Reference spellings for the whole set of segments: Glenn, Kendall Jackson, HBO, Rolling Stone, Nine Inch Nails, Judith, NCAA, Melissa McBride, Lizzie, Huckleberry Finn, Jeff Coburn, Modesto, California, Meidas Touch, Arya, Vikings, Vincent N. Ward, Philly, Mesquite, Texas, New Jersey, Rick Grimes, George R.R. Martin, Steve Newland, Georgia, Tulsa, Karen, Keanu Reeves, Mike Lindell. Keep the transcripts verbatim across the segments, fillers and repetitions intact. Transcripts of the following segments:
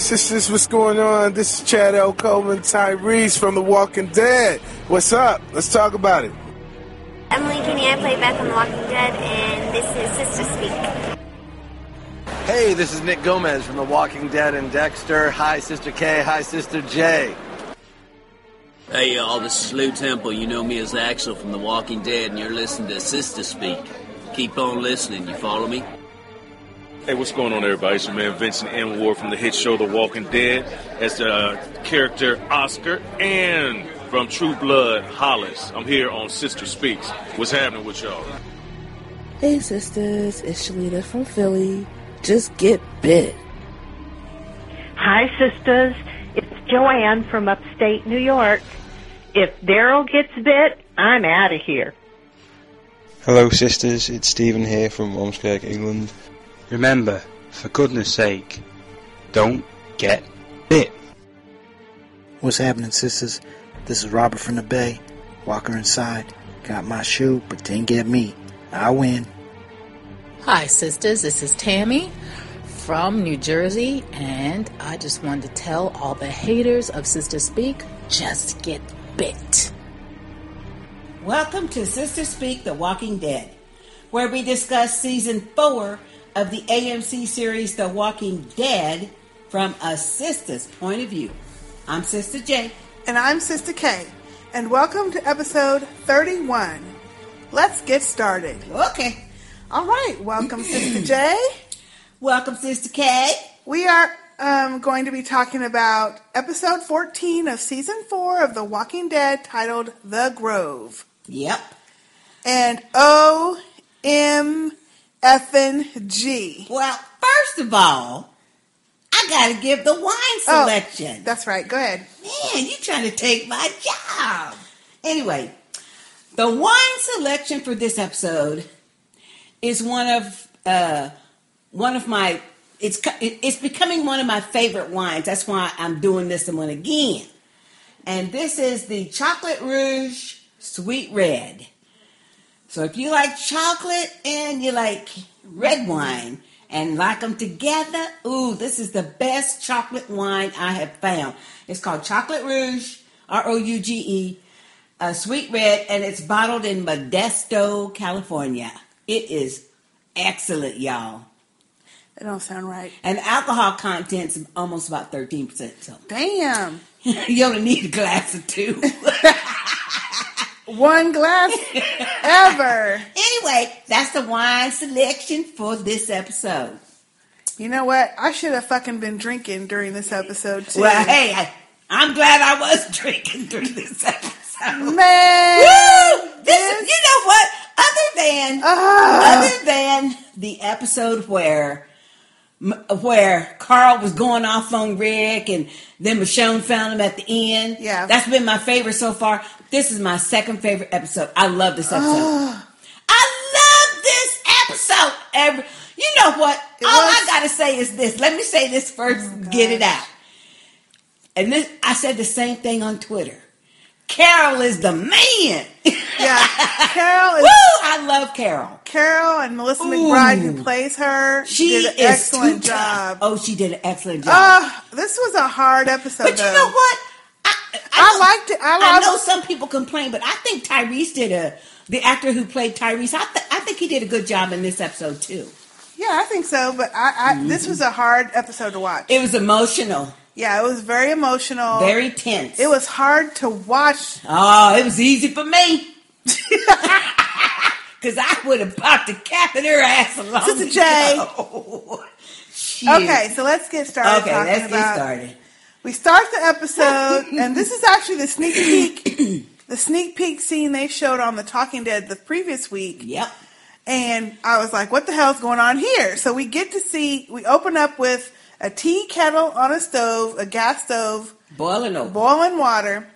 sisters, what's going on? This is Chad L. Coleman, Tyreese from The Walking Dead. What's up? Let's talk about it. Emily Cooney, I play Beth on The Walking Dead, and this is Sister Speak. Hey, this is Nick Gomez from The Walking Dead and Dexter. Hi, Sister K. Hi, Sister J. Hey, y'all, this is Lou Temple. You know me as Axel from The Walking Dead, and you're listening to Sister Speak. Keep on listening, you follow me? Hey, what's going on, everybody? It's your man Vincent N. Ward from the hit show The Walking Dead as the uh, character Oscar, and from True Blood, Hollis. I'm here on Sister Speaks. What's happening with y'all? Hey, sisters. It's Shalita from Philly. Just get bit. Hi, sisters. It's Joanne from upstate New York. If Daryl gets bit, I'm out of here. Hello, sisters. It's Stephen here from Ormskirk, England. Remember, for goodness sake, don't get bit. What's happening, sisters? This is Robert from the Bay. Walker inside. Got my shoe, but didn't get me. I win. Hi, sisters. This is Tammy from New Jersey, and I just wanted to tell all the haters of Sister Speak, just get bit. Welcome to Sister Speak, The Walking Dead, where we discuss season four of the A M C series The Walking Dead from a sister's point of view. I'm Sister J. And I'm Sister K. And welcome to episode thirty-one. Let's get started. Okay. All right. Welcome, Sister J. Welcome, Sister K. We are um, going to be talking about episode fourteen of season four of The Walking Dead, titled The Grove. Yep. And O M effing G. Well, first of all, I gotta give the wine selection. Oh, that's right. Go ahead. Man, you trying to take my job. Anyway, the wine selection for this episode is one of uh, one of my. It's it's becoming one of my favorite wines. That's why I'm doing this one again. And this is the Chocolate Rouge Sweet Red. So if you like chocolate and you like red wine and like them together, ooh, this is the best chocolate wine I have found. It's called Chocolate Rouge, R O U G E, uh, Sweet Red, and it's bottled in Modesto, California. It is excellent, y'all. That don't sound right. And alcohol content's almost about thirteen percent. So. Damn. You only need a glass or two. One glass ever. Anyway, that's the wine selection for this episode. You know what? I should have fucking been drinking during this episode, too. Well, hey, I, I'm glad I was drinking during this episode. Man! Woo! This, this is, you know what? Other than, uh, other than the episode where... where Carl was going off on Rick and then Michonne found him at the end. Yeah. That's been my favorite so far. This is my second favorite episode. I love this episode. Oh. I love this episode. Every, you know what? It All was... I got to say is this. Let me say this first. Oh, get it out. And this, I said the same thing on Twitter. Carol is the man. Yeah. Carol is... Woo! I love Carol. Carol and Melissa McBride, ooh, who plays her, she did an excellent job. Oh, she did an excellent job. Uh, this was a hard episode, But you though. know what? I, I, I know, liked it. I, loved I know it. Some people complain, but I think Tyreese did a... The actor who played Tyreese, I, th- I think he did a good job in this episode, too. Yeah, I think so, but I, I mm-hmm. this was a hard episode to watch. It was emotional. Yeah, it was very emotional. Very tense. It was hard to watch. Oh, it was easy for me. Because I would have popped a cap in her ass a long Sister J. ago. Okay, so let's get started. Okay, let's about, get started. We start the episode, and this is actually the sneak peek, the sneak peek scene they showed on The Talking Dead the previous week. Yep. And I was like, what the hell's going on here? So we get to see, we open up with a tea kettle on a stove, a gas stove. Boiling over. Boiling water.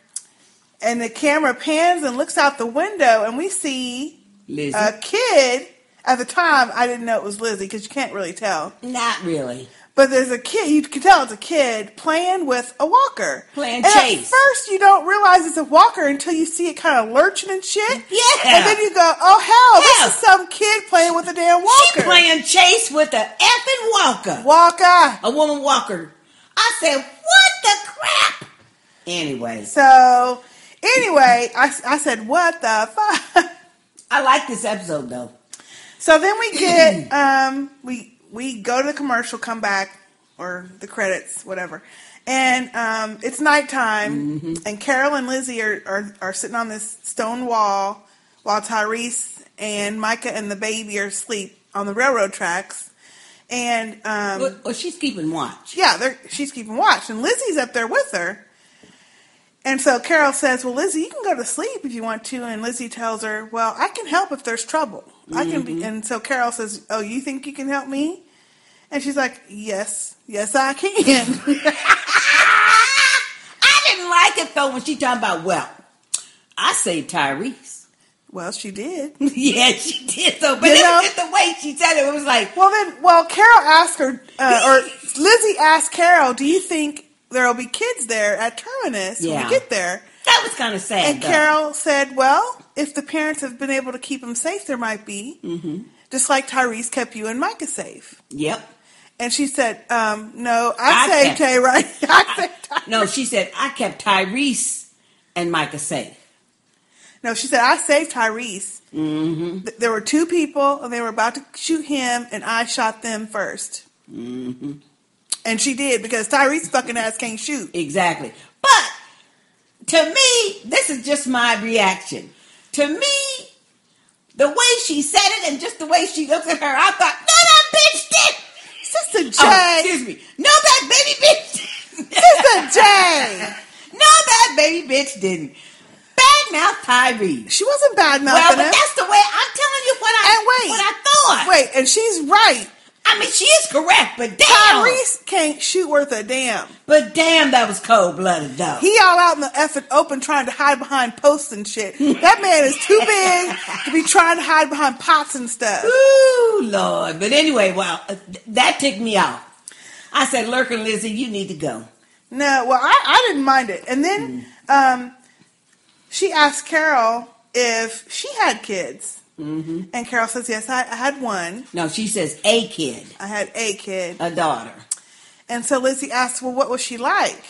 And the camera pans and looks out the window, and we see... Lizzie. A kid, at the time, I didn't know it was Lizzie, because you can't really tell. Not really. But there's a kid, you can tell it's a kid, playing with a walker. Playing and chase. And at first, you don't realize it's a walker until you see it kind of lurching and shit. Yeah. And then you go, oh, hell, hell. this is some kid playing with a damn walker. She playing chase with an effing walker. Walker. A woman walker. I said, what the crap? Anyway. So, anyway, I, I said, what the fuck? I like this episode, though. So then we get, um, we we go to the commercial, come back, or the credits, whatever. And um, it's nighttime, mm-hmm. and Carol and Lizzie are, are, are sitting on this stone wall while Tyreese and Mika and the baby are asleep on the railroad tracks. And um, well, well, she's keeping watch. Yeah, they're, she's keeping watch. And Lizzie's up there with her. And so Carol says, well, Lizzie, you can go to sleep if you want to. And Lizzie tells her, well, I can help if there's trouble. Mm-hmm. I can be. And so Carol says, oh, you think you can help me? And she's like, yes, yes, I can. I didn't like it, though, when she talking about, well, I saved Tyreese. Well, she did. Yeah, she did, though. But you it know? was just the way she said it. It was like. Well, then, well, Carol asked her, uh, or Lizzie asked Carol, do you think there'll be kids there at Terminus yeah. when we get there? That was kind of sad, And though. Carol said, well, if the parents have been able to keep them safe, there might be. Mm-hmm. Just like Tyreese kept you and Mika safe. Yep. And she said, um, no, I, I saved Ty, right? I saved Tyreese. No, she said, I kept Tyreese and Mika safe. No, she said, I saved Tyreese. Mm-hmm. There were two people, and they were about to shoot him, and I shot them first. Mm-hmm. And she did, because Tyreese's fucking ass can't shoot. Exactly. But, to me, this is just my reaction. To me, the way she said it, and just the way she looked at her, I thought, no, that bitch did. Sister J. Oh, excuse me. No, that baby bitch didn't. Sister J. No, that baby bitch didn't. Badmouth Tyreese. She wasn't badmouthing well, him. Well, but that's the way I'm telling you what I, and wait, what I thought. Wait, and she's right. I mean, she is correct, but damn. Tyreese can't shoot worth a damn. But damn, that was cold-blooded, though. He all out in the effing open trying to hide behind posts and shit. That man is too big to be trying to hide behind pots and stuff. Ooh, Lord. But anyway, wow, that ticked me off. I said, Lurkin' Lizzie, you need to go. No, well, I, I didn't mind it. And then mm. um, she asked Carol if she had kids. Mm-hmm. And Carol says, yes, I, I had one. No, she says a kid. I had a kid. A daughter. And so Lizzie asks, well, what was she like?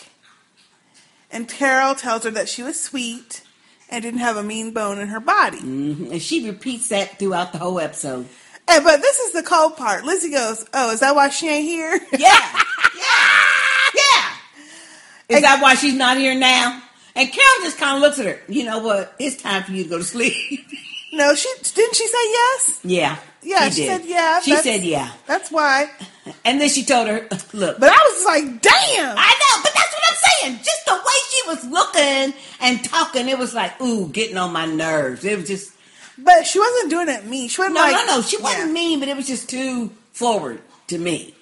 And Carol tells her that she was sweet and didn't have a mean bone in her body. Mm-hmm. And she repeats that throughout the whole episode. And, but this is the cold part. Lizzie goes, oh, is that why she ain't here? Yeah. yeah. Yeah. Is and, that why she's not here now? And Carol just kind of looks at her. You know what? It's time for you to go to sleep. No, she didn't she say yes? Yeah. Yeah, she, she said yeah. She said yeah. That's why. And then she told her, look. But I was like, damn. I know, but that's what I'm saying. Just the way she was looking and talking, it was like, ooh, getting on my nerves. It was just. But she wasn't doing it mean. She wasn't no, like. No, no, no. She wasn't yeah. mean, but it was just too forward to me.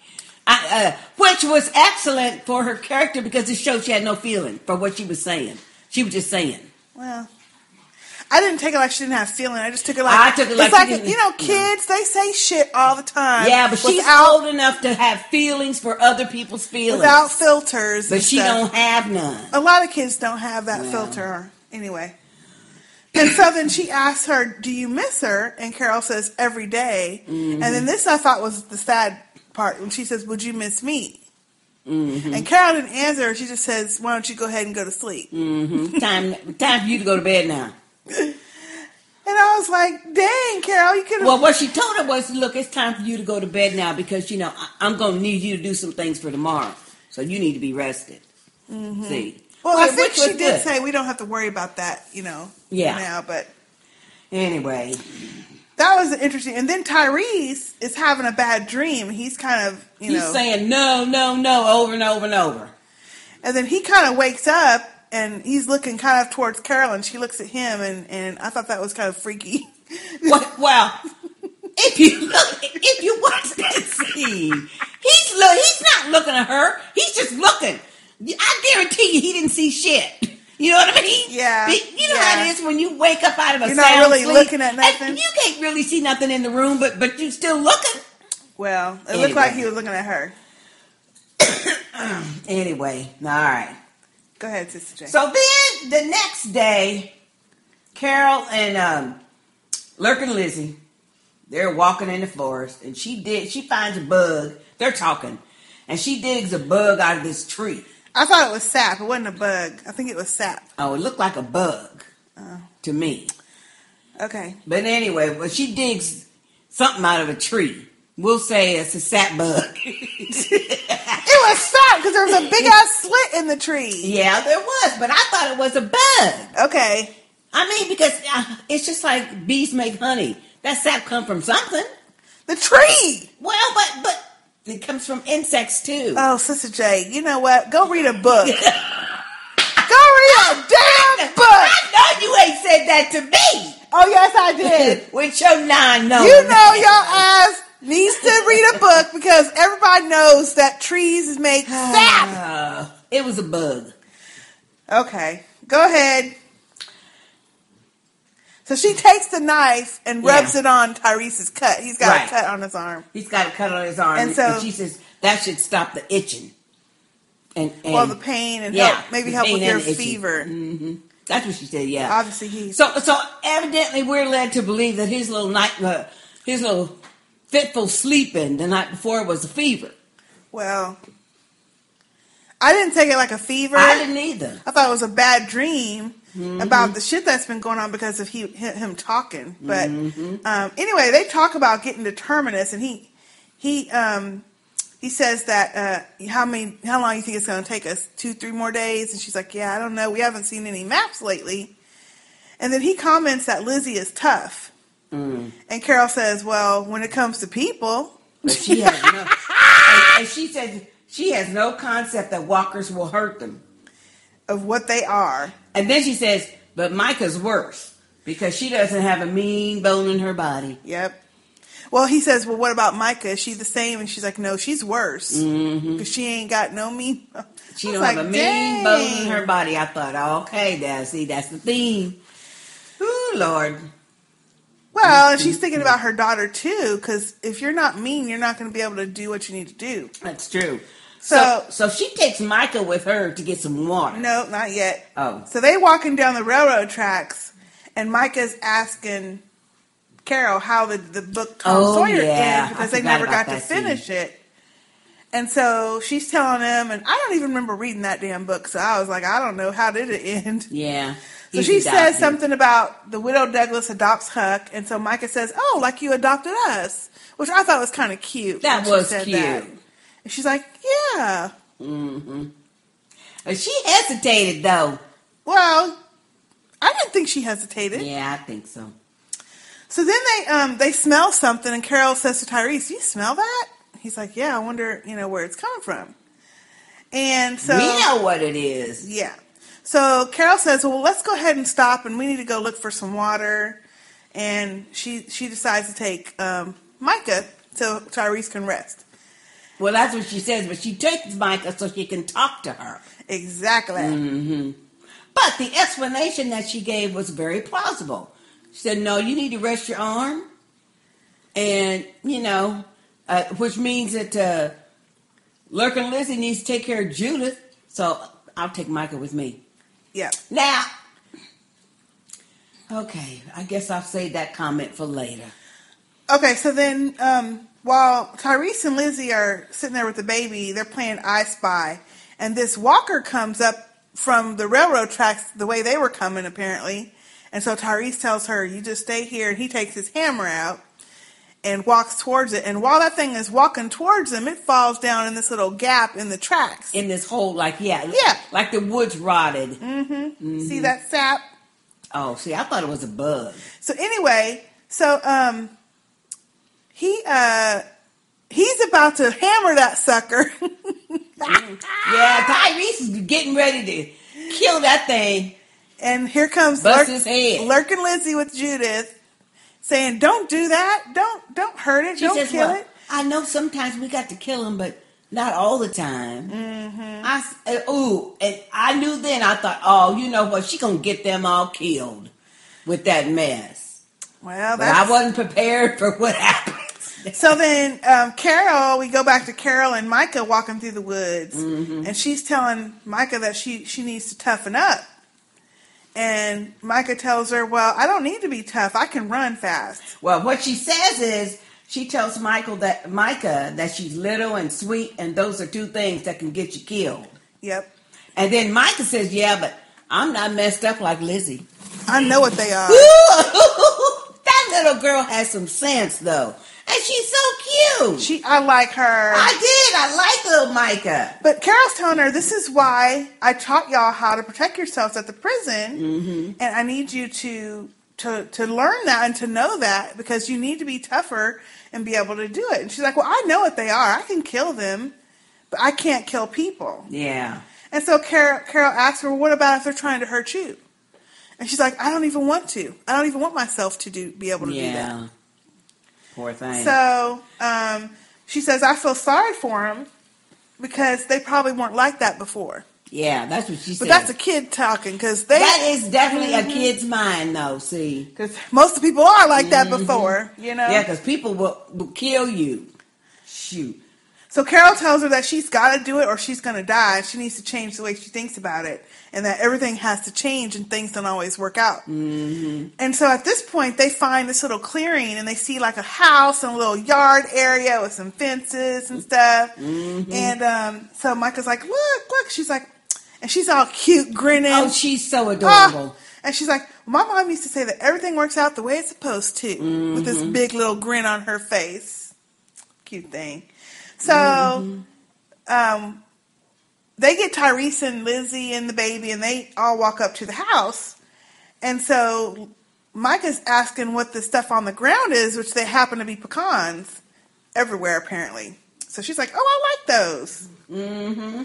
I, uh, which was excellent for her character because it showed she had no feeling for what she was saying. She was just saying. Well. I didn't take it like she didn't have feeling. I just took it like I took it like, it's like you know, kids no. they say shit all the time. Yeah, but she's old enough to have feelings for other people's feelings without filters. But she stuff. don't have none. A lot of kids don't have that no. filter anyway. And so then she asks her, "Do you miss her?" And Carol says, "Every day." Mm-hmm. And then this I thought was the sad part when she says, "Would you miss me?" Mm-hmm. And Carol didn't answer. She just says, "Why don't you go ahead and go to sleep?" Mm-hmm. Time, time for you to go to bed now. And I was like, dang, Carol, you could have... Well, what she told her was, look, it's time for you to go to bed now because, you know, I- I'm going to need you to do some things for tomorrow. So you need to be rested. Mm-hmm. See? Well, well I think she did good. say we don't have to worry about that, you know, yeah. now, but... Anyway. That was interesting. And then Tyreese is having a bad dream. He's kind of, you He's know... He's saying no, no, no, over and over and over. And then he kind of wakes up. And he's looking kind of towards Carol, and she looks at him, and, and I thought that was kind of freaky. Wow. If you look, if you watch that scene, he's look, he's not looking at her. He's just looking. I guarantee you he didn't see shit. You know what I mean? Yeah. You know yeah. how it is when you wake up out of a You're sound You're not really sleep, looking at nothing. And you can't really see nothing in the room, but, but you're still looking. Well, it anyway. looked like he was looking at her. Anyway, all right. Go ahead, Sister J. So then the next day, Carol and um, Lurkin' Lizzie, they're walking in the forest, and she did. She finds a bug. They're talking, and she digs a bug out of this tree. I thought it was sap. It wasn't a bug. I think it was sap. Oh, it looked like a bug oh. to me. Okay. But anyway, well, she digs something out of a tree. We'll say it's a sap bug. It was sap because there was a big ass slit in the tree. Yeah, there was, but I thought it was a bug. Okay. I mean, because it's just like bees make honey. That sap comes from something. The tree. Well, but but it comes from insects too. Oh, Sister J, you know what? Go read a book. Go read a damn book. I know you ain't said that to me. Oh yes, I did. With your nine nose. You know your ass needs to read a book because everybody knows that trees make sap. It was a bug. Okay, go ahead. So she takes the knife and rubs yeah. it on Tyrese's cut. He's got right. a cut on his arm. He's got a cut on his arm. And so and she says, that should stop the itching. And, and well, the pain and yeah, help, maybe help with your fever. Mm-hmm. That's what she said, yeah. Obviously he's... So, so evidently we're led to believe that his little night, uh, his little fitful sleeping the night before was a fever. Well, I didn't take it like a fever. I didn't either. I thought it was a bad dream. Mm-hmm. About the shit that's been going on because of he, him talking. But mm-hmm. um, anyway, they talk about getting to Terminus, and he he um, he says that uh, how many how long you think it's going to take us? Two, three more days? And she's like, yeah, I don't know. We haven't seen any maps lately. And then he comments that Lizzie is tough, mm. and Carol says, well, when it comes to people, but she has no, and, and she said she has no concept that walkers will hurt them. Of what they are. And then she says, but Micah's worse because she doesn't have a mean bone in her body. Yep. Well, he says, well, what about Micah? Is she the same? And she's like, no, she's worse because mm-hmm. she ain't got no mean. She don't like, have a mean bone in her body. I thought, okay, now, see, that's the theme. Ooh, Lord. Well, and she's thinking about her daughter, too, because if you're not mean, you're not going to be able to do what you need to do. That's true. So, so, so she takes Micah with her to get some water. No, not yet. Oh. So they walking down the railroad tracks, and Micah's asking Carol how the, the book Tom oh, Sawyer yeah. did because they never got to finish scene. It. And so she's telling him, and I don't even remember reading that damn book, so I was like, I don't know, how did it end? Yeah. So she adopted. Says something about the widow Douglas adopts Huck, and so Micah says, oh, like you adopted us, which I thought was kind of cute. That was cute. That. And she's like, yeah. Mm-hmm. And she hesitated, though. Well, I didn't think she hesitated. Yeah, I think so. So then they um, they smell something, and Carol says to Tyreese, you smell that? He's like, yeah, I wonder, you know, where it's coming from. And so... We know what it is. Yeah. So Carol says, well, let's go ahead and stop, and we need to go look for some water. And she, she decides to take um, Micah so Tyreese can rest. Well, that's what she says, but she takes Micah so she can talk to her. Exactly. Mm-hmm. But the explanation that she gave was very plausible. She said, no, you need to rest your arm, and, you know, uh, which means that uh, Lurkin Lizzie needs to take care of Judith, so I'll take Micah with me. Yeah. Now, okay, I guess I'll save that comment for later. Okay, so then... Um, while Tyreese and Lizzie are sitting there with the baby, they're playing I Spy. And this walker comes up from the railroad tracks the way they were coming, apparently. And so Tyreese tells her, you just stay here. And he takes his hammer out and walks towards it. And while that thing is walking towards them, it falls down in this little gap in the tracks. In this hole, like, yeah. Yeah. Like the wood's rotted. Mm-hmm. Mm-hmm. See that sap? Oh, see, I thought it was a bug. So anyway, so... um. He uh, he's about to hammer that sucker. Yeah, Tyreese is getting ready to kill that thing. And here comes Lur- Lurkin' Lizzie with Judith, saying, "Don't do that. Don't don't hurt it. She don't says, kill well, it." I know sometimes we got to kill him, but not all the time. Mm-hmm. I uh, ooh, and I knew then. I thought, oh, you know what? She gonna get them all killed with that mess. Well, that's... But I wasn't prepared for what happened. So then um, Carol, we go back to Carol and Micah walking through the woods. Mm-hmm. And she's telling Micah that she, she needs to toughen up. And Micah tells her, well, I don't need to be tough. I can run fast. Well, what she says is, She tells Michael that Micah that she's little and sweet, and those are two things that can get you killed. Yep. And then Micah says, yeah, but I'm not messed up like Lizzie. I know what they are. That little girl has some sense, though. And she's so cute. She, I like her. I did. I like little Micah. But Carol's telling her, this is why I taught y'all how to protect yourselves at the prison. Mm-hmm. And I need you to, to, to learn that and to know that, because you need to be tougher and be able to do it. And she's like, well, I know what they are. I can kill them, but I can't kill people. Yeah. And so Carol, Carol asks her, well, what about if they're trying to hurt you? And she's like, I don't even want to. I don't even want myself to do be able to yeah. do that. Poor thing. So um, she says, I feel sorry for him because they probably weren't like that before. Yeah, that's what she but said. But that's a kid talking. Cause they, that is definitely mm-hmm. a kid's mind, though, see. Because most of the people are like mm-hmm. that before, you know. Yeah, because people will, will kill you. Shoot. So Carol tells her that she's got to do it or she's going to die. She needs to change the way she thinks about it. And that everything has to change and things don't always work out. Mm-hmm. And so at this point, they find this little clearing and they see like a house and a little yard area with some fences and stuff. Mm-hmm. And um, so Micah's like, look, look. She's like, and she's all cute, grinning. Oh, she's so adorable. Ah. And she's like, my mom used to say that everything works out the way it's supposed to. Mm-hmm. With this big little grin on her face. Cute thing. So mm-hmm. um, they get Tyreese and Lizzie and the baby, and they all walk up to the house. And so Micah's asking what the stuff on the ground is, which they happen to be pecans everywhere, apparently. So she's like, oh, I like those. Mm-hmm.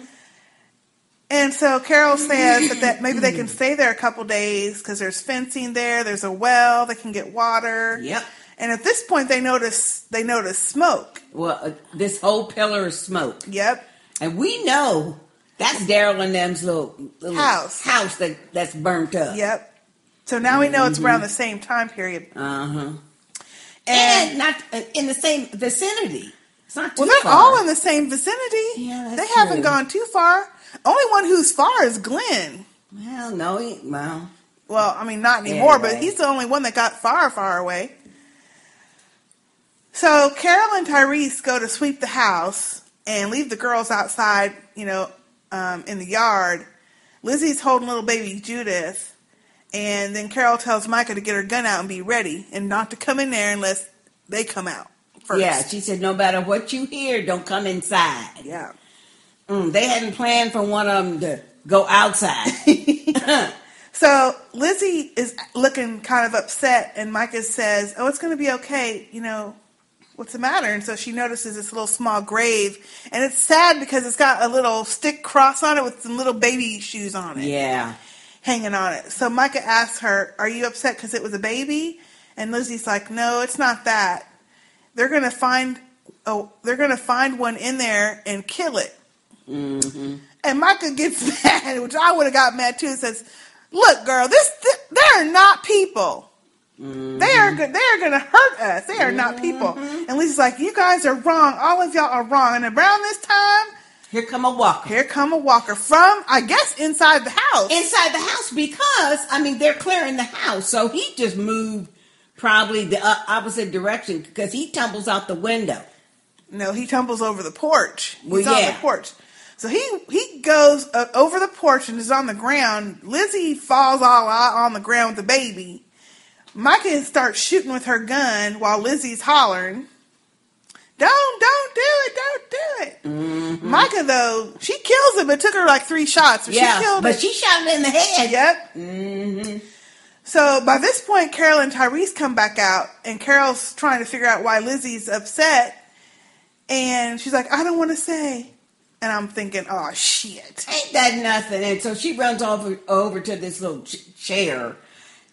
And so Carol says that, that maybe they can stay there a couple days because there's fencing there. There's a well. They can get water. Yep. And at this point, they notice they notice smoke. Well, uh, this whole pillar is smoke. Yep. And we know that's Daryl and them's little, little house house that, that's burnt up. Yep. So now mm-hmm. we know it's around the same time period. Uh huh. And, and not uh, in the same vicinity. It's not too well, they're far. all in the same vicinity. Yeah, that's They haven't true. gone too far. Only one who's far is Glenn. Well, no, he, well. Well, I mean, not anymore, anyway. But he's the only one that got far, far away. So Carol and Tyreese go to sweep the house and leave the girls outside, you know, um, in the yard. Lizzie's holding little baby Judith. And then Carol tells Micah to get her gun out and be ready and not to come in there unless they come out first. Yeah, she said, no matter what you hear, don't come inside. Yeah. Mm, they hadn't planned for one of them to go outside. So Lizzie is looking kind of upset and Micah says, oh, it's going to be okay, you know. What's the matter? And so she notices this little small grave. And it's sad because it's got a little stick cross on it with some little baby shoes on it. Yeah. Hanging on it. So Micah asks her, are you upset because it was a baby? And Lizzie's like, no, it's not that. They're going to find oh, they're going to find one in there and kill it. Mm-hmm. And Micah gets mad, which I would have got mad too, and says, look, girl, this th- they're not people. Mm-hmm. They are good. They are going to hurt us. They are mm-hmm. not people. And Lizzie's like, you guys are wrong. All of y'all are wrong. And around this time, here come a walker. Here come a walker from, I guess, inside the house. Inside the house because, I mean, they're clearing the house. So he just moved probably the uh, opposite direction because he tumbles out the window. No, he tumbles over the porch. He's well, yeah. on the porch. So he, he goes uh, over the porch and is on the ground. Lizzie falls all out on the ground with the baby. Micah starts shooting with her gun while Lizzie's hollering, don't, don't do it, don't do it. Mm-hmm. Micah, though, she kills him. It took her like three shots. But yeah, she killed but him. She shot him in the head. Yep. Mm-hmm. So by this point, Carol and Tyreese come back out, and Carol's trying to figure out why Lizzie's upset. And she's like, I don't want to say. And I'm thinking, oh, shit. Ain't that nothing. And so she runs over, over to this little ch- chair.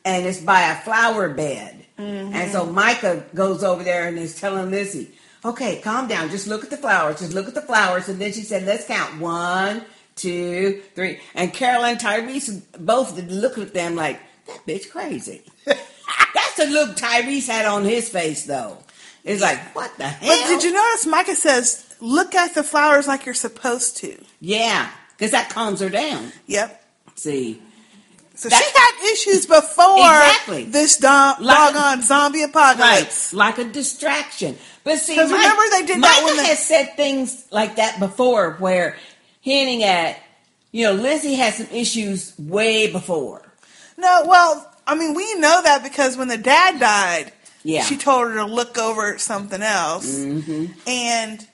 And it's by a flower bed. Mm-hmm. And so Micah goes over there and is telling Lizzie, okay, calm down. Just look at the flowers. Just look at the flowers. And then she said, let's count. One, two, three. And Carol and Tyreese both looked at them like, that bitch crazy. That's the look Tyreese had on his face, though. It's like, what the hell? But did you notice Micah says, look at the flowers like you're supposed to? Yeah, because that calms her down. Yep. See. So that, she had issues before exactly. this dog, like doggone a, zombie apocalypse. Right, like a distraction. But see, Mike, remember they did Mike that when they had said things like that before, where hinting at, you know, Lizzie had some issues way before. No, well, I mean, we know that because when the dad died, yeah. she told her to look over something else. Mm-hmm. And,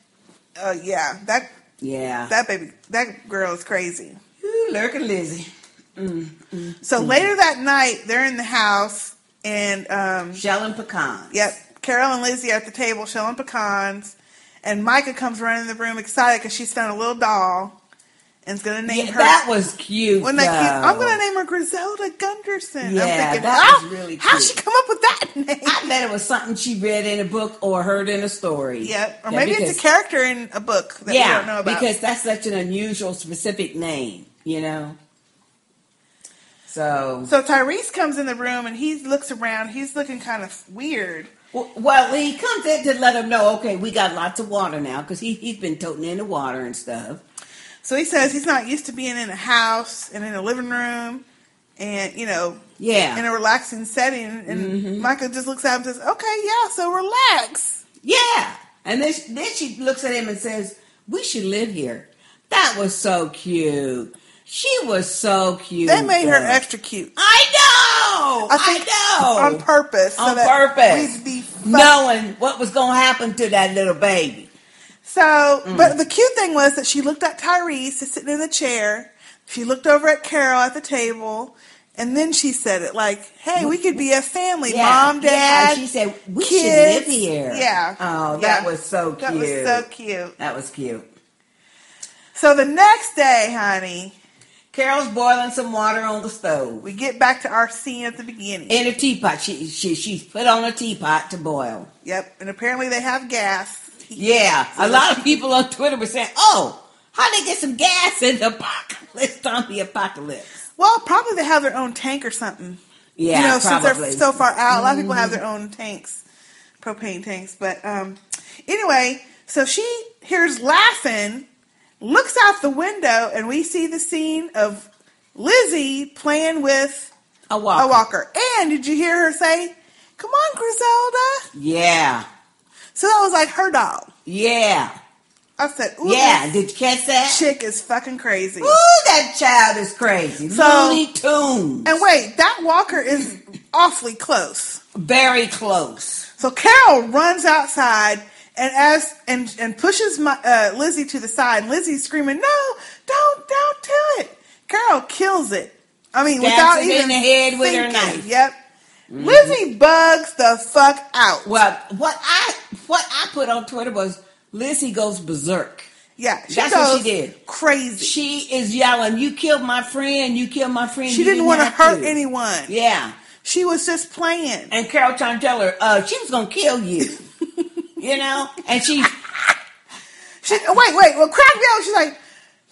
uh, yeah, that yeah that baby, that girl is crazy. Ooh, lurking Lizzie. Mm, mm, so mm. later that night, they're in the house and um, shelling pecans. Yep, Carol and Lizzie are at the table shelling pecans, and Micah comes running in the room excited because she's found a little doll and is going to name yeah, her. That was cute. When that I'm going to name her Griselda Gunderson. Yeah, I'm thinking, that oh, was really cute. How'd she come up with that name? I bet it was something she read in a book or heard in a story. Yep, or yeah, maybe because, it's a character in a book that yeah, we don't know about. Because that's such an unusual, specific name, you know. So so Tyreese comes in the room and he looks around. He's looking kind of weird. Well, well he comes in to let him know, okay, we got lots of water now because he, he's been toting in the water and stuff. So he says he's not used to being in a house and in a living room and, you know, yeah. in a relaxing setting. And mm-hmm. Michael just looks at him and says, okay, yeah, so relax. Yeah. And then she, then she looks at him and says, we should live here. That was so cute. She was so cute. They made her extra cute. I know. I, think I know. On purpose. On so purpose. We'd be knowing what was going to happen to that little baby. So, mm. but the cute thing was that she looked at Tyreese sitting in the chair. She looked over at Carol at the table. And then she said it like, hey, we could be a family. Yeah. Mom, dad, yeah. She said, we kids. should live here. Yeah. Oh, that yeah. was so cute. That was so cute. That was cute. So the next day, honey... Carol's boiling some water on the stove. We get back to our scene at the beginning. In a teapot. She, she She's put on a teapot to boil. Yep. And apparently they have gas. Yeah. So a lot of people on Twitter were saying, oh, how did they get some gas in the apocalypse, zombie apocalypse? Well, probably they have their own tank or something. Yeah, You know, probably. Since they're so far out, a lot of people have their own tanks, propane tanks. But um, anyway, so she hears laughing. Looks out the window, and we see the scene of Lizzie playing with a walker. a walker. And did you hear her say, come on, Griselda? Yeah. So that was like her doll. Yeah. I said, ooh. Yeah, did you catch that? Chick is fucking crazy. Ooh, that child is crazy. So, Looney Tunes. And wait, that walker is awfully close. Very close. So Carol runs outside. And as and, and pushes my, uh, Lizzie to the side. And Lizzie's screaming, "No, don't, don't do it!" Carol kills it. I mean, Stabs without even in the head with her knife. Yep. Mm-hmm. Lizzie bugs the fuck out. Well, what I what I put on Twitter was Lizzie goes berserk. Yeah, she that's goes what she did. Crazy. She is yelling, "You killed my friend! You killed my friend!" She didn't, didn't want to hurt anyone. Yeah, she was just playing. And Carol trying to tell her, "Uh, she was gonna kill you." You know, and she, she wait, wait. Well, crack me out. She's like,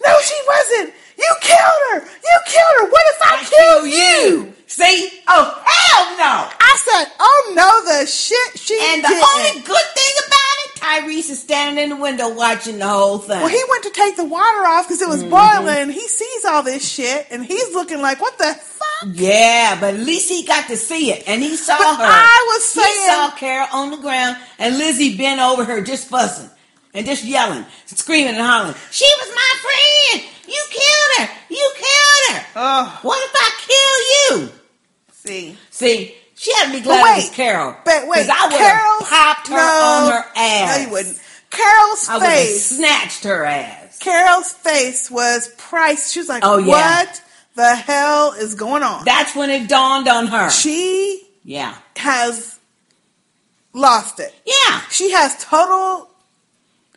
no, she wasn't. You killed her. You killed her. What if I, I kill you? you? See? Oh hell no! I said, oh no, the shit she and did. And the only good thing about it, Tyreese is standing in the window watching the whole thing. Well, he went to take the water off because it was mm-hmm. boiling. He sees all this shit, and he's looking like, what the fuck? Yeah, but at least he got to see it, and he saw but her. I was saying, he saw Carol on the ground, and Lizzie bent over her, just fussing and just yelling, screaming and hollering. She was my friend. You killed her. You killed her. Oh. What if I kill you? See, see, she had to be glad wait, it was Carol. But wait, I would have popped her no, on her ass. No, you wouldn't. Carol's I face snatched her ass. Carol's face was priceless. She was like, oh, yeah. what? The hell is going on? That's when it dawned on her. She yeah. has lost it. Yeah. She has total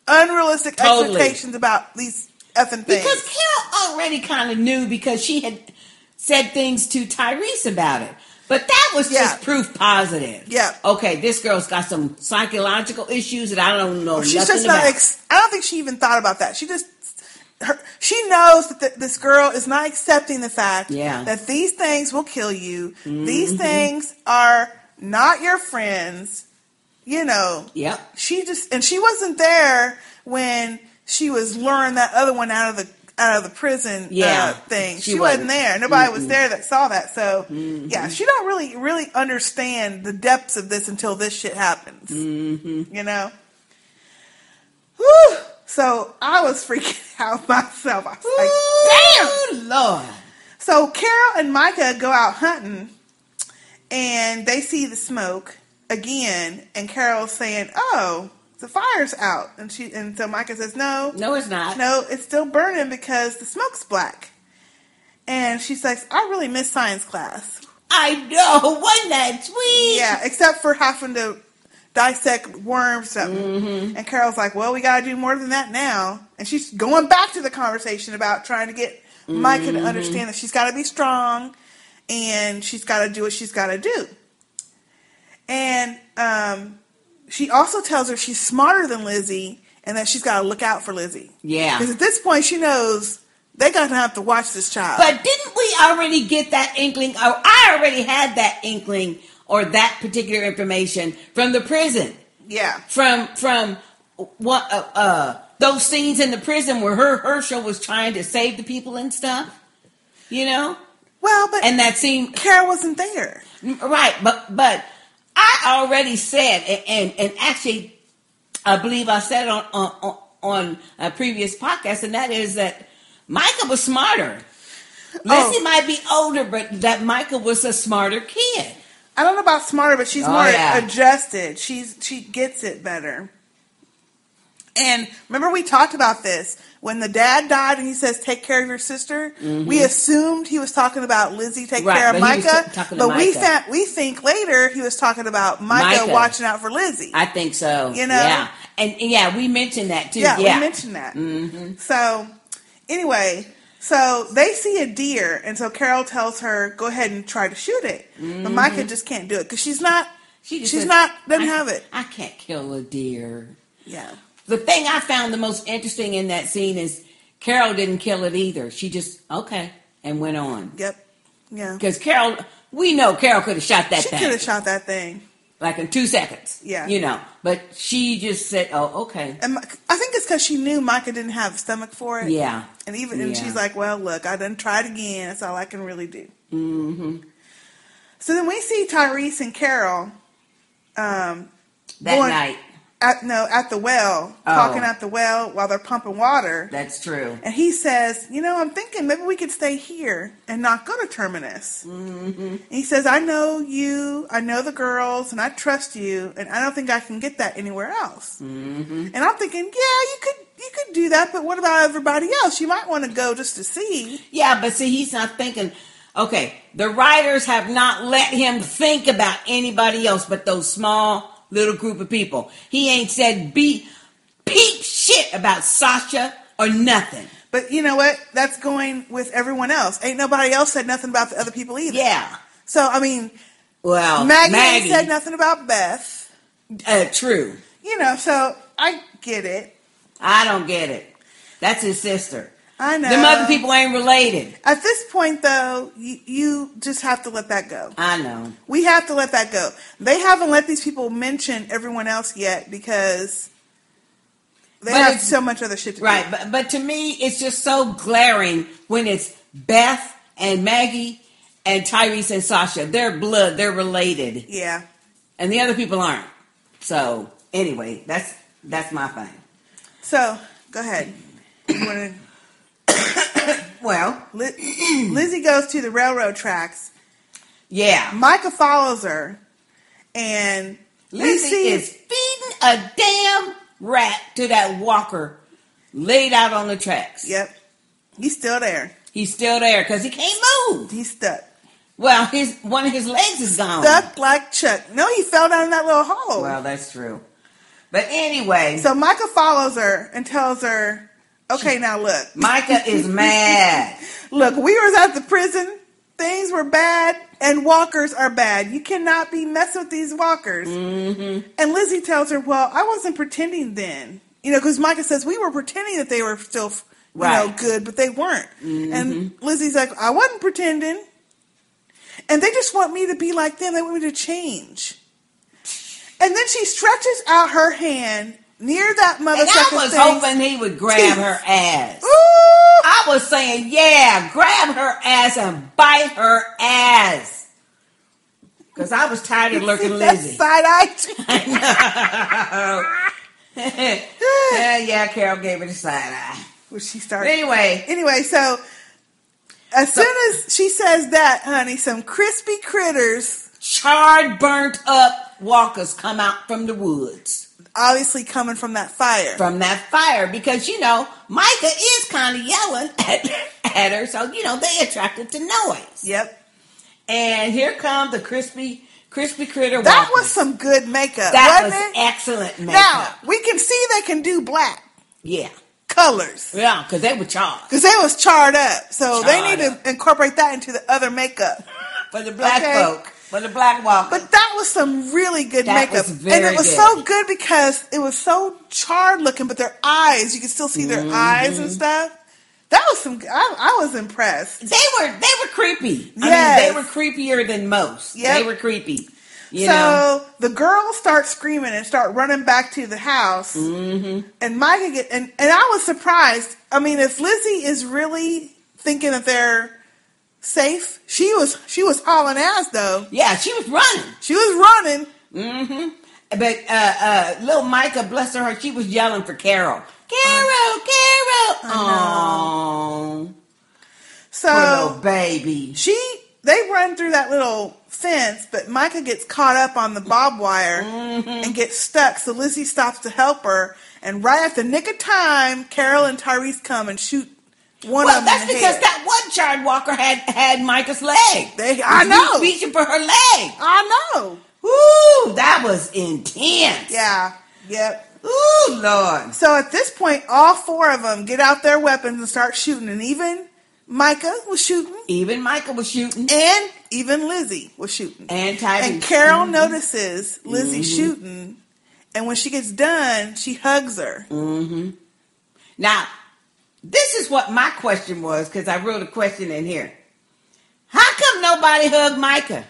unrealistic totally. expectations about these effing things. Because Carol already kind of knew because she had said things to Tyreese about it. But that was yeah. just proof positive. Yeah. Okay, this girl's got some psychological issues that I don't know well, she's nothing just not about. Ex- I don't think she even thought about that. She just... Her, she knows that th- this girl is not accepting the fact yeah. that these things will kill you. Mm-hmm. These things are not your friends. You know. Yep. She just and she wasn't there when she was luring that other one out of the uh, the prison yeah. uh, thing. She, she wasn't, wasn't there. Nobody mm-mm. was there that saw that. So, mm-hmm. yeah, she don't really really understand the depths of this until this shit happens. Mm-hmm. You know? Whew! So, I was freaking out myself. I was Ooh, like, damn! Lord! So, Carol and Mika go out hunting, and they see the smoke again, and Carol's saying, oh, the fire's out. And she and so Mika says, no. No, it's not. No, it's still burning because the smoke's black. And she says, I really miss science class. I know. Wasn't that sweet? Yeah, except for having to dissect worms something. Mm-hmm. And Carol's like, well, we got to do more than that now. And she's going back to the conversation about trying to get mm-hmm. Mika to understand that she's got to be strong and she's got to do what she's got to do. And um, she also tells her she's smarter than Lizzie and that she's got to look out for Lizzie. Yeah. Because at this point, she knows they're going to have to watch this child. But didn't we already get that inkling? Oh, I already had that inkling or that particular information from the prison. Yeah. From from what uh, uh, those scenes in the prison where her Hershel was trying to save the people and stuff. You know? Well, but and that scene Carol wasn't there. Right, but but I already said, and, and, and actually, I believe I said on, on on a previous podcast, and that is that Mika was smarter. Lizzie oh. might be older, but that Mika was a smarter kid. I don't know about smarter, but she's oh, more yeah. adjusted. She's she gets it better. And remember we talked about this. When the dad died and he says, take care of your sister, mm-hmm. we assumed he was talking about Lizzie take right, care of but Mika. But Mika. we th- we think later he was talking about Mika, Mika watching out for Lizzie. I think so. You know? Yeah. And, and yeah, we mentioned that too. Yeah, yeah. we mentioned that. Mm-hmm. So anyway, so they see a deer. And so Carol tells her, go ahead and try to shoot it. Mm-hmm. But Mika just can't do it because she's not, she just she's says, not, doesn't I, have it. I can't kill a deer. Yeah. The thing I found the most interesting in that scene is Carol didn't kill it either. She just, okay, and went on. Yep. Yeah. Because Carol, we know Carol could have shot that she thing. She could have shot that thing. Like in two seconds. Yeah. You know, but she just said, oh, okay. And I think it's because she knew Mika didn't have a stomach for it. Yeah. And even and yeah. she's like, well, look, I done tried again. That's all I can really do. Mm-hmm. So then we see Tyreese and Carol. Um, that going, night. At, no, at the well, oh. talking at the well while they're pumping water. That's true. And he says, you know, I'm thinking maybe we could stay here and not go to Terminus. Mm-hmm. And he says, I know you, I know the girls, and I trust you, and I don't think I can get that anywhere else. Mm-hmm. And I'm thinking, yeah, you could you could do that, but what about everybody else? You might want to go just to see. Yeah, but see, he's not thinking, okay, the writers have not let him think about anybody else but those small little group of people. He ain't said be peep shit about Sasha or nothing. But you know what? That's going with everyone else. Ain't nobody else said nothing about the other people either. Yeah. So I mean, well, Maggie, Maggie. said nothing about Beth. Uh, true. You know, so I get it. I don't get it. That's his sister. I know. Them other people ain't related. At this point, though, you, you just have to let that go. I know. We have to let that go. They haven't let these people mention everyone else yet because they but have so much other shit to right, do. Right, but, but to me, it's just so glaring when it's Beth and Maggie and Tyreese and Sasha. They're blood. They're related. Yeah. And the other people aren't. So, anyway, that's that's my thing. So, go ahead. You want to... Well, Liz- Lizzie goes to the railroad tracks. Yeah. Mika follows her. And Lizzie is feeding a damn rat to that walker laid out on the tracks. Yep. He's still there. He's still there because he can't move. He's stuck. Well, his one of his legs is gone. Stuck like Chuck. No, he fell down in that little hole. Well, that's true. But anyway. So Mika follows her and tells her, okay, now look. Mika is mad. Look, we were at the prison. Things were bad, and walkers are bad. You cannot be messing with these walkers. Mm-hmm. And Lizzie tells her, well, I wasn't pretending then. You know, because Mika says, we were pretending that they were still, you right. know, good, but they weren't. Mm-hmm. And Lizzie's like, I wasn't pretending. And they just want me to be like them. They want me to change. And then she stretches out her hand near that motherfucker. And I was thing. hoping he would grab her ass. Ooh, I was saying, yeah, grab her ass and bite her ass. Because I was tired of lurking Lizzie. Side-eye. uh, yeah, Carol gave her the side-eye. Well, she started. Anyway. Anyway, so as so, soon as she says that, honey, some crispy critters. Charred, burnt up walkers come out from the woods. Obviously coming from that fire. From that fire. Because, you know, Mika is kind of yelling at, at her. So, you know, they attracted to noise. Yep. And here comes the crispy, crispy critter. That walkers. Was some good makeup, that wasn't was it? Excellent makeup. Now, we can see they can do black. Yeah. Colors. Yeah, because they were charred. Because they was charred up. So charred they need to up. Incorporate that into the other makeup. For the black okay? folk. But the black walker. But that was some really good that makeup. Was very and it was good. So good because it was so charred looking, but their eyes, you could still see their mm-hmm. eyes and stuff. That was some, I, I was impressed. They were, they were creepy. Yes. I mean, they were creepier than most. Yep. They were creepy. You so know? The girls start screaming and start running back to the house. Mm-hmm. And Mika get, and, and I was surprised. I mean, if Lizzie is really thinking that they're safe. She was she was hauling ass though. Yeah, she was running. She was running. Mm-hmm. But uh, uh, little Mika, bless her, she was yelling for Carol. Carol, Carol. Oh. So poor little baby. She they run through that little fence, but Mika gets caught up on the barbed wire mm-hmm. and gets stuck. So Lizzie stops to help her, and right at the nick of time, Carol and Tyreese come and shoot. One well, that's because head. That one charred walker had, had Mika's leg. They, I know. He was reaching for her leg. I know. Ooh, that was intense. Yeah. Yep. Ooh, Lord. So at this point, all four of them get out their weapons and start shooting. And even Mika was shooting. Even Mika was shooting. And even Lizzie was shooting. And Tyreese. And Carol mm-hmm. notices Lizzie mm-hmm. shooting. And when she gets done, she hugs her. Mm-hmm. Now, this is what my question was, because I wrote a question in here. How come nobody hugged Mika?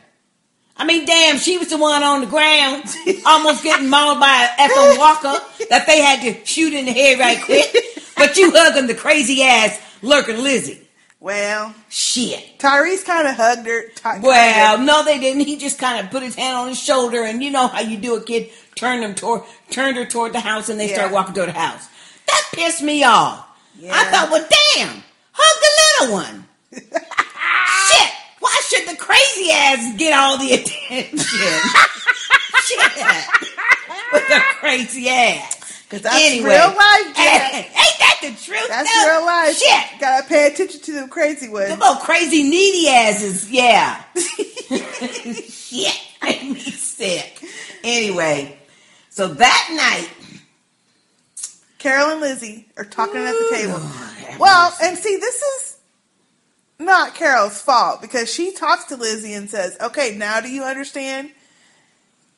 I mean, damn, she was the one on the ground, almost getting mauled by an effing walker that they had to shoot in the head right quick. But you hugging the crazy-ass lurking Lizzie. Well. Shit. Tyreese kind of hugged her. Ty- well, no, they didn't. He just kind of put his hand on his shoulder, and you know how you do a kid, turn them toward, turned her toward the house, and they yeah. start walking toward the house. That pissed me off. Yeah. I thought, well, damn, hug the little one. Shit, why should the crazy ass get all the attention? Shit, with the crazy ass. Because that's anyway, real life, Jack. Ain't that the truth? That's no? real life. Shit. Gotta pay attention to them crazy ones. Them old crazy needy asses, yeah. Shit, made me sick. Anyway, so that night, Carol and Lizzie are talking Ooh, at the table. Lord, well, and see, this is not Carol's fault because she talks to Lizzie and says, okay, now do you understand,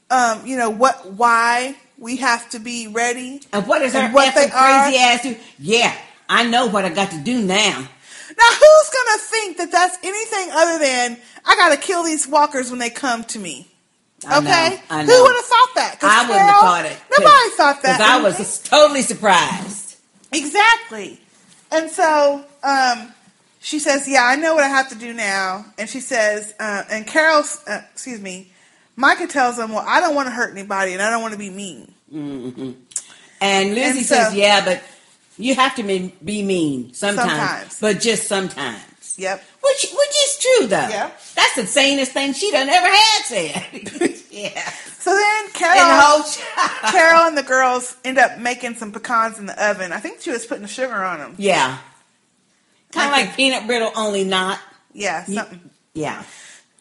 um, you know, what, why we have to be ready? And what is her what they crazy ass do? Yeah, I know what I got to do now. Now, who's going to think that that's anything other than I got to kill these walkers when they come to me? I okay, know, I know. Who would have thought that? I Carol, wouldn't have thought it. Nobody thought that. I was mm-hmm. totally surprised. Exactly. And so um, she says, yeah, I know what I have to do now. And she says, uh, and Carol, uh, excuse me, Mika tells them, well, I don't want to hurt anybody and I don't want to be mean. Mm-hmm. And Lizzie and so, says, yeah, but you have to be mean sometimes, sometimes. But just sometimes. Yep. Which which is true though. Yeah. That's the sanest thing she done ever had said. Yeah. So then Carol and the whole Carol and the girls end up making some pecans in the oven. I think she was putting the sugar on them. Yeah. Kind of like, like peanut brittle, only not. Yeah. Something. Yeah.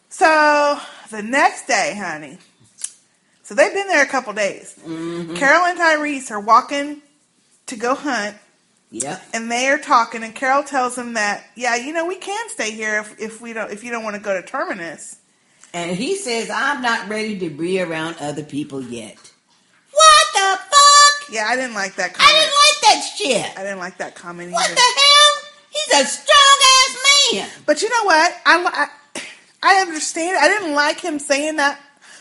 So the next day, honey. So they've been there a couple days. Mm-hmm. Carol and Tyreese are walking to go hunt. Yeah, and they are talking, and Carol tells him that, yeah, you know, we can stay here if, if we don't, if you don't want to go to Terminus. And he says, "I'm not ready to be around other people yet." What the fuck? Yeah, I didn't like that comment. I didn't like that shit. I didn't like that comment either. What the hell? He's a strong ass man. But you know what? I I, I understand. I didn't like him saying that,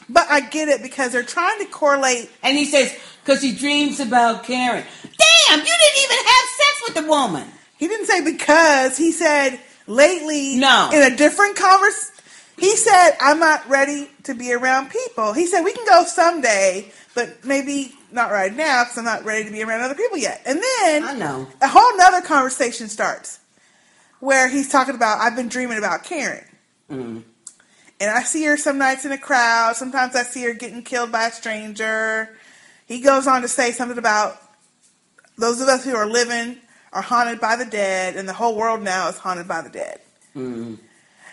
but I get it because they're trying to correlate. And he says, because he dreams about Karen. Damn, you didn't even have sex with the woman. He didn't say because. He said lately. No. In a different conversation. He said, I'm not ready to be around people. He said, we can go someday, but maybe not right now because I'm not ready to be around other people yet. And then I know. a whole nother conversation starts where he's talking about, I've been dreaming about Karen. Mm-hmm. And I see her some nights in a crowd. Sometimes I see her getting killed by a stranger. He goes on to say something about those of us who are living are haunted by the dead, and the whole world now is haunted by the dead. Mm-hmm.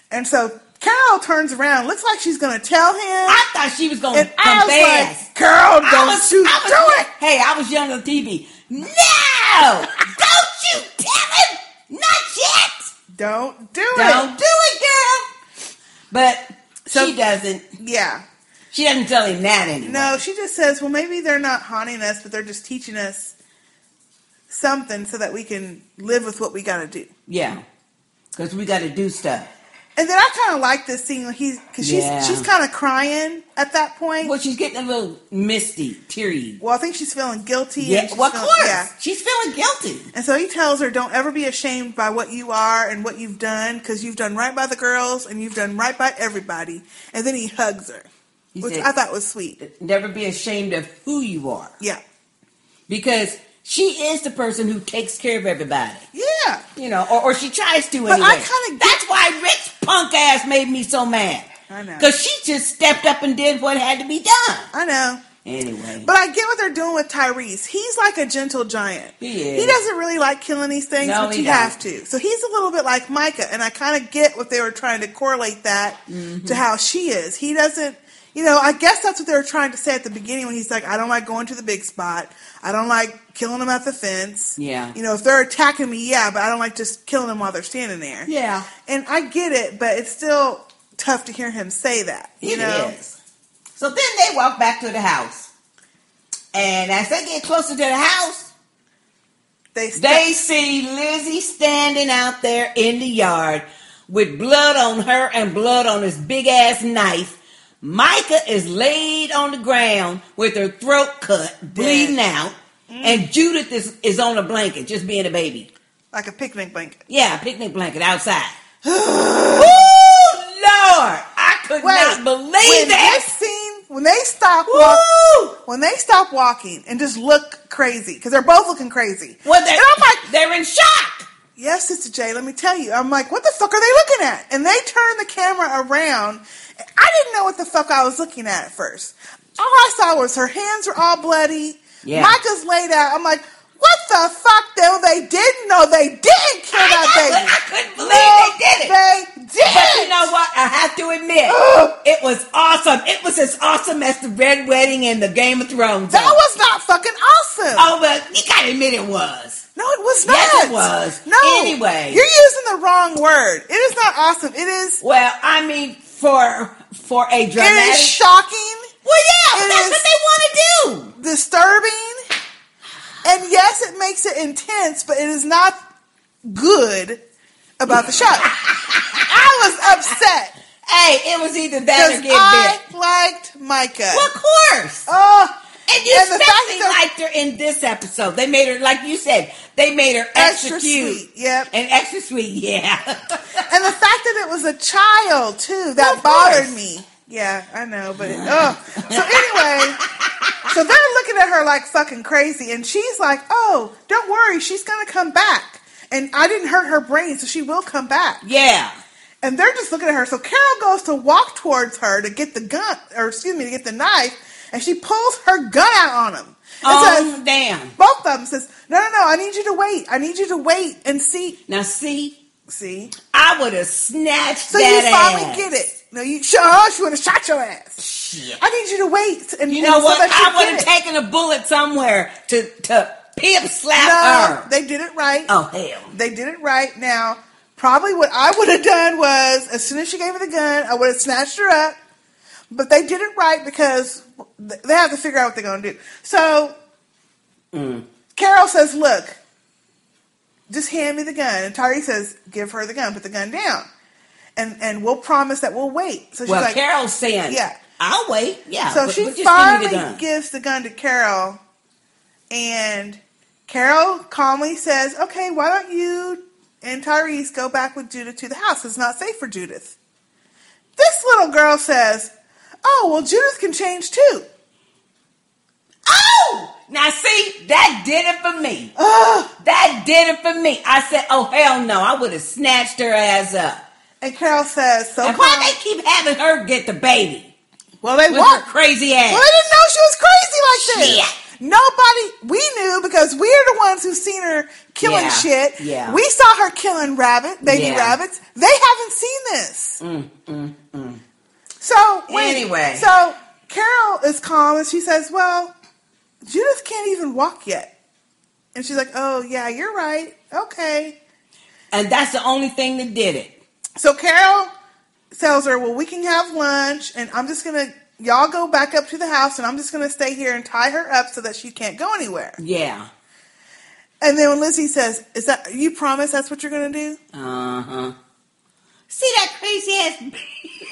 And so Carol turns around, looks like she's going to tell him. I thought she was going to confess. Like, Carol, don't was, you was, do it. Hey, I was young on T V. No! Don't you tell him! Not yet! Don't do don't it. Don't do it, girl! But so, she doesn't. Yeah. She doesn't tell him that anymore. No, she just says, well, maybe they're not haunting us, but they're just teaching us something so that we can live with what we got to do. Yeah. Because we got to do stuff. And then I kind of like this scene when he's, because yeah. she's she's kind of crying at that point. Well, she's getting a little misty, teary. Well, I think she's feeling guilty. Yeah, well, of feeling, course. Yeah. She's feeling guilty. And so he tells her, don't ever be ashamed by what you are and what you've done, because you've done right by the girls and you've done right by everybody. And then he hugs her, he which said, I thought was sweet. Never be ashamed of who you are. Yeah. Because she is the person who takes care of everybody. Yeah. You know, or, or she tries to but anyway. I kinda get That's why Rick's punk ass made me so mad. I know. Because she just stepped up and did what had to be done. I know. Anyway. But I get what they're doing with Tyreese. He's like a gentle giant. He is. He doesn't really like killing these things, no, but you don't. have to. So he's a little bit like Mika, and I kind of get what they were trying to correlate that mm-hmm. to how she is. He doesn't. You know, I guess that's what they were trying to say at the beginning when he's like, I don't like going to the big spot. I don't like killing them at the fence. Yeah. You know, if they're attacking me, yeah, but I don't like just killing them while they're standing there. Yeah. And I get it, but it's still tough to hear him say that. You it know? is. So then they walk back to the house. And as they get closer to the house, they, st- they see Lizzie standing out there in the yard with blood on her and blood on his big-ass knife. Mika is laid on the ground with her throat cut, bleeding Dead. out, mm. and Judith is, is on a blanket, just being a baby. Like a picnic blanket. Yeah, a picnic blanket outside. Ooh, Lord! I could Wait, not believe when that! This scene, when they stop walk, when they stop walking and just look crazy, because they're both looking crazy. Well, they're, and I'm like, they're in shock! Yes, Sister J, let me tell you. I'm like, what the fuck are they looking at? And they turn the camera around. I didn't know what the fuck I was looking at at first. All I saw was her hands were all bloody. Yeah. Mika's laid out. I'm like, what the fuck? No, they didn't. No, they didn't kill that baby. I couldn't believe no, they did it. They did. But you know what? I have to admit, Ugh. it was awesome. It was as awesome as the Red Wedding and the Game of Thrones. That was not fucking awesome. Oh, well, you gotta admit it was. No, it was not. Yes, it was. No. Anyway. You're using the wrong word. It is not awesome. It is. Well, I mean, for for a dramatic. It is shocking. Well, yeah, that's what they want to do. Disturbing. And yes, it makes it intense, but it is not good about the show. I was upset. Hey, it was either that or get I bit. I liked Mika. Well, of course. Oh. And you and especially liked her in this episode. They made her, like you said, they made her extra, extra cute. Sweet, yep. And extra sweet, yeah. And the fact that it was a child, too, that well, bothered course. me. Yeah, I know, but, oh. So anyway, so they're looking at her like fucking crazy, and she's like, oh, don't worry, she's going to come back. And I didn't hurt her brain, so she will come back. Yeah. And they're just looking at her. So Carol goes to walk towards her to get the gun, or excuse me, to get the knife, and she pulls her gun out on him. Oh, says, damn. Both of them says, no, no, no, I need you to wait. I need you to wait and see. Now, see? See? I would have snatched so that ass. So you finally get it. No, you, oh, she would have shot your ass. Shit. I need you to wait. And, you know and what? So I would have taken a bullet somewhere to, to pimp slap no, her. They did it right. Oh, hell. They did it right. Now, probably what I would have done was, as soon as she gave her the gun, I would have snatched her up. But they did it right because they have to figure out what they're going to do. So, mm. Carol says, look, just hand me the gun. And Tyreese says, give her the gun. Put the gun down. And and we'll promise that we'll wait. So she's well, like, Carol's saying, yeah, I'll wait. Yeah. So but, she but finally give the gives the gun to Carol. And Carol calmly says, okay, why don't you and Tyreese go back with Judith to the house? It's not safe for Judith. This little girl says, oh, well, Judith can change too. Oh! Now, see, that did it for me. Ugh. That did it for me. I said, oh, hell no. I would have snatched her ass up. And Carol says, so. And why they keep having her get the baby? Well, they won't. Crazy ass. Well, I didn't know she was crazy like this. Shit. Nobody, we knew because we're the ones who've seen her killing yeah, shit. Yeah. We saw her killing rabbit, baby yeah. rabbits. They haven't seen this. Mm, mm, mm. So, wait, anyway. So, Carol is calm and she says, well, Judith can't even walk yet. And she's like, oh, yeah, you're right. Okay. And that's the only thing that did it. So, Carol tells her, well, we can have lunch and I'm just going to. Y'all go back up to the house, and I'm just going to stay here and tie her up so that she can't go anywhere. Yeah. And then when Lizzie says, "Is that you promise that's what you're going to do?" Uh huh. See that crazy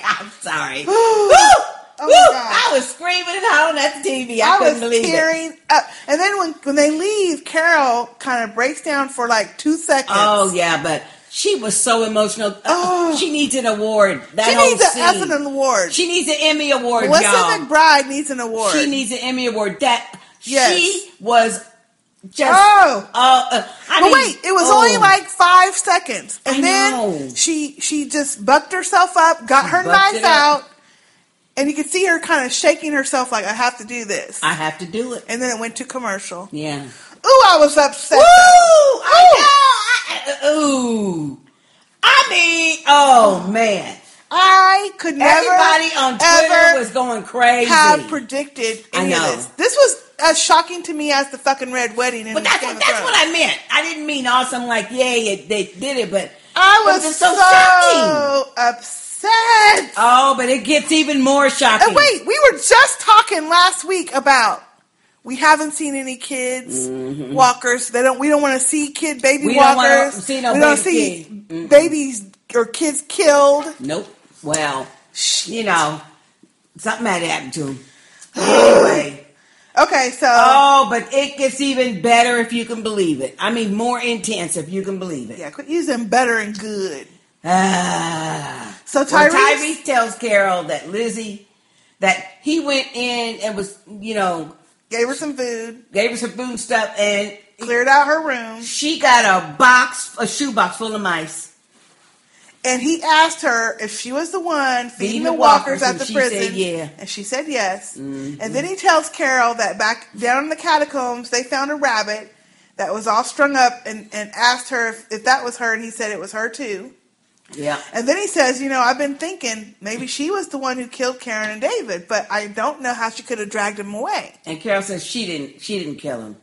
ass? I'm sorry. Woo! Oh Woo! I was screaming and hollering at the T V. I, I couldn't believe it. I was tearing up. And then when when they leave, Carol kind of breaks down for like two seconds. Oh yeah, but. She was so emotional. Oh. She needs an award. That she whole needs an effing award. She needs an Emmy award, Melissa y'all. Melissa McBride needs an award. She needs an Emmy award. That yes. She was just... Oh! Uh, uh, I but mean, wait, it was oh. only like five seconds. And I then know. she she just bucked herself up, got she her knife out, and you could see her kind of shaking herself like, I have to do this. I have to do it. And then it went to commercial. Yeah. Ooh, I was upset. Ooh! I know! Ooh, I mean, oh man, I could never. Everybody on Twitter was going crazy. Have predicted any I know. of this. This was as shocking to me as the fucking red wedding. In but that's what, that's what I meant. I didn't mean awesome like yeah, they did it, but I was, it was so, so shocking. upset. Oh, but it gets even more shocking. And wait, we were just talking last week about. We haven't seen any kids mm-hmm. walkers. They don't. We don't want to see kid baby we walkers. Don't want to see no we don't see kid. babies mm-hmm. or kids killed. Nope. Well, Shit. you know, something might happen to them. Anyway, okay. So, oh, but it gets even better if you can believe it. I mean, more intense if you can believe it. Yeah, quit using better and good. Ah. So Tyreese, well, Tyreese tells Carol that Lizzie, that he went in and was, you know. Gave her some food. Gave her some food and stuff and... Cleared out her room. She got a box, a shoebox full of mice. And he asked her if she was the one feeding, feeding the walkers, walkers at the she prison. Said, yeah. And she said yes. Mm-hmm. And then he tells Carol that back down in the catacombs, they found a rabbit that was all strung up and, and asked her if, if that was her. And he said it was her too. Yeah. And then he says, you know, I've been thinking maybe she was the one who killed Karen and David, but I don't know how she could have dragged him away. And Carol says she didn't she didn't kill him.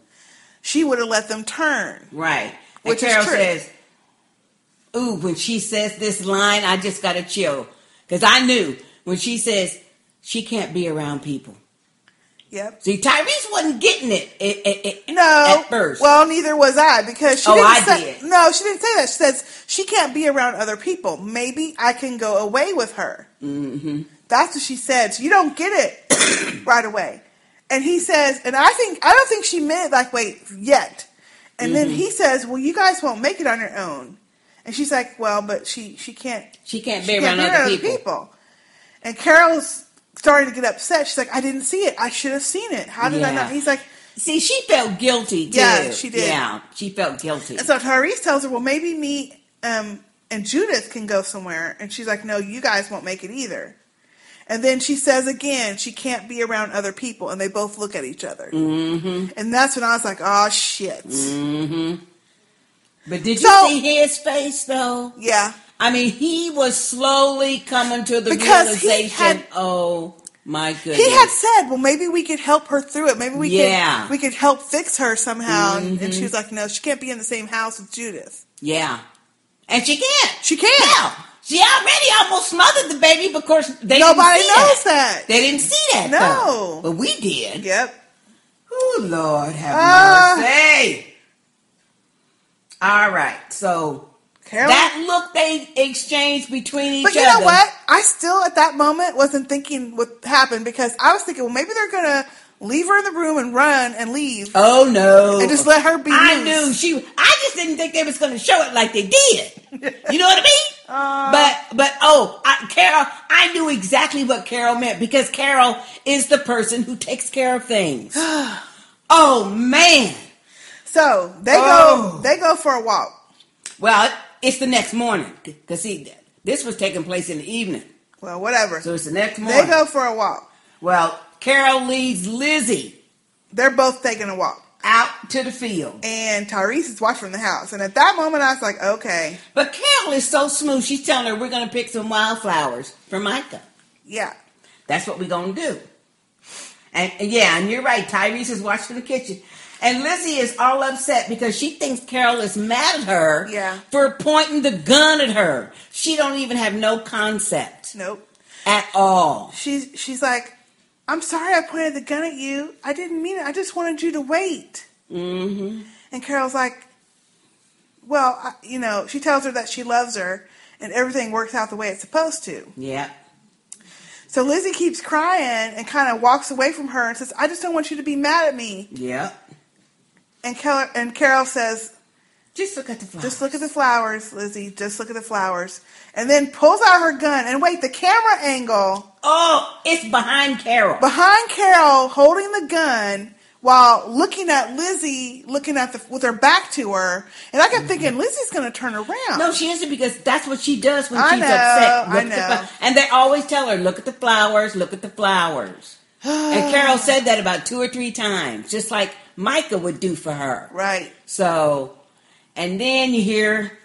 She would have let them turn. Right. Which and Carol is true. says, ooh, when she says this line, I just got a chill. Because I knew when she says she can't be around people. Yep. See, Tyreese wasn't getting it at, at, at, no, at first. Well, neither was I because she oh, didn't I say, did. No, she didn't say that. She says she can't be around other people. Maybe I can go away with her. Mm-hmm. That's what she said. So you don't get it right away. And he says, and I think I don't think she meant like wait yet. And mm-hmm. then he says, well, you guys won't make it on your own. And she's like, well, but she she can't she can't be she around, can't be around other people. people. And Carol's starting to get upset. She's like, I didn't see it. I should have seen it. How did yeah. I not? He's like... See, she felt guilty, too. Yeah, she did. Yeah, she felt guilty. And so Tyreese tells her, well, maybe me um, and Judith can go somewhere. And she's like, no, you guys won't make it either. And then she says again, she can't be around other people. And they both look at each other. Mm-hmm. And that's when I was like, oh, shit. Mm-hmm. But did you so, see his face, though? Yeah. I mean, he was slowly coming to the because realization, had, oh, my goodness. He had said, well, maybe we could help her through it. Maybe we, yeah. could, we could help fix her somehow. Mm-hmm. And she was like, no, she can't be in the same house with Judith. Yeah. And she can't. She can't. No. She already almost smothered the baby because they Nobody didn't see knows that. that. They didn't see that, No. Though. But we did. Yep. Oh, Lord, have uh, mercy. All right, so... Carol? That look they exchanged between each other. But you know other. what? I still, at that moment, wasn't thinking what happened because I was thinking, well, maybe they're going to leave her in the room and run and leave. Oh, no. And just let her be I loose. knew she... I just didn't think they was going to show it like they did. You know what I mean? Uh, but, but oh, I, Carol, I knew exactly what Carol meant, because Carol is the person who takes care of things. Oh, man. So, they oh. go They go for a walk. Well, it's the next morning. Because, see, this was taking place in the evening. Well, whatever. So, it's the next morning. They go for a walk. Well... Carol leads Lizzie. They're both taking a walk. Out to the field. And Tyreese is watching from the house. And at that moment, I was like, okay. But Carol is so smooth. She's telling her, we're going to pick some wildflowers for Mika. Yeah. That's what we're going to do. And, and yeah, and you're right. Tyreese is watching from the kitchen. And Lizzie is all upset because she thinks Carol is mad at her yeah. for pointing the gun at her. She don't even have no concept. Nope. At all. She's, she's like... I'm sorry I pointed the gun at you. I didn't mean it. I just wanted you to wait. Mm-hmm. And Carol's like, well, I, you know, she tells her that she loves her and everything works out the way it's supposed to. Yeah. So Lizzie keeps crying and kind of walks away from her and says, I just don't want you to be mad at me. Yeah. And Carol, and Carol says, just look at the flowers. Just look at the flowers, Lizzie. Just look at the flowers. And then pulls out her gun. And wait, the camera angle. Oh, it's behind Carol. Behind Carol holding the gun while looking at Lizzie, looking at the, with her back to her. And I kept mm-hmm. thinking, Lizzie's going to turn around. No, she isn't, because that's what she does when I she's know, upset. Look I know. The, and they always tell her, look at the flowers, look at the flowers. And Carol said that about two or three times, just like Mika would do for her. Right. So... And then you hear...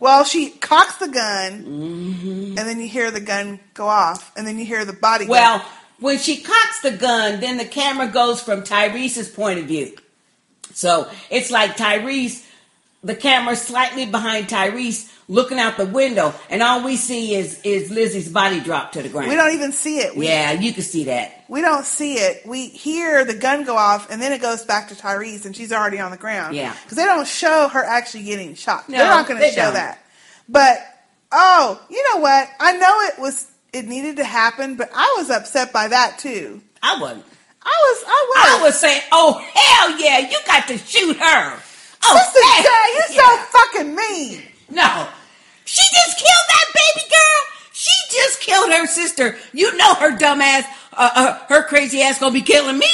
Well, she cocks the gun, mm-hmm. and then you hear the gun go off, and then you hear the body go. Well, when she cocks the gun, then the camera goes from Tyreese's point of view. So it's like Tyreese, the camera slightly behind Tyreese, looking out the window, and all we see is, is Lizzie's body drop to the ground. We don't even see it. We, yeah, you can see that. We don't see it. We hear the gun go off, and then it goes back to Tyreese, and she's already on the ground. Yeah. Because they don't show her actually getting shot. No, they're not going to show don't. that. But, oh, you know what? I know it was it needed to happen, but I was upset by that, too. I wasn't. I was. I was. I was saying, oh, hell yeah, you got to shoot her. Oh, Sister Jay, you're yeah. so fucking mean. No. She just killed that baby girl. She just killed her sister. You know her dumb ass, uh, uh, her crazy ass gonna be killing me.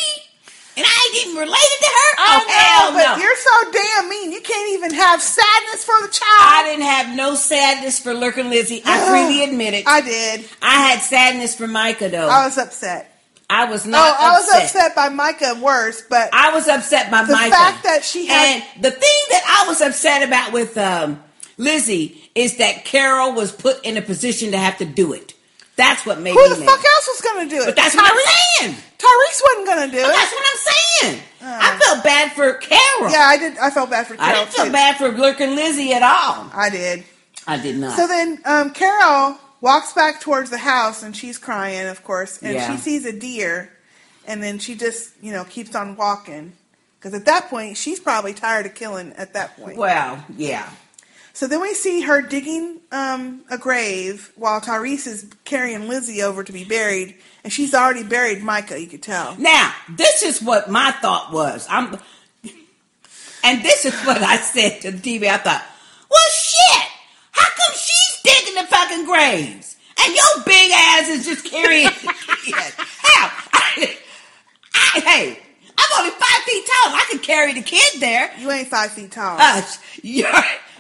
And I ain't even related to her. I oh, hell know, but no. You're so damn mean. You can't even have sadness for the child. I didn't have no sadness for Lurkin' Lizzie. I freely admit it. I did. I had sadness for Mika, though. I was upset. I was not upset. Oh, I upset. was upset by Mika worse, but... I was upset by the Mika. The fact that she had... And the thing that I was upset about with... um. Lizzie is that Carol was put in a position to have to do it. That's what made Who me Who the mad. fuck else was going to do it? But that's Tyreese. what I'm saying. Tyreese wasn't going to do but it. That's what I'm saying. Uh, I felt bad for Carol. Yeah, I did. I felt bad for Carol. I didn't feel too. bad for Lurkin' Lizzie at all. I did. I did not. So then um, Carol walks back towards the house, and she's crying, of course, and yeah. she sees a deer, and then she just, you know, keeps on walking. Because at that point, she's probably tired of killing at that point. Well, yeah. So then we see her digging um, a grave while Tyreese is carrying Lizzie over to be buried. And she's already buried Mika, you could tell. Now, this is what my thought was. I'm, and this is what I said to the T V. I thought, well, shit, how come she's digging the fucking graves? And your big ass is just carrying yes. How? I, I, hey. I'm only five feet tall. I could carry the kid there. You ain't five feet tall. Hush. You're...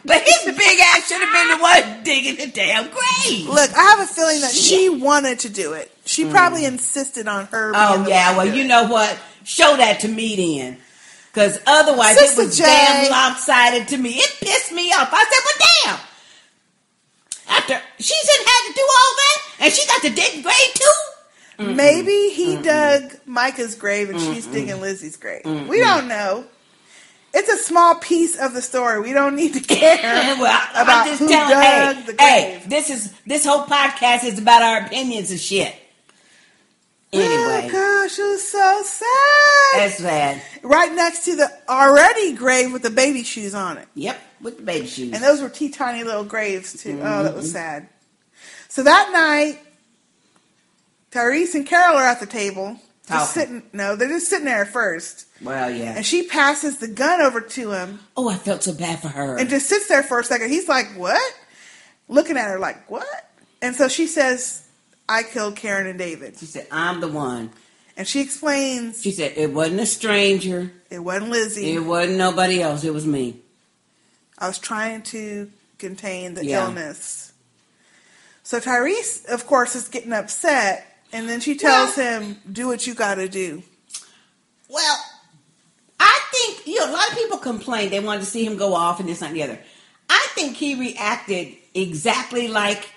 But his big ass should have been the one digging the damn grave. Look, I have a feeling that she wanted to do it. She probably mm. insisted on her. Oh, yeah. Well, you know what? Show that to me then. Because otherwise Sister it was Jay. damn lopsided to me. It pissed me off. I said, well, damn. After she didn't have to do all that and she got to dig the grave too? Mm-mm. Maybe he Mm-mm. dug Mika's grave and Mm-mm. she's digging Lizzie's grave. Mm-mm. We don't know. It's a small piece of the story. We don't need to care well, about just who telling, dug hey, the grave. Hey, this is this whole podcast is about our opinions and shit. Anyway, oh gosh, it was so sad. That's sad. Right next to the already grave with the baby shoes on it. Yep, with the baby shoes. And those were tea tiny little graves too. Mm-hmm. Oh, that was sad. So that night, Tyreese and Carol are at the table. Just sitting, no, they're just sitting there at first. Well, yeah. And she passes the gun over to him. Oh, I felt so bad for her. And just sits there for a second. He's like, what? Looking at her like, what? And so she says, I killed Karen and David. She said, I'm the one. And she explains. She said, it wasn't a stranger. It wasn't Lizzie. It wasn't nobody else. It was me. I was trying to contain the yeah. illness. So Tyreese, of course, is getting upset. And then she tells well, him, do what you got to do. Well, I think, you know, a lot of people complained. They wanted to see him go off and this, that, and the other. I think he reacted exactly like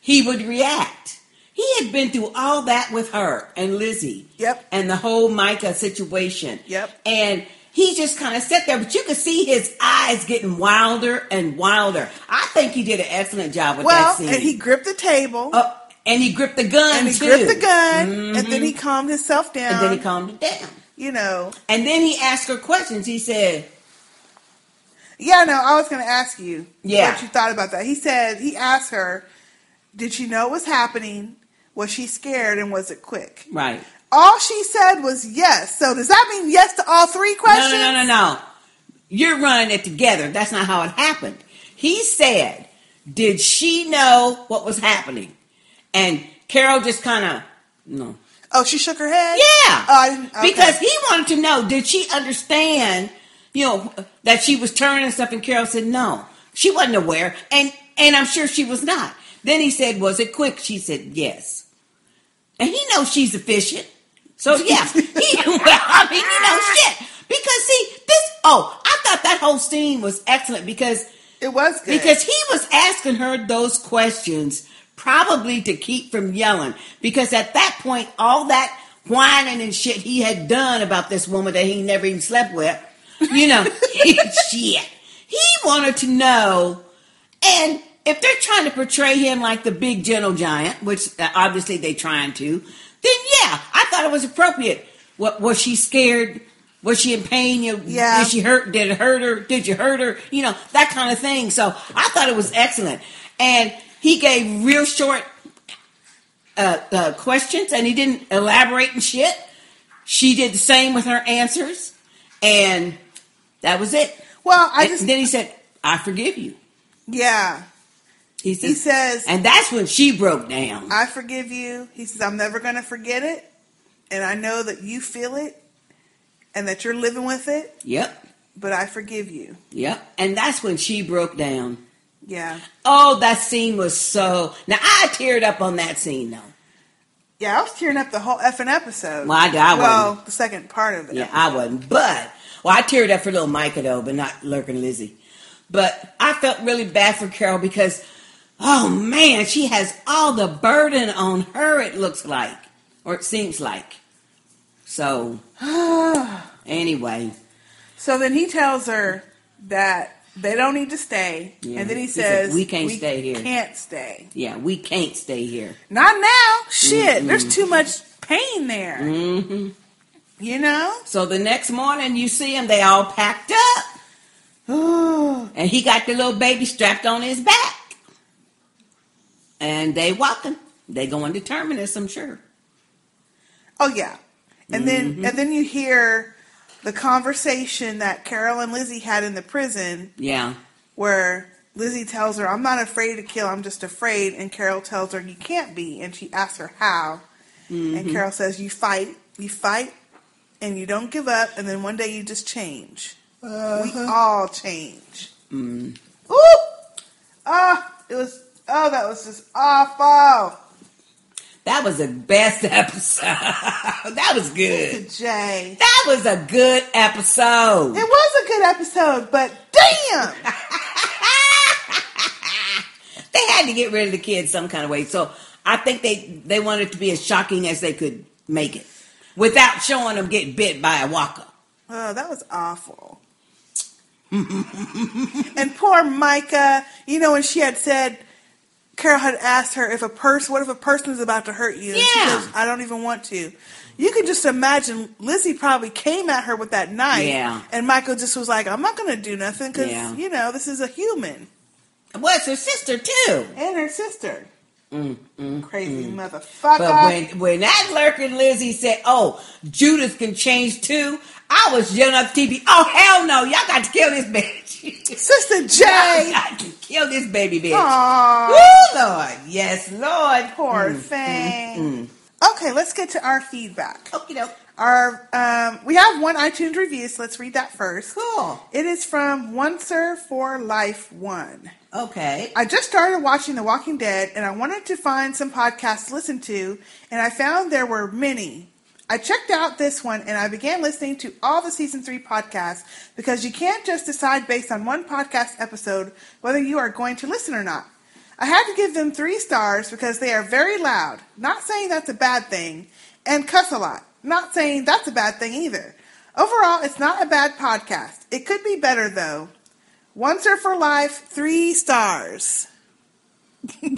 he would react. He had been through all that with her and Lizzie. Yep. And the whole Mika situation. Yep. And he just kind of sat there. But you could see his eyes getting wilder and wilder. I think he did an excellent job with well, that scene. Well, and he gripped the table. Uh, And he gripped the gun, And he too. gripped the gun, mm-hmm. and then he calmed himself down. And then he calmed it down. You know. And then he asked her questions. He said... Yeah, no, I was going to ask you yeah. what you thought about that. He said, he asked her, did she know what was happening? Was she scared, and was it quick? Right. All she said was yes. So does that mean yes to all three questions? No, no, no, no, no. You're running it together. That's not how it happened. He said, did she know what was happening? And Carol just kind of, no. Oh, she shook her head? Yeah. Uh, okay. Because he wanted to know, did she understand, you know, that she was turning and stuff? And Carol said, no. She wasn't aware. And, and I'm sure she was not. Then he said, was it quick? She said, yes. And he knows she's efficient. So, yeah. he, well, I mean, you know, shit. Because, see, this, oh, I thought that whole scene was excellent because. It was good. Because he was asking her those questions. Probably to keep from yelling. Because at that point, all that whining and shit he had done about this woman that he never even slept with, you know, shit. He wanted to know. And if they're trying to portray him like the big gentle giant, which obviously they're trying to, then yeah, I thought it was appropriate. What, was she scared? Was she in pain? You, yeah. Did she hurt? Did it hurt her? Did you hurt her? You know, that kind of thing. So I thought it was excellent. And he gave real short uh, uh, questions, and he didn't elaborate and shit. She did the same with her answers, and that was it. Well, I and just... Then he said, I forgive you. Yeah. He says, he says... And that's when she broke down. I forgive you. He says, I'm never going to forget it, and I know that you feel it, and that you're living with it. Yep. But I forgive you. Yep. And that's when she broke down. Yeah. Oh, that scene was so... Now, I teared up on that scene, though. Yeah, I was tearing up the whole effing episode. Well, I, I well, wasn't. the second part of it. Yeah, episode. I wasn't. But, well, I teared up for little Mika, though, but not Lurking Lizzie. But I felt really bad for Carol because, oh, man, she has all the burden on her, it looks like. Or it seems like. So, anyway. So then he tells her that... They don't need to stay. Yeah. And then he says, he said, we can't we stay here. We can't stay. Yeah, we can't stay here. Not now. Shit, mm-hmm. There's too much pain there. Mm-hmm. You know? So the next morning you see him, they all packed up. And he got the little baby strapped on his back. And they walking. They going to Terminus, I'm sure. Oh, yeah. And mm-hmm. then and then you hear... The conversation that Carol and Lizzie had in the prison. Yeah. Where Lizzie tells her, I'm not afraid to kill, I'm just afraid. And Carol tells her, you can't be. And she asks her how. Mm-hmm. And Carol says, you fight, you fight, and you don't give up. And then one day you just change. Uh-huh. We all change. Mm. Ooh! Oh, it was, oh, that was just awful. That was the best episode. That was good. Jay. That was a good episode. It was a good episode, but damn. They had to get rid of the kids some kind of way. So I think they, they wanted it to be as shocking as they could make it without showing them get bit by a walker. Oh, that was awful. And poor Mika, you know, when she had said, Carol had asked her if a person, what if a person is about to hurt you? Yeah. And she goes, I don't even want to. You can just imagine Lizzie probably came at her with that knife. Yeah. And Michael just was like, I'm not going to do nothing because, yeah. you know, this is a human. Well, it's her sister, too. And her sister. Mm, mm, Crazy mm. motherfucker. But when, when that lurking Lizzie said, oh, Judith can change too, I was yelling at the T V, oh, hell no, y'all got to kill this bitch. Sister J. Y'all got to kill this baby bitch. Oh, Lord. Yes, Lord. Poor mm, thing. Mm, mm. Okay, let's get to our feedback. Okie doke. Our, um, we have one iTunes review, so let's read that first. Cool. It is from Oncer for Life One. Okay. I just started watching The Walking Dead, and I wanted to find some podcasts to listen to, and I found there were many. I checked out this one, and I began listening to all the Season three podcasts, because you can't just decide based on one podcast episode whether you are going to listen or not. I had to give them three stars because they are very loud, not saying that's a bad thing, and cuss a lot. Not saying that's a bad thing either. Overall, it's not a bad podcast. It could be better, though. Once or for life, three stars. Well,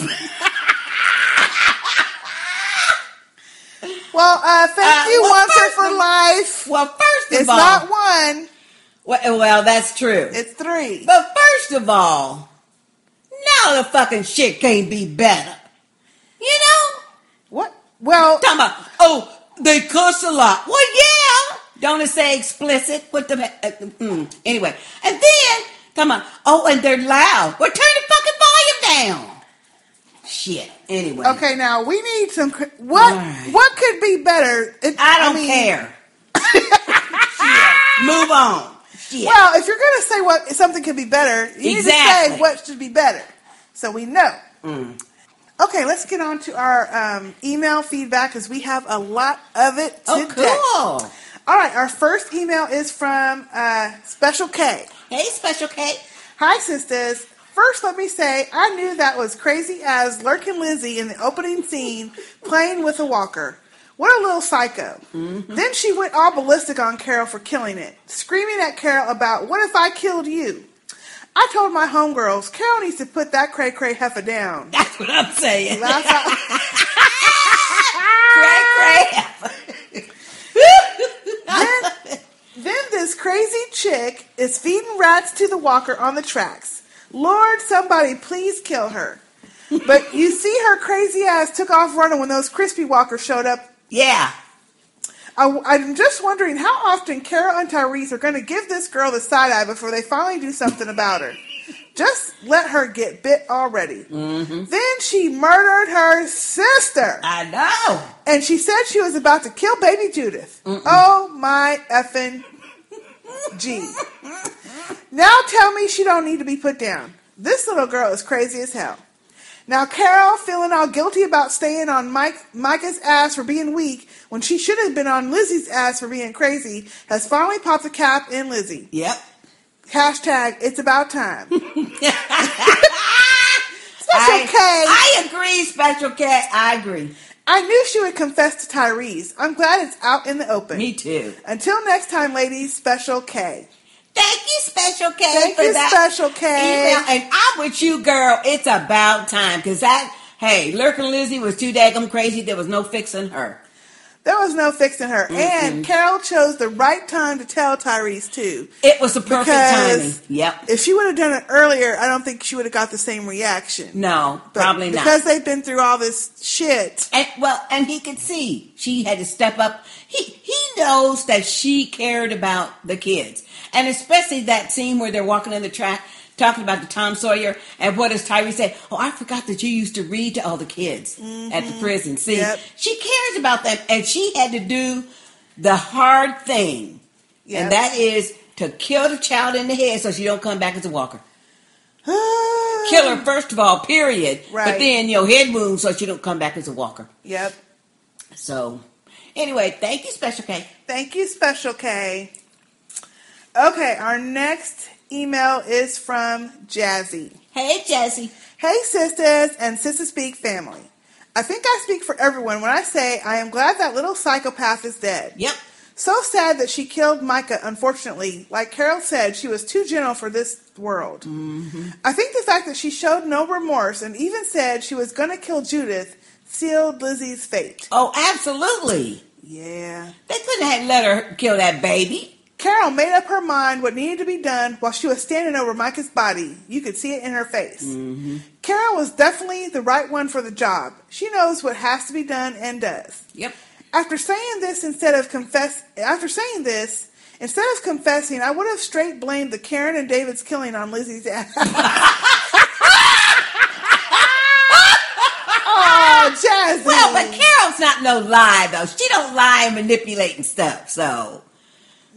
uh, thank uh, you, well, Once or for of, life. Well, first of it's all. It's not one. Well, well, that's true. It's three. But first of all, now the fucking shit can't be better. You know? What? Well. Talking about, oh. They cuss a lot. Well, yeah. Don't it say explicit? What the? Uh, mm. Anyway, and then come on. Oh, and they're loud. Well, turn the fucking volume down. Shit. Anyway. Okay, now we need some. What? Right. What could be better? It, I don't I mean, care. Shit. Move on. Shit. Well, if you're gonna say what something could be better, you exactly. need to say what should be better, so we know. Mm. Okay, let's get on to our um, email feedback because we have a lot of it today. Oh, cool. All right, our first email is from uh, Special K. Hey, Special K. Hi, sisters. First, let me say I knew that was crazy as Lurkin' Lizzie in the opening scene playing with a walker. What a little psycho. Mm-hmm. Then she went all ballistic on Carol for killing it, screaming at Carol about, what if I killed you? I told my homegirls, Carol needs to put that cray-cray heifer down. That's what I'm saying. Cray-cray heifer. then, then this crazy chick is feeding rats to the walker on the tracks. Lord, somebody please kill her. But you see her crazy ass took off running when those crispy walkers showed up. Yeah. I, I'm just wondering how often Carol and Tyreese are going to give this girl the side eye before they finally do something about her. Just let her get bit already. Mm-hmm. Then she murdered her sister. I know. And she said she was about to kill baby Judith. Mm-mm. Oh my effing G. Now tell me she don't need to be put down. This little girl is crazy as hell. Now, Carol, feeling all guilty about staying on Mike, Micah's ass for being weak when she should have been on Lizzie's ass for being crazy, has finally popped a cap in Lizzie. Yep. Hashtag, it's about time. Special I, K. I agree, Special K. I agree. I knew she would confess to Tyreese. I'm glad it's out in the open. Me too. Until next time, ladies, Special K. Thank you, Special K, Thank for you, that Special K. Email. And I'm with you, girl. It's about time. Because that, hey, Lurkin' Lizzie was too daggum crazy. There was no fixing her. There was no fixing her. Mm-hmm. And Carol chose the right time to tell Tyreese, too. It was the perfect timing. Yep. If she would have done it earlier, I don't think she would have got the same reaction. No, but probably because not. Because they've been through all this shit. And, well, and he could see she had to step up. He, he knows that she cared about the kids. And especially that scene where they're walking on the track talking about the Tom Sawyer. And what does Tyreese say? Oh, I forgot that you used to read to all the kids mm-hmm. at the prison. See, yep. She cares about them. And she had to do the hard thing. Yep. And that is to kill the child in the head so she don't come back as a walker. Kill her, first of all, period. Right. But then, you know, head wound so she don't come back as a walker. Yep. So, anyway, thank you, Special K. Thank you, Special K. Okay, our next email is from Jazzy. Hey, Jazzy. Hey, sisters and Sister Speak family. I think I speak for everyone when I say I am glad that little psychopath is dead. Yep. So sad that she killed Micah, unfortunately. Like Carol said, she was too gentle for this world. Mm-hmm. I think the fact that she showed no remorse and even said she was going to kill Judith sealed Lizzie's fate. Oh, absolutely. Yeah. They couldn't have let her kill that baby. Carol made up her mind what needed to be done while she was standing over Micah's body. You could see it in her face. Mm-hmm. Carol was definitely the right one for the job. She knows what has to be done and does. Yep. After saying this, instead of confess, after saying this, instead of confessing, I would have straight blamed the Karen and David's killing on Lizzie's ass. Oh, Jasmine. Well, but Carol's not no lie though. She don't lie and manipulate and stuff. So.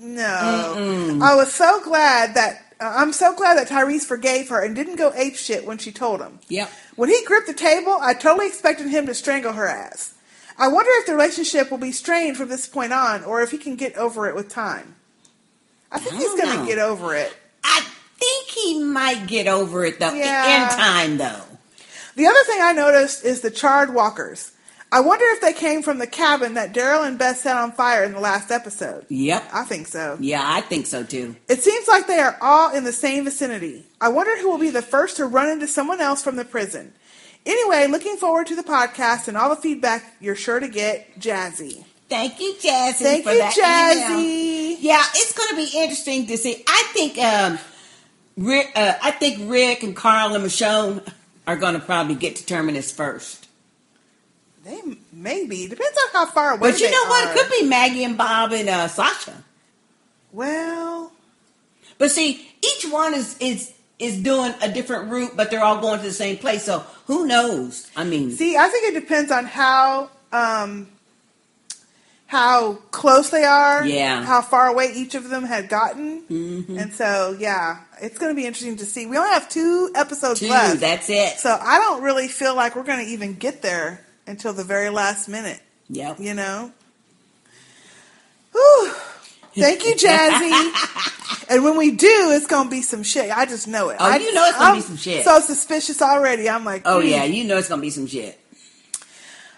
No. Mm-mm. I was so glad that uh, I'm so glad that Tyreese forgave her and didn't go ape shit when she told him. Yep. When he gripped the table, I totally expected him to strangle her ass. I wonder if the relationship will be strained from this point on, or if he can get over it with time. I think I he's going to get over it. I think he might get over it though yeah. in time though. The other thing I noticed is the charred walkers. I wonder if they came from the cabin that Daryl and Beth set on fire in the last episode. Yep. I think so. Yeah, I think so too. It seems like they are all in the same vicinity. I wonder who will be the first to run into someone else from the prison. Anyway, looking forward to the podcast and all the feedback you're sure to get, Jazzy. Thank you, Jazzy. Thank for you, that Jazzy. Email. Yeah, it's going to be interesting to see. I think, um, Rick, uh, I think Rick and Carl and Michonne are going to probably get to Terminus first. They maybe depends on how far away. But you know what? It could be Maggie and Bob and uh, Sasha. Well, but see, each one is is is doing a different route, but they're all going to the same place. So who knows? I mean, see, I think it depends on how um how close they are. Yeah, how far away each of them had gotten, mm-hmm. and so yeah, it's going to be interesting to see. We only have two episodes two, left. That's it. So I don't really feel like we're going to even get there. Until the very last minute. Yep. You know? Whew. Thank you, Jazzy. And when we do, it's going to be some shit. I just know it. Oh, I, you know it's going to be some shit. So suspicious already. I'm like, oh, mm. yeah. You know it's going to be some shit.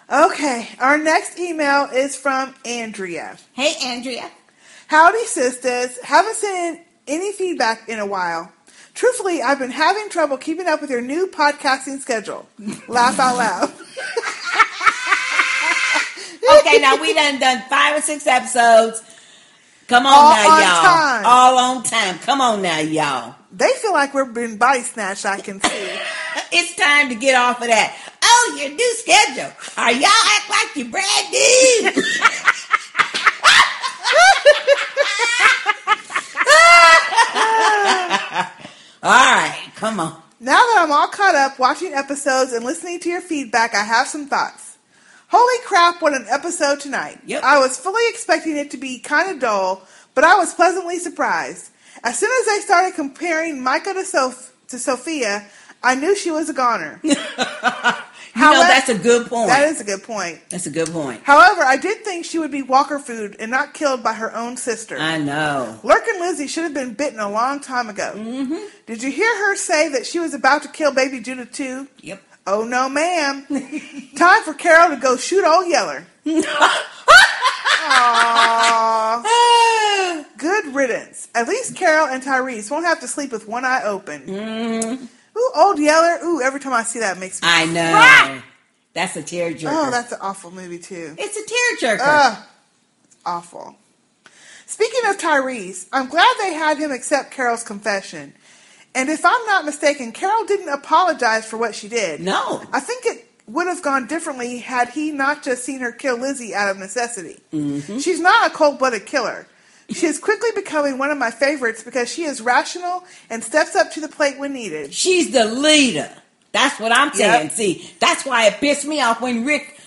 Okay. Our next email is from Andrea. Hey, Andrea. Howdy, sisters. Haven't sent any feedback in a while. Truthfully, I've been having trouble keeping up with your new podcasting schedule. Laugh out loud. Okay, now we done done five or six episodes. Come on all now, on y'all. Time. All on time. Come on now, y'all. They feel like we're being body snatched, I can see. It's time to get off of that. Oh, your new schedule. Are y'all act like you're brand new? All right, come on. Now that I'm all caught up watching episodes and listening to your feedback, I have some thoughts. Holy crap, what an episode tonight. Yep. I was fully expecting it to be kind of dull, but I was pleasantly surprised. As soon as I started comparing Mika to, Sof- to Sophia, I knew she was a goner. you However, know, that's a good point. That is a good point. That's a good point. However, I did think she would be walker food and not killed by her own sister. I know. Lurkin' Lizzie should have been bitten a long time ago. Mm-hmm. Did you hear her say that she was about to kill baby Judith too? Yep. Oh, no, ma'am. Time for Carol to go shoot old Yeller. Aww. Good riddance. At least Carol and Tyreese won't have to sleep with one eye open. Mm. Ooh, old Yeller. Ooh, every time I see that makes me I know. Cry. That's a tearjerker. Oh, that's an awful movie, too. It's a tearjerker. Uh, it's awful. Speaking of Tyreese, I'm glad they had him accept Carol's confession. And if I'm not mistaken, Carol didn't apologize for what she did. No. I think it would have gone differently had he not just seen her kill Lizzie out of necessity. Mm-hmm. She's not a cold-blooded killer. She is quickly becoming one of my favorites because she is rational and steps up to the plate when needed. She's the leader. That's what I'm saying. Yep. See, that's why it pissed me off when Rick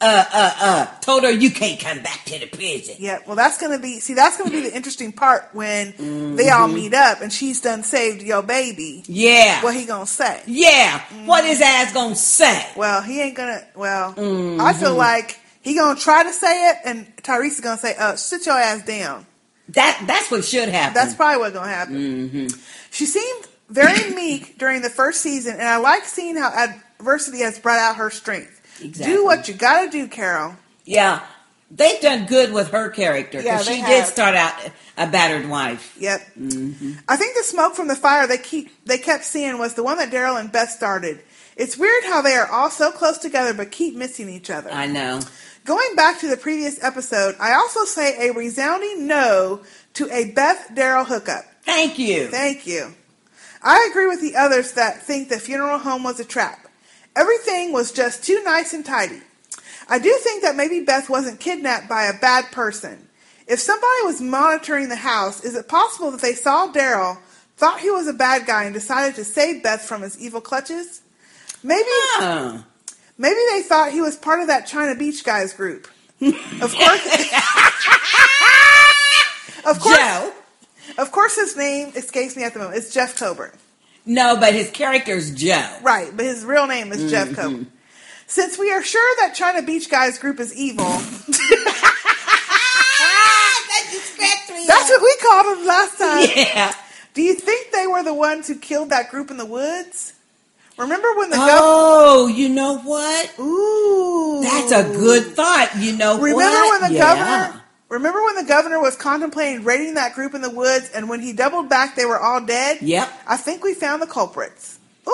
uh, uh, uh, told her, you can't come back to the prison. Yeah, well, that's going to be, see, that's going to be the interesting part when mm-hmm. they all meet up and she's done saved your baby. Yeah. What he going to say? Yeah. Mm-hmm. What his ass going to say? Well, he ain't going to, well, mm-hmm. I feel like he going to try to say it and Tyreese is going to say, uh, sit your ass down. That That's what should happen. That's probably what's going to happen. Mm-hmm. She seemed very meek during the first season and I like seeing how adversity has brought out her strength. Exactly. Do what you gotta do, Carol. Yeah. They've done good with her character. Because yeah, she have. did start out a battered wife. Yep. Mm-hmm. I think the smoke from the fire they keep they kept seeing was the one that Daryl and Beth started. It's weird how they are all so close together but keep missing each other. I know. Going back to the previous episode, I also say a resounding no to a Beth-Daryl hookup. Thank you. Thank you. I agree with the others that think the funeral home was a trap. Everything was just too nice and tidy. I do think that maybe Beth wasn't kidnapped by a bad person. If somebody was monitoring the house, is it possible that they saw Daryl, thought he was a bad guy, and decided to save Beth from his evil clutches? Maybe, oh. maybe they thought he was part of that China Beach guys group. Of course, of course, Joe. Of course, his name escapes me at the moment. It's Jeff Coburn. No, but his character's Joe. Right, but his real name is mm-hmm. Jeff Coburn. Since we are sure that China Beach guys group is evil. That's what we called them last time. Yeah. Do you think they were the ones who killed that group in the woods? Remember when the oh, governor... Oh, you know what? Ooh. That's a good thought. You know remember what? When the yeah. governor, remember when the governor was contemplating raiding that group in the woods, and when he doubled back, they were all dead? Yep. I think we found the culprits. Ooh!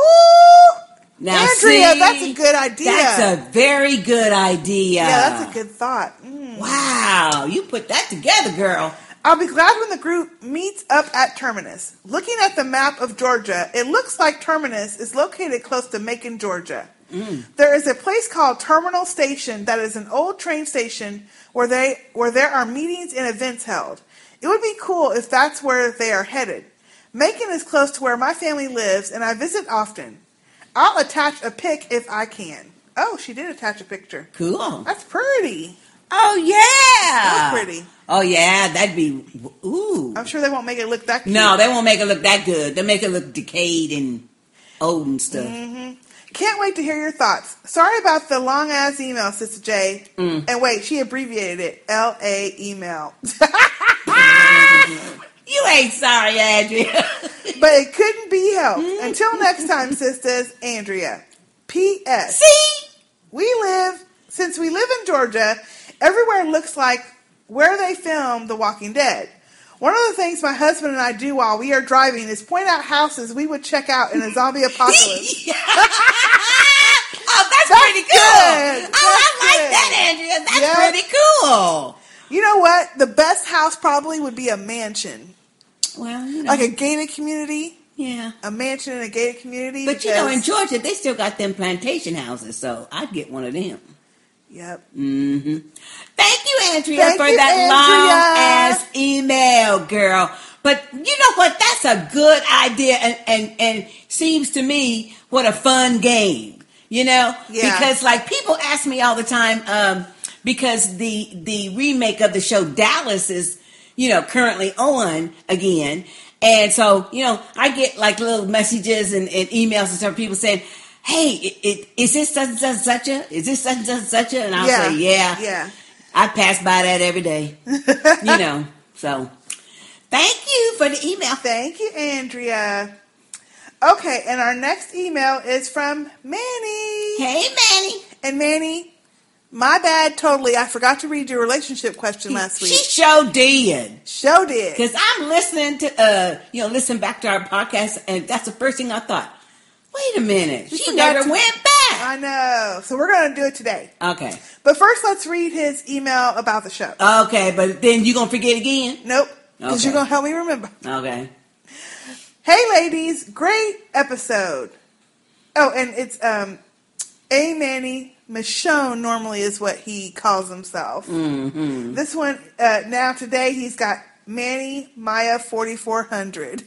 Now, Andrea, see, that's a good idea. That's a very good idea. Yeah, that's a good thought. Mm. Wow. You put that together, girl. I'll be glad when the group meets up at Terminus. Looking at the map of Georgia, it looks like Terminus is located close to Macon, Georgia. Mm. There is a place called Terminal Station that is an old train station where they where there are meetings and events held. It would be cool if that's where they are headed. Macon is close to where my family lives, and I visit often. I'll attach a pic if I can. Oh, she did attach a picture. Cool. That's pretty. Oh, yeah. That's pretty. Oh, yeah. That'd be, ooh. I'm sure they won't make it look that good. No, they won't make it look that good. They'll make it look decayed and old and stuff. Mm-hmm. Can't wait to hear your thoughts. Sorry about the long-ass email, Sister J. Mm. And wait, she abbreviated it. L A email. You ain't sorry, Andrea. But it couldn't be helped. Until next time, sisters, Andrea. P S See? We live, since we live in Georgia, everywhere looks like where they filmed The Walking Dead. One of the things my husband and I do while we are driving is point out houses we would check out in a zombie apocalypse. Oh, that's, that's pretty cool. Good. Oh, that's I like good. That, Andrea. That's yep. pretty cool. You know what? The best house probably would be a mansion. Well, you know. Like a gated community. Yeah. A mansion in a gated community. But, you know, in Georgia, they still got them plantation houses, so I'd get one of them. Yep. Mm-hmm. Thank you, Andrea, Thank for you, that long-ass email, girl. But you know what? That's a good idea, and, and, and seems to me what a fun game, you know? Yeah. Because, like, people ask me all the time, um, because the the remake of the show Dallas is, you know, currently on again. And so, you know, I get, like, little messages and, and emails and stuff, people saying, hey, it, it, is this such and such such a? Is this such and such such a? And I'll yeah, say, yeah. Yeah. I pass by that every day. You know, so thank you for the email. Thank you, Andrea. Okay, and our next email is from Manny. Hey, Manny. And Manny, my bad, totally. I forgot to read your relationship question last week. She sure did. Sure did. Because I'm listening to, uh, you know, listen back to our podcast, and that's the first thing I thought. Wait a minute. She, she never to, went back. I know. So we're going to do it today. Okay. But first, let's read his email about the show. Okay, but then you're going to forget again? Nope. Because okay. you're going to help me remember. Okay. Hey, ladies. Great episode. Oh, and it's um, A. Manny. Michonne normally is what he calls himself. Mm-hmm. This one, uh, now today, he's got Manny Maya forty-four hundred.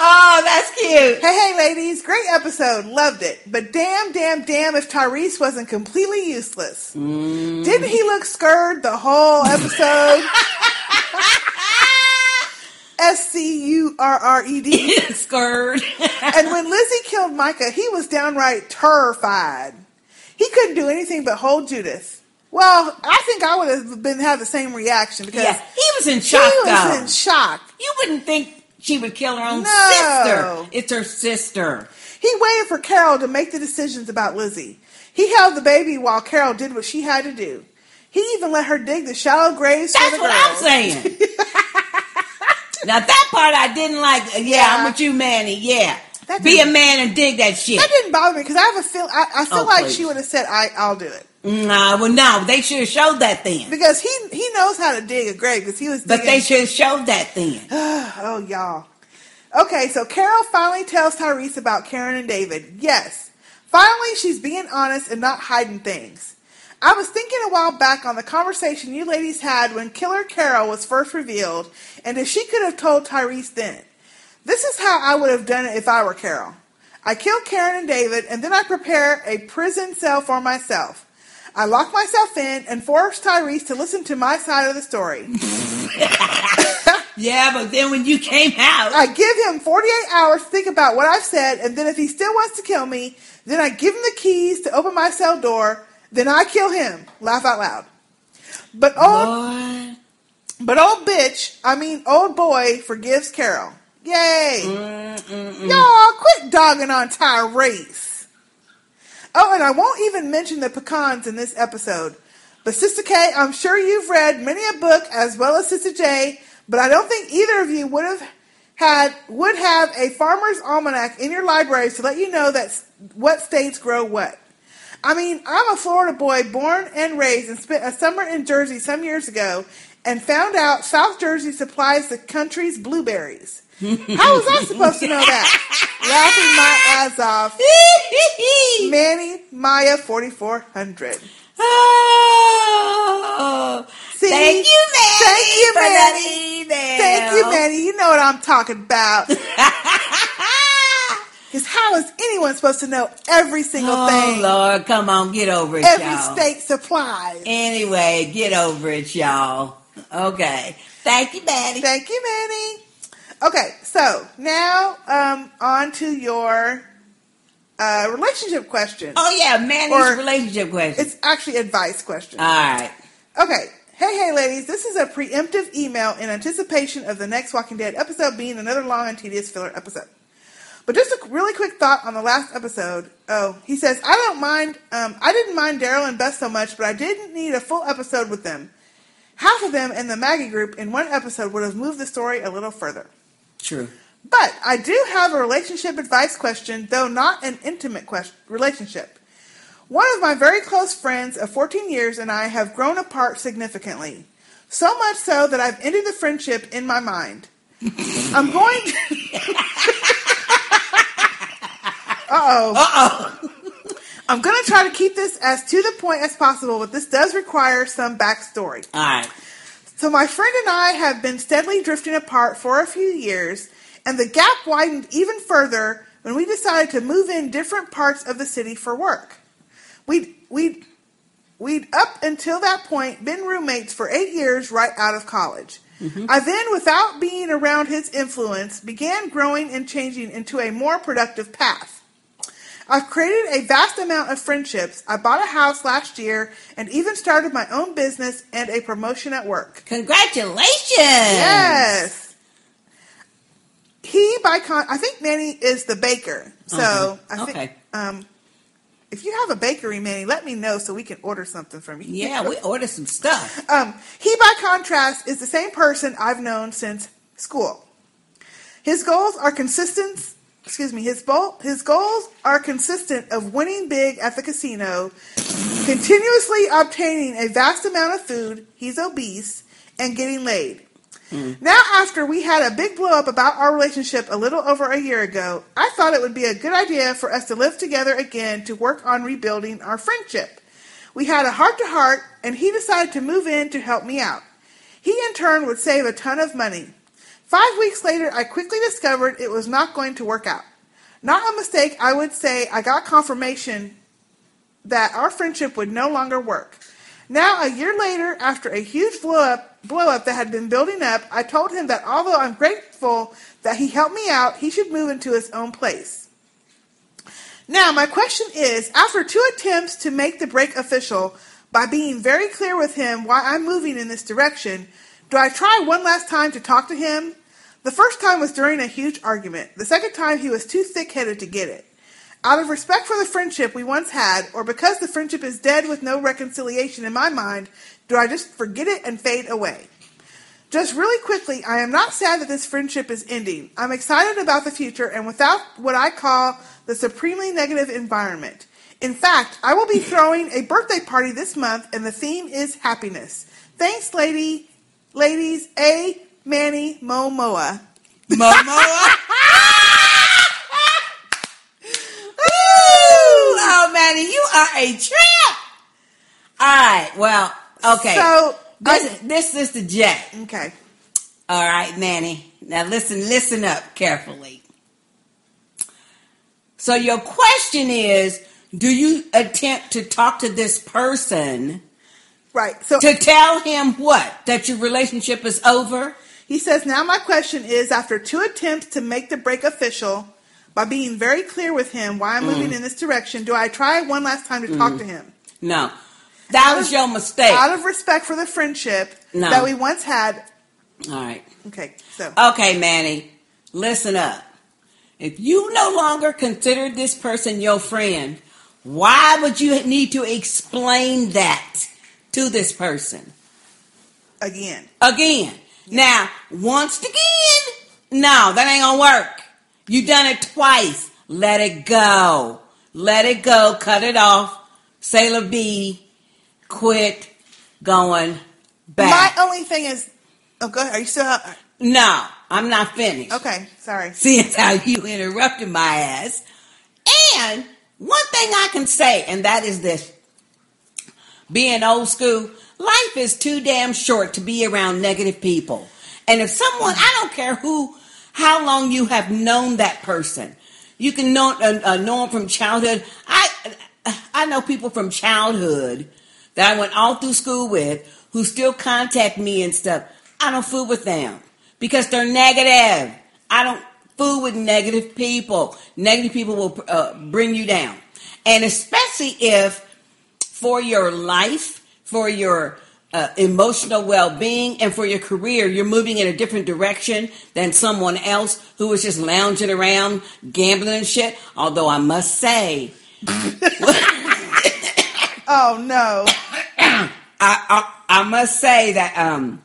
Oh, that's cute. Hey, hey, ladies. Great episode. Loved it. But damn, damn, damn if Tyreese wasn't completely useless. Mm. Didn't he look scared the whole episode? S C U R R E D. Scared. And when Lizzie killed Mika, he was downright terrified. He couldn't do anything but hold Judith. Well, I think I would have been had the same reaction. Because yeah, he was in shock, He was though. in shock. You wouldn't think... She would kill her own no. sister. It's her sister. He waited for Carol to make the decisions about Lizzie. He held the baby while Carol did what she had to do. He even let her dig the shallow graves That's for the girls. That's what I'm saying. Now that part I didn't like. Yeah, yeah. I'm with you, Manny. Yeah. That Be a man and dig that shit. That didn't bother me because I have a feel. I, I feel oh, like please. she would have said, I, "I'll do it." Nah, well, no, they should have showed that then because he he knows how to dig a grave because he was. Digging. But they should have showed that then. Oh, y'all. Okay, so Carol finally tells Tyreese about Karen and David. Yes, finally she's being honest and not hiding things. I was thinking a while back on the conversation you ladies had when Killer Carol was first revealed, and if she could have told Tyreese then. This is how I would have done it if I were Carol. I kill Karen and David, and then I prepare a prison cell for myself. I lock myself in and force Tyreese to listen to my side of the story. Yeah, but then when you came out... I give him forty-eight hours to think about what I've said, and then if he still wants to kill me, then I give him the keys to open my cell door, then I kill him. Laugh out loud. But old... Boy. But old bitch, I mean old boy, forgives Carol. Yay! Mm-mm-mm. Y'all, quit dogging on Tyreese. Oh, and I won't even mention the pecans in this episode. But Sister K, I'm sure you've read many a book as well as Sister J, but I don't think either of you would have had would have a farmer's almanac in your libraries to let you know that what states grow what. I mean, I'm a Florida boy born and raised and spent a summer in Jersey some years ago and found out South Jersey supplies the country's blueberries. How was I supposed to know that? Laughing my ass off. Manny Maya forty-four hundred. Oh, see, thank you, Manny. Thank you, for Manny. That thank you, Manny. You know what I'm talking about. Because how is anyone supposed to know every single oh, thing? Oh, Lord, come on, get over it, every y'all. Every state supplies. Anyway, get over it, y'all. Okay. Thank you, Manny. Thank you, Manny. Okay, so now um, on to your uh, relationship question. Oh, yeah, Manny's or relationship question. It's actually advice question. All right. Okay. Hey, hey, ladies. This is a preemptive email in anticipation of the next Walking Dead episode being another long and tedious filler episode. But just a really quick thought on the last episode. Oh, he says, I don't mind, um, I didn't mind Daryl and Beth so much, but I didn't need a full episode with them. Half of them in the Maggie group in one episode would have moved the story a little further. True. But I do have a relationship advice question, though not an intimate question, relationship. One of my very close friends of fourteen years and I have grown apart significantly. So much so that I've ended the friendship in my mind. I'm going to... Uh-oh. Uh-oh. I'm going to try to keep this as to the point as possible, but this does require some backstory. All right. So my friend and I have been steadily drifting apart for a few years, and the gap widened even further when we decided to move in different parts of the city for work. We'd, we'd, we'd up until that point been roommates for eight years right out of college. Mm-hmm. I then, without being around his influence, began growing and changing into a more productive path. I've created a vast amount of friendships. I bought a house last year and even started my own business and a promotion at work. Congratulations! Yes. He, by con, I think Manny is the baker. So uh-huh. I think, okay. um, if you have a bakery, Manny, let me know so we can order something from you. Yeah, we order some stuff. Um, he, by contrast, is the same person I've known since school. His goals are consistent. Excuse me, his, bol- his goals are consistent of winning big at the casino, continuously obtaining a vast amount of food, he's obese, and getting laid. Mm. Now, after we had a big blow-up about our relationship a little over a year ago, I thought it would be a good idea for us to live together again to work on rebuilding our friendship. We had a heart-to-heart, and he decided to move in to help me out. He, in turn, would save a ton of money. Five weeks later, I quickly discovered it was not going to work out. Not a mistake, I would say I got confirmation that our friendship would no longer work. Now, a year later, after a huge blow-up blow up that had been building up, I told him that although I'm grateful that he helped me out, he should move into his own place. Now, my question is, after two attempts to make the break official by being very clear with him why I'm moving in this direction, do I try one last time to talk to him? The first time was during a huge argument. The second time, he was too thick-headed to get it. Out of respect for the friendship we once had, or because the friendship is dead with no reconciliation in my mind, do I just forget it and fade away? Just really quickly, I am not sad that this friendship is ending. I'm excited about the future and without what I call the supremely negative environment. In fact, I will be throwing a birthday party this month, and the theme is happiness. Thanks, lady, ladies, A, Manny, Momoa. Momoa? Oh, Manny, you are a trip. All right, well, okay. So this, I, this is the J. Okay. All right, Manny. Now listen, listen up carefully. So your question is, do you attempt to talk to this person? Right. So to tell him what? That your relationship is over? He says, now my question is, after two attempts to make the break official, by being very clear with him why I'm mm. moving in this direction, do I try one last time to mm. talk to him? No. That out was of, your mistake. Out of respect for the friendship no. that we once had. All right. Okay. So. Okay, Manny. Listen up. If you no longer consider this person your friend, why would you need to explain that to this person? Again. Again. Yeah. Now, once again, no, that ain't gonna work. You done it twice. Let it go. Let it go. Cut it off. Sailor B, quit going back. My only thing is, oh, go ahead. Are you still up? No, I'm not finished. Okay, sorry. Seeing how you interrupted my ass. And one thing I can say, and that is this. Being old school, life is too damn short to be around negative people. And if someone, I don't care who, how long you have known that person. You can know, uh, know them from childhood. I I know people from childhood that I went all through school with who still contact me and stuff. I don't fool with them because they're negative. I don't fool with negative people. Negative people will uh, bring you down. And especially if for your life, for your uh, emotional well-being, and for your career, you're moving in a different direction than someone else who is just lounging around, gambling and shit. Although I must say... oh, no. I, I, I must say that... um.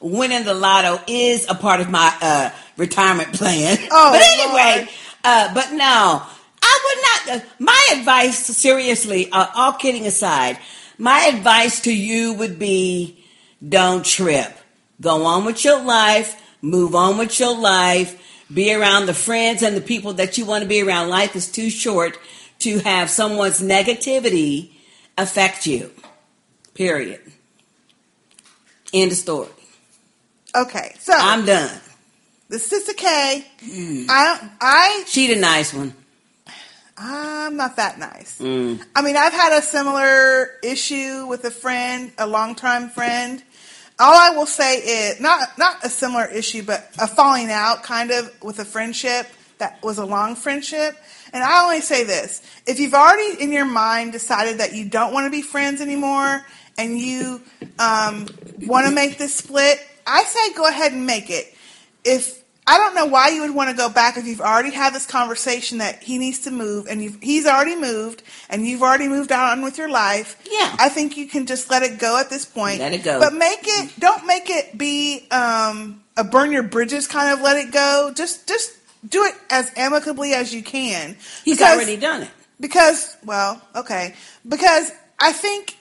Winning the lotto is a part of my uh, retirement plan. Oh, but anyway, uh, but no, I would not. Uh, my advice, seriously, uh, all kidding aside, my advice to you would be don't trip. Go on with your life. Move on with your life. Be around the friends and the people that you want to be around. Life is too short to have someone's negativity affect you. Period. End of story. Okay, so I'm done. The Sister K, mm. I, I, she the nice one. I'm not that nice. Mm. I mean, I've had a similar issue with a friend, a longtime friend. All I will say is not not a similar issue, but a falling out kind of with a friendship that was a long friendship. And I only say this: if you've already in your mind decided that you don't want to be friends anymore, and you um, want to make this split. I say go ahead and make it. If I don't know why you would want to go back if you've already had this conversation that he needs to move and you've, he's already moved and you've already moved on with your life. Yeah. I think you can just let it go at this point. Let it go. But make it, don't make it be um, a burn your bridges kind of let it go. Just just do it as amicably as you can. He's because, already done it. Because, well, okay. Because I think...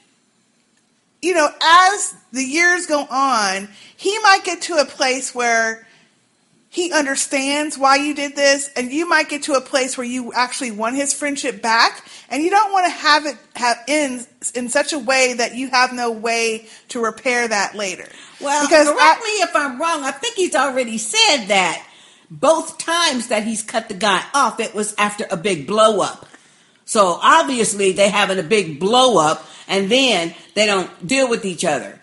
You know, as the years go on, he might get to a place where he understands why you did this, and you might get to a place where you actually want his friendship back, and you don't want to have it have ends in such a way that you have no way to repair that later. Well, because correct I, me if I'm wrong. I think he's already said that both times that he's cut the guy off, it was after a big blow up. So obviously they having a big blow up. And then they don't deal with each other.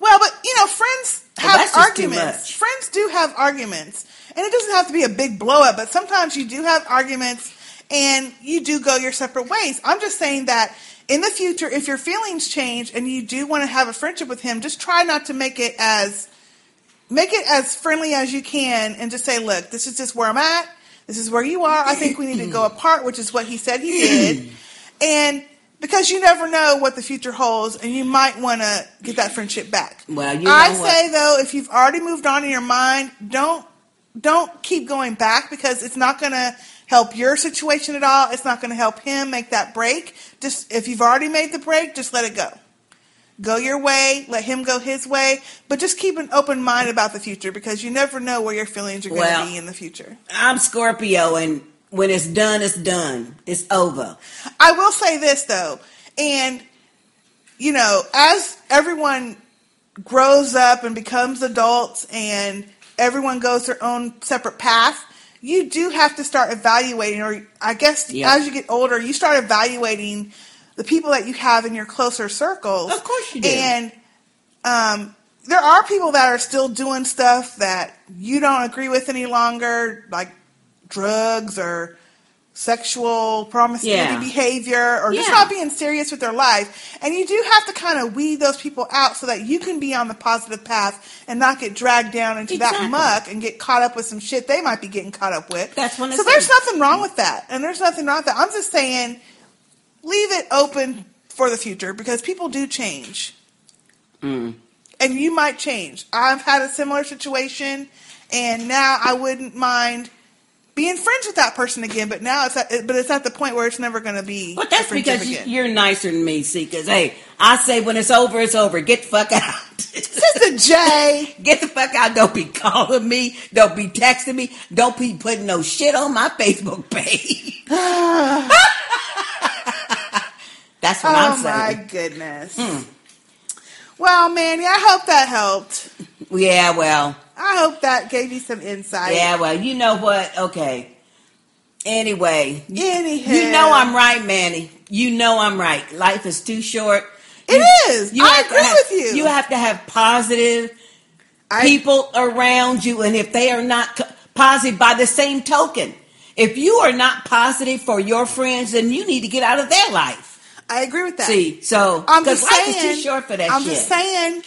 Well, but, you know, friends have well, arguments. Friends do have arguments. And it doesn't have to be a big blow-up, but sometimes you do have arguments and you do go your separate ways. I'm just saying that in the future, if your feelings change and you do want to have a friendship with him, just try not to make it as make it as friendly as you can and just say, look, this is just where I'm at. This is where you are. I think we need to go apart, which is what he said he did. And... Because you never know what the future holds, and you might want to get that friendship back. Well, you know I what? say, though, if you've already moved on in your mind, don't don't keep going back, because it's not going to help your situation at all. It's not going to help him make that break. Just if you've already made the break, just let it go. Go your way, let him go his way, but just keep an open mind about the future, because you never know where your feelings are going to well, be in the future. I'm Scorpio, and when it's done, it's done. It's over. I will say this, though, and, you know, as everyone grows up and becomes adults and everyone goes their own separate path, you do have to start evaluating, or I guess yeah. as you get older, you start evaluating the people that you have in your closer circles. Of course you do. And um, there are people that are still doing stuff that you don't agree with any longer, like drugs or sexual promiscuity yeah. behavior, or yeah. just not being serious with their life. And you do have to kind of weed those people out so that you can be on the positive path and not get dragged down into exactly. that muck and get caught up with some shit they might be getting caught up with. That's one of So there's things. nothing wrong with that. And there's nothing wrong with that. I'm just saying, leave it open for the future, because people do change. Mm. And you might change. I've had a similar situation, and now I wouldn't mind being friends with that person again, but now it's at, but it's at the point where it's never going to be. But well, that's because you, you're nicer than me, see, because, hey, I say when it's over, it's over. Get the fuck out. Sister J. Get the fuck out. Don't be calling me. Don't be texting me. Don't be putting no shit on my Facebook page. That's what oh I'm saying. Oh, my goodness. Mm. Well, Manny, I hope that helped. Yeah, well. I hope that gave you some insight. Yeah, well, you know what? Okay. Anyway. Anyhow. You know I'm right, Manny. You know I'm right. Life is too short. It you, is. You I agree have, with you. You have to have positive I, people around you, and if they are not positive, by the same token, if you are not positive for your friends, then you need to get out of their life. I agree with that. See, so I'm just saying, life is too short for that I'm shit. just saying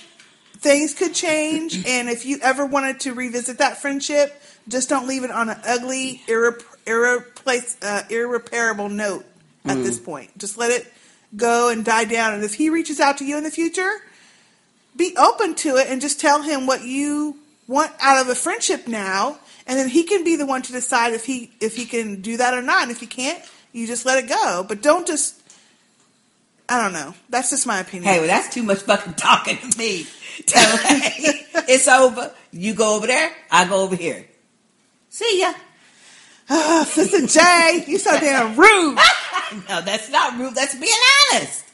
things could change, and if you ever wanted to revisit that friendship, just don't leave it on an ugly, irre- irreplace, uh, irreparable note at mm. this point. Just let it go and die down. And if he reaches out to you in the future, be open to it and just tell him what you want out of a friendship now, and then he can be the one to decide if he if he can do that or not. And if he can't, you just let it go. But don't just... I don't know. That's just my opinion. Hey, well, that's too much fucking talking to me. Tell hey, it's over. You go over there. I go over here. See ya. Oh, Sister J, you so damn rude. No, that's not rude. That's being honest.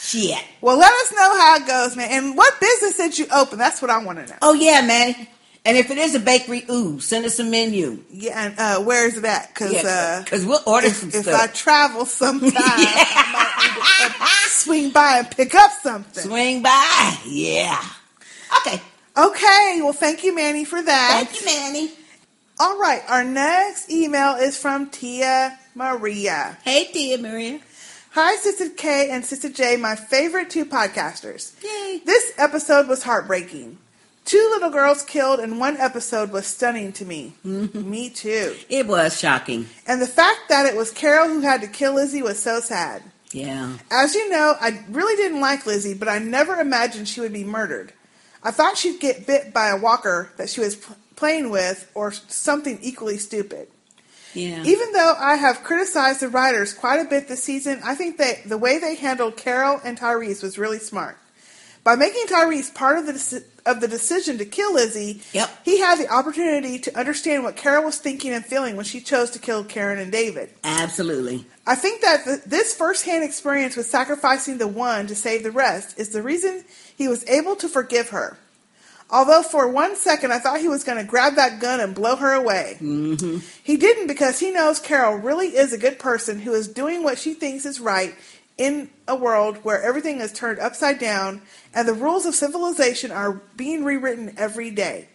Shit. Well, let us know how it goes, man. And what business did you open? That's what I want to know. Oh, yeah, man. And if it is a bakery, ooh, send us a menu. Yeah, and uh, where is that? Because yeah, uh, we'll order if, some if stuff. If I travel sometime, yeah. I might need to swing by and pick up something. Swing by, yeah. Okay. Okay, well, thank you, Manny, for that. Thank you, Manny. All right, our next email is from Tia Maria. Hey, Tia Maria. Hi, Sister K and Sister J, my favorite two podcasters. Yay. This episode was heartbreaking. Two little girls killed in one episode was stunning to me. Mm-hmm. Me too. It was shocking. And the fact that it was Carol who had to kill Lizzie was so sad. Yeah. As you know, I really didn't like Lizzie, but I never imagined she would be murdered. I thought she'd get bit by a walker that she was pl- playing with or something equally stupid. Yeah. Even though I have criticized the writers quite a bit this season, I think that the way they handled Carol and Tyreese was really smart. By making Tyreese part of the deci- of the decision to kill Lizzie, yep. he had the opportunity to understand what Carol was thinking and feeling when she chose to kill Karen and David. Absolutely. I think that th- this firsthand experience with sacrificing the one to save the rest is the reason he was able to forgive her. Although for one second I thought he was going to grab that gun and blow her away. Mm-hmm. He didn't, because he knows Carol really is a good person who is doing what she thinks is right in a world where everything is turned upside down and the rules of civilization are being rewritten every day.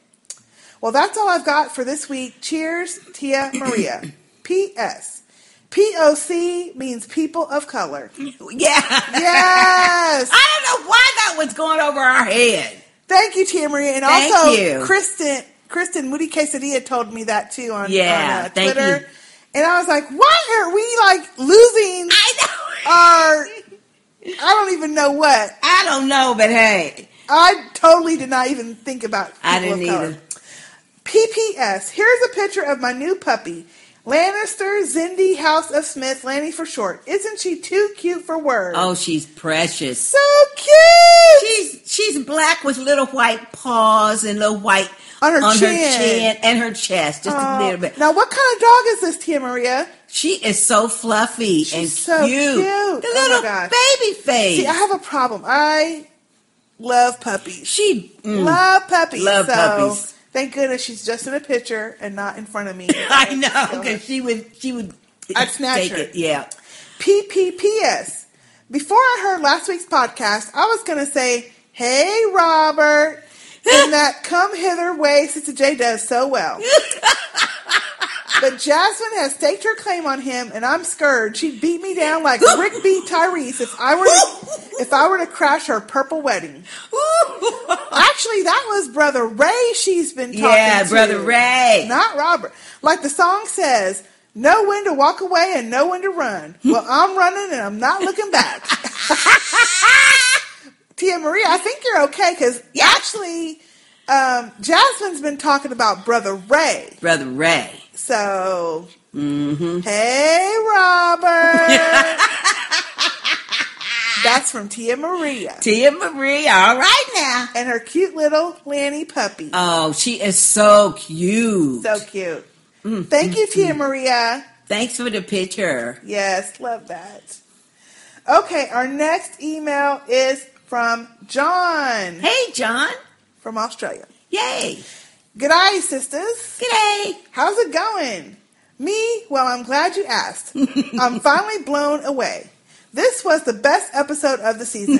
Well, that's all I've got for this week. Cheers, Tia Maria. P S P O C means people of color. Yeah. Yes. I don't know why that was going over our head. Thank you, Tia Maria. And thank also, you. Kristen Kristen Moody Quesadilla told me that too on, yeah, on uh, Twitter. Thank you. And I was like, why are we like losing I know. our I don't even know what. I don't know, but hey. I totally did not even think about people I didn't of color. Either. P P S. Here's a picture of my new puppy. Lannister Zindy House of Smith, Lanny for short. Isn't she too cute for words? Oh, she's precious. So cute! She's she's black with little white paws and little white on her, on chin. her chin and her chest. Just uh, a little bit. Now, what kind of dog is this, Tia Maria? She is so fluffy she's and so cute. cute. The little oh baby face. See, I have a problem. I love puppies. She mm, love puppies. Love so. puppies. Thank goodness she's just in a picture and not in front of me. I know, because she would, she would I'd snatch her. It, yeah. P P P S. Before I heard last week's podcast, I was going to say, hey, Robert, and that come hither way Sister J does so well. But Jasmine has staked her claim on him, and I'm scared. She'd beat me down like Rick beat Tyreese if I were to, if I were to crash her purple wedding. Actually, that was Brother Ray she's been talking yeah, to. Yeah, Brother Ray. Not Robert. Like the song says, know when to walk away and know when to run. Well, I'm running, and I'm not looking back. Tia Maria, I think you're okay, because yeah. actually, um, Jasmine's been talking about Brother Ray. Brother Ray. So, mm-hmm. Hey, Robert. That's from Tia Maria. Tia Maria, all right now. And her cute little Lanny puppy. Oh, she is so cute. So cute. Mm-hmm. Thank you, Tia Maria. Thanks for the picture. Yes, love that. Okay, our next email is from John. Hey, John. From Australia. Yay. G'day, sisters. G'day. How's it going? Me? Well, I'm glad you asked. I'm finally blown away. This was the best episode of the season.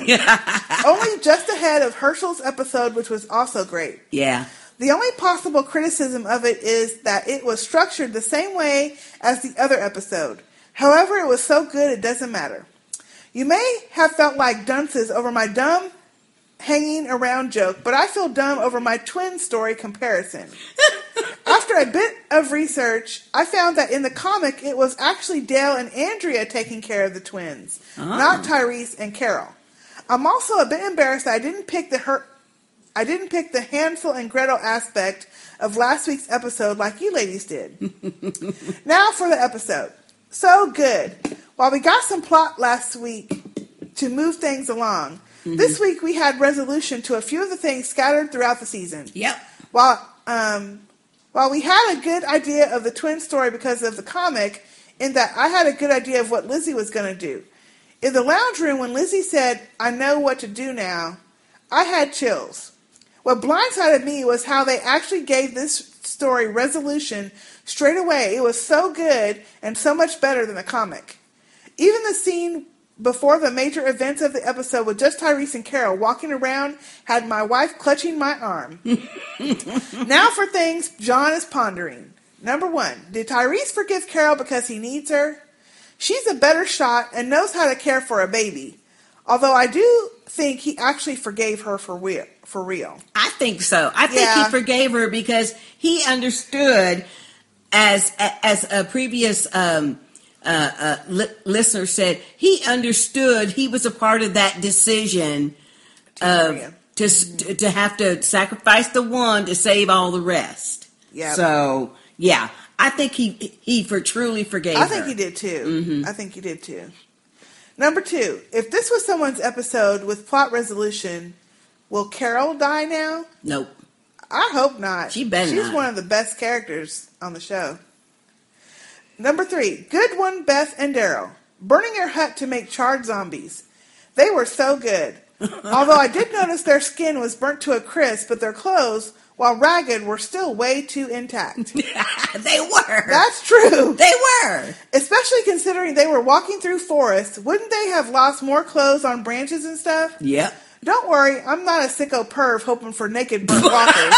Only just ahead of Hershel's episode, which was also great. Yeah. The only possible criticism of it is that it was structured the same way as the other episode. However, it was so good it doesn't matter. You may have felt like dunces over my dumb hanging around joke, but I feel dumb over my twin story comparison. After a bit of research, I found that in the comic, it was actually Dale and Andrea taking care of the twins, oh. not Tyreese and Carol. I'm also a bit embarrassed that I didn't pick the her- I didn't pick the Hansel and Gretel aspect of last week's episode like you ladies did. Now for the episode. So good. While we got some plot last week to move things along, mm-hmm. this week, we had resolution to a few of the things scattered throughout the season. Yep. While um, while we had a good idea of the twin story because of the comic, in that I had a good idea of what Lizzie was going to do. In the lounge room, when Lizzie said, I know what to do now, I had chills. What blindsided me was how they actually gave this story resolution straight away. It was so good and so much better than the comic. Even the scene before the major events of the episode with just Tyreese and Carol walking around had my wife clutching my arm. Now for things John is pondering. Number one, did Tyreese forgive Carol because he needs her? She's a better shot and knows how to care for a baby. Although I do think he actually forgave her for real. For real. I think so. I think yeah. he forgave her because he understood, as, as a previous... Um, Uh, uh, li- listener said he understood he was a part of that decision uh, to mm-hmm. to have to sacrifice the one to save all the rest. Yeah. So yeah, I think he he for truly forgave. I think her. he did too. Mm-hmm. I think he did too. Number two, if this was someone's episode with plot resolution, will Carol die now? Nope. I hope not. She better. She's not. One of the best characters on the show. Number three, good one, Beth and Daryl. Burning your hut to make charred zombies. They were so good. Although I did notice their skin was burnt to a crisp, but their clothes, while ragged, were still way too intact. They were. That's true. They were. Especially considering they were walking through forests. Wouldn't they have lost more clothes on branches and stuff? Yep. Don't worry, I'm not a sicko perv hoping for naked burnt walkers.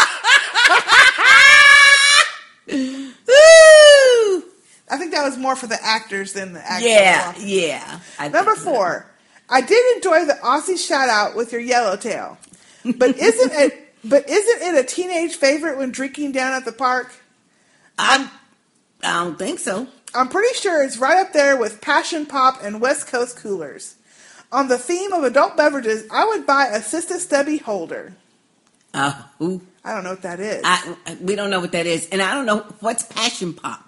Woo! I think that was more for the actors than the actors. Yeah, yeah. I Number four, that. I did enjoy the Aussie shout-out with your yellowtail, but isn't it? But isn't it a teenage favorite when drinking down at the park? I'm, I don't think so. I'm pretty sure it's right up there with Passion Pop and West Coast Coolers. On the theme of adult beverages, I would buy a Sister Stubby holder. Uh, who? I don't know what that is. I, we don't know what that is. And I don't know what's Passion Pop.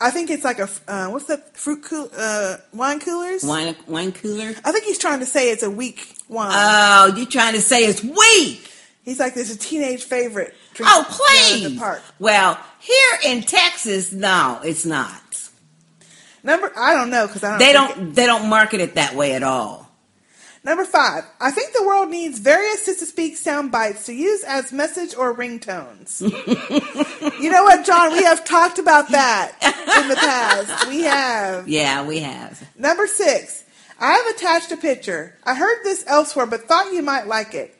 I think it's like a, uh, what's the fruit cool, uh, wine coolers? Wine, wine cooler? I think he's trying to say it's a weak wine. Oh, you're trying to say it's weak. He's like, there's a teenage favorite. Oh, please. In the park. Well, here in Texas, no, it's not. Number, I don't know. Cause I don't they don't, it. they don't market it that way at all. Number five, I think the world needs various Sister Speak sound bites to use as message or ringtones. You know what, John? We have talked about that in the past. We have. Yeah, we have. Number six, I have attached a picture. I heard this elsewhere, but thought you might like it.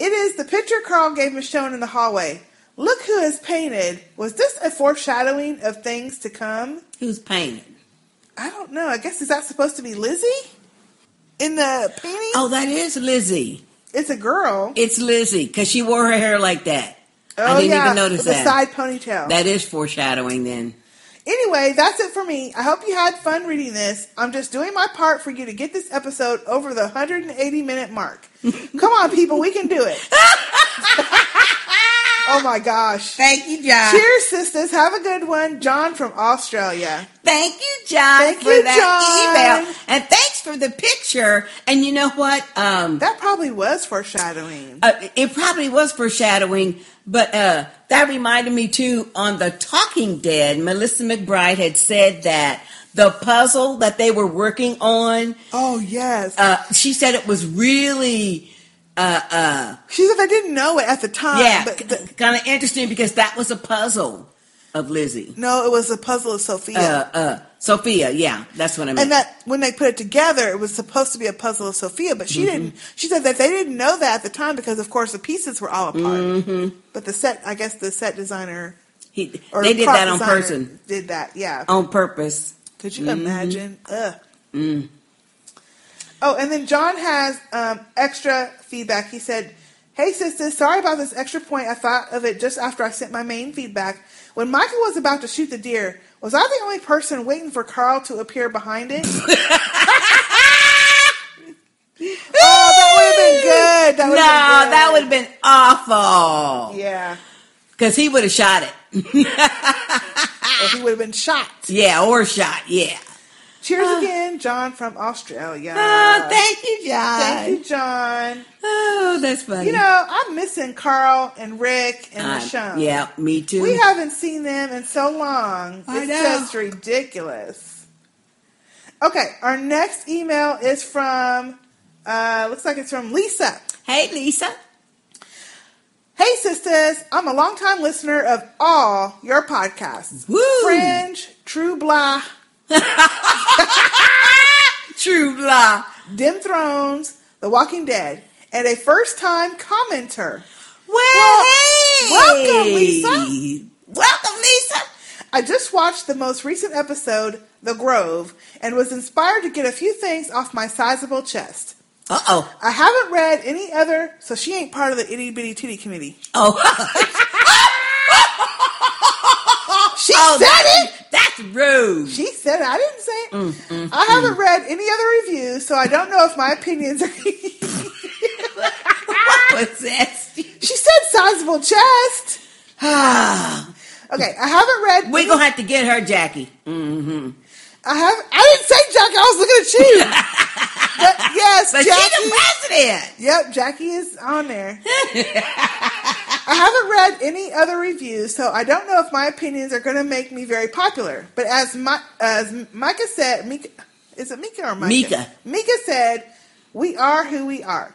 It is the picture Carl gave Michonne in the hallway. Look who is painted. Was this a foreshadowing of things to come? Who's painted? I don't know. I guess is that supposed to be Lizzie? In the painting? Oh, that is Lizzie. It's a girl. It's Lizzie, because she wore her hair like that. Oh, I didn't yeah, even notice that. Side ponytail. That is foreshadowing then. Anyway, that's it for me. I hope you had fun reading this. I'm just doing my part for you to get this episode over the one hundred eighty minute mark. Come on, people. We can do it. Oh, my gosh. Thank you, John. Cheers, sisters. Have a good one. John from Australia. Thank you, John, thank for you, that John. Email. And thanks for the picture. And you know what? Um, that probably was foreshadowing. Uh, it probably was foreshadowing. But uh, that reminded me, too, on The Talking Dead, Melissa McBride had said that the puzzle that they were working on. Oh, yes. Uh, she said it was really... Uh, uh, she said I didn't know it at the time. Yeah, but the, kind of interesting because that was a puzzle of Lizzie. No, it was a puzzle of Sophia. Uh, uh, Sophia, yeah, that's what I meant. And that when they put it together, it was supposed to be a puzzle of Sophia, but she mm-hmm. didn't. She said that they didn't know that at the time because, of course, the pieces were all apart. Mm-hmm. But the set, I guess, the set designer, he, or they did that on purpose. Did that, yeah, on purpose. Could you mm-hmm. imagine? Ugh. Mm. Oh, and then John has um, extra feedback. He said, hey, sisters, sorry about this extra point. I thought of it just after I sent my main feedback. When Michael was about to shoot the deer, was I the only person waiting for Carl to appear behind it? Oh, that would have been good. That no, been good. That would have been awful. Yeah. Because he would have shot it. Or he would have been shot. Yeah, or shot, yeah. Cheers uh, again, John from Australia. Oh, thank you, John. Thank you, John. Oh, that's funny. You know, I'm missing Carl and Rick and uh, Michonne. Yeah, me too. We haven't seen them in so long. I it's know. Just ridiculous. Okay, our next email is from, uh, looks like it's from Lisa. Hey, Lisa. Hey, sisters. I'm a longtime listener of all your podcasts. Woo. Fringe, True Blood. True Blood, Dem Thrones, The Walking Dead, and a first-time commenter. Well, well hey. Welcome, Lisa. Welcome, Lisa. I just watched the most recent episode, The Grove, and was inspired to get a few things off my sizable chest. Uh-oh. I haven't read any other, so she ain't part of the itty-bitty titty committee. Oh. She oh, said that, it. That's rude. She said it. I didn't say it. Mm, mm, I haven't mm. read any other reviews, so I don't know if my opinions are... What was that? She said sizable chest. Okay, I haven't read... We're going to have to get her, Jackie. Mm-hmm. I have. I didn't say Jackie. I was looking at you. But yes, but Jackie. She's the president. Yep, Jackie is on there. I haven't read any other reviews, so I don't know if my opinions are going to make me very popular. But as my, as Mika said, Mika, is it Mika or Mika? Mika. Mika said, "We are who we are,"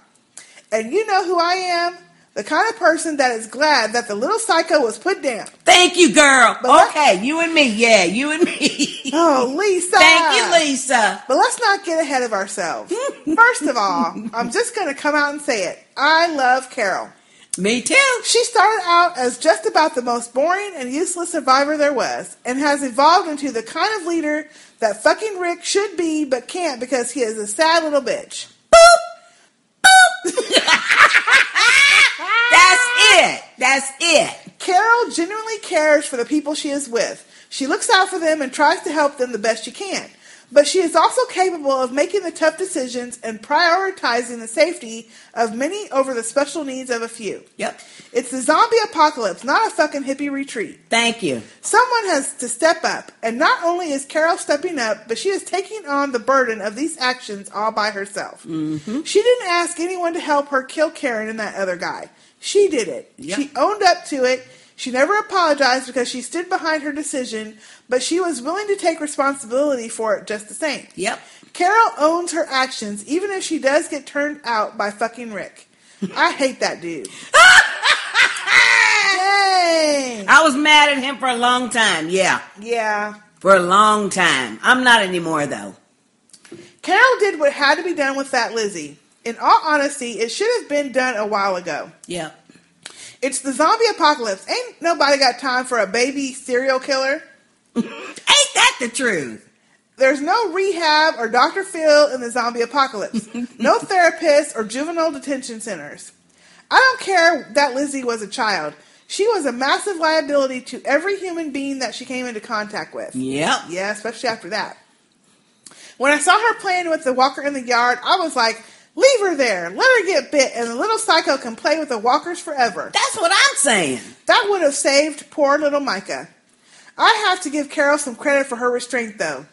and you know who I am. The kind of person that is glad that the little psycho was put down. Thank you, girl. But okay, you and me. Yeah, you and me. Oh, Lisa. Thank you, Lisa. But let's not get ahead of ourselves. First of all, I'm just going to come out and say it. I love Carol. Me too. She started out as just about the most boring and useless survivor there was and has evolved into the kind of leader that fucking Rick should be but can't because he is a sad little bitch. Boop. Boop. That's it. That's it. Carol genuinely cares for the people she is with. She looks out for them and tries to help them the best she can. But she is also capable of making the tough decisions and prioritizing the safety of many over the special needs of a few. Yep. It's the zombie apocalypse, not a fucking hippie retreat. Thank you. Someone has to step up. And not only is Carol stepping up, but she is taking on the burden of these actions all by herself. Mm-hmm. She didn't ask anyone to help her kill Karen and that other guy. She did it. Yep. She owned up to it. She never apologized because she stood behind her decision, but she was willing to take responsibility for it just the same. Yep. Carol owns her actions, even if she does get turned out by fucking Rick. I hate that dude. Dang. I was mad at him for a long time, yeah. Yeah. For a long time. I'm not anymore, though. Carol did what had to be done with that Lizzie. In all honesty, it should have been done a while ago. Yeah. It's the zombie apocalypse. Ain't nobody got time for a baby serial killer. Ain't that the truth? There's no rehab or Doctor Phil in the zombie apocalypse. No therapists or juvenile detention centers. I don't care that Lizzie was a child. She was a massive liability to every human being that she came into contact with. Yep. Yeah, especially after that. When I saw her playing with the walker in the yard, I was like, leave her there. Let her get bit, and the little psycho can play with the walkers forever. That's what I'm saying. That would have saved poor little Mika. I have to give Carol some credit for her restraint, though.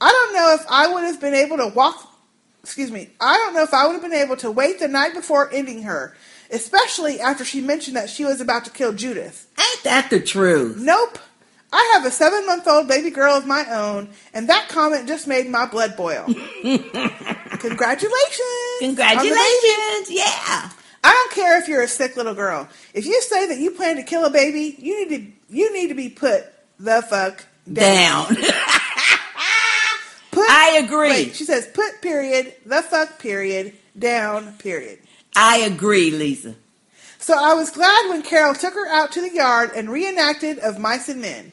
I don't know if I would have been able to walk... Excuse me. I don't know if I would have been able to wait the night before ending her, especially after she mentioned that she was about to kill Judith. Ain't that the truth? Nope. I have a seven-month-old baby girl of my own, and that comment just made my blood boil. Congratulations! Congratulations! Yeah! I don't care if you're a sick little girl. If you say that you plan to kill a baby, you need to you need to be put the fuck down. down. put, I agree. Wait, she says, put period, the fuck period, down period. I agree, Lisa. So I was glad when Carol took her out to the yard and reenacted Of Mice and Men.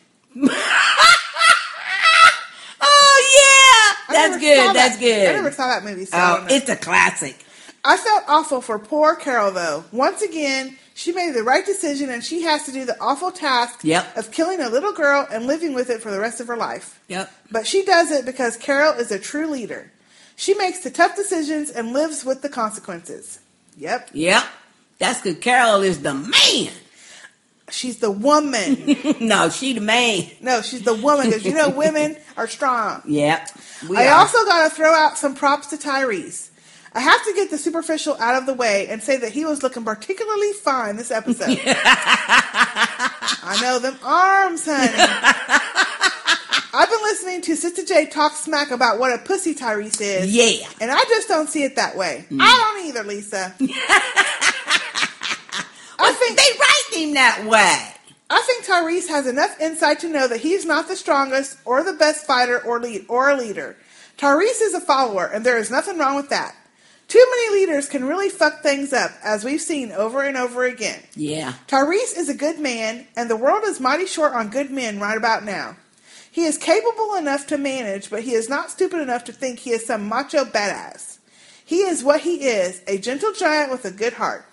Oh, yeah. That's good. That's good. I never saw that movie. So oh, it's a classic. I felt awful for poor Carol, though. Once again, she made the right decision, and she has to do the awful task yep. of killing a little girl and living with it for the rest of her life. Yep. But she does it because Carol is a true leader. She makes the tough decisions and lives with the consequences. Yep. Yep. That's because Carol is the man. She's the woman. No, she the man. No, she's the woman because, you know, women are strong. Yep. I are. also got to throw out some props to Tyreese. I have to get the superficial out of the way and say that he was looking particularly fine this episode. I know them arms, honey. I've been listening to Sister J talk smack about what a pussy Tyreese is. Yeah. And I just don't see it that way. Mm. I don't either, Lisa. I think they write him that way. I think Tyreese has enough insight to know that he's not the strongest or the best fighter or lead or a leader. Tyreese is a follower, and there is nothing wrong with that. Too many leaders can really fuck things up, as we've seen over and over again. Yeah. Tyreese is a good man, and the world is mighty short on good men right about now. He is capable enough to manage, but he is not stupid enough to think he is some macho badass. He is what he is, a gentle giant with a good heart.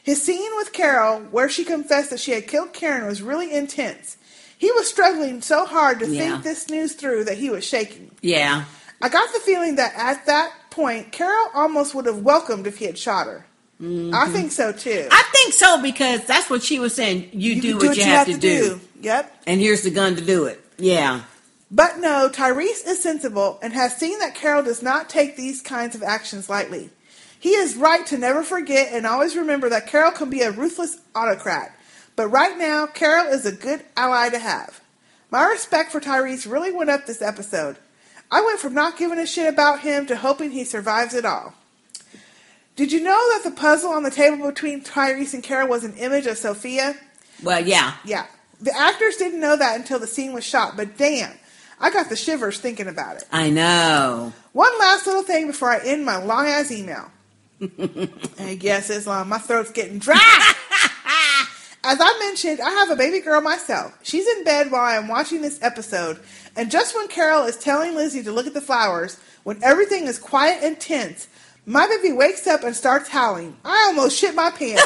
His scene with Carol, where she confessed that she had killed Karen, was really intense. He was struggling so hard to yeah. think this news through that he was shaking. Yeah. I got the feeling that at that point, Carol almost would have welcomed if he had shot her. Mm-hmm. I think so, too. I think so, because that's what she was saying. You, you do, do what, what you, you have, have to do. do. Yep. And here's the gun to do it. Yeah. But no, Tyreese is sensible and has seen that Carol does not take these kinds of actions lightly. He is right to never forget and always remember that Carol can be a ruthless autocrat. But right now, Carol is a good ally to have. My respect for Tyreese really went up this episode. I went from not giving a shit about him to hoping he survives it all. Did you know that the puzzle on the table between Tyreese and Carol was an image of Sophia? Well, yeah. Yeah. The actors didn't know that until the scene was shot, but damn, I got the shivers thinking about it. I know. One last little thing before I end my long-ass email. I guess it's long. My throat's getting dry. As I mentioned, I have a baby girl myself. She's in bed while I am watching this episode, and just when Carol is telling Lizzie to look at the flowers, when everything is quiet and tense, my baby wakes up and starts howling. I almost shit my pants.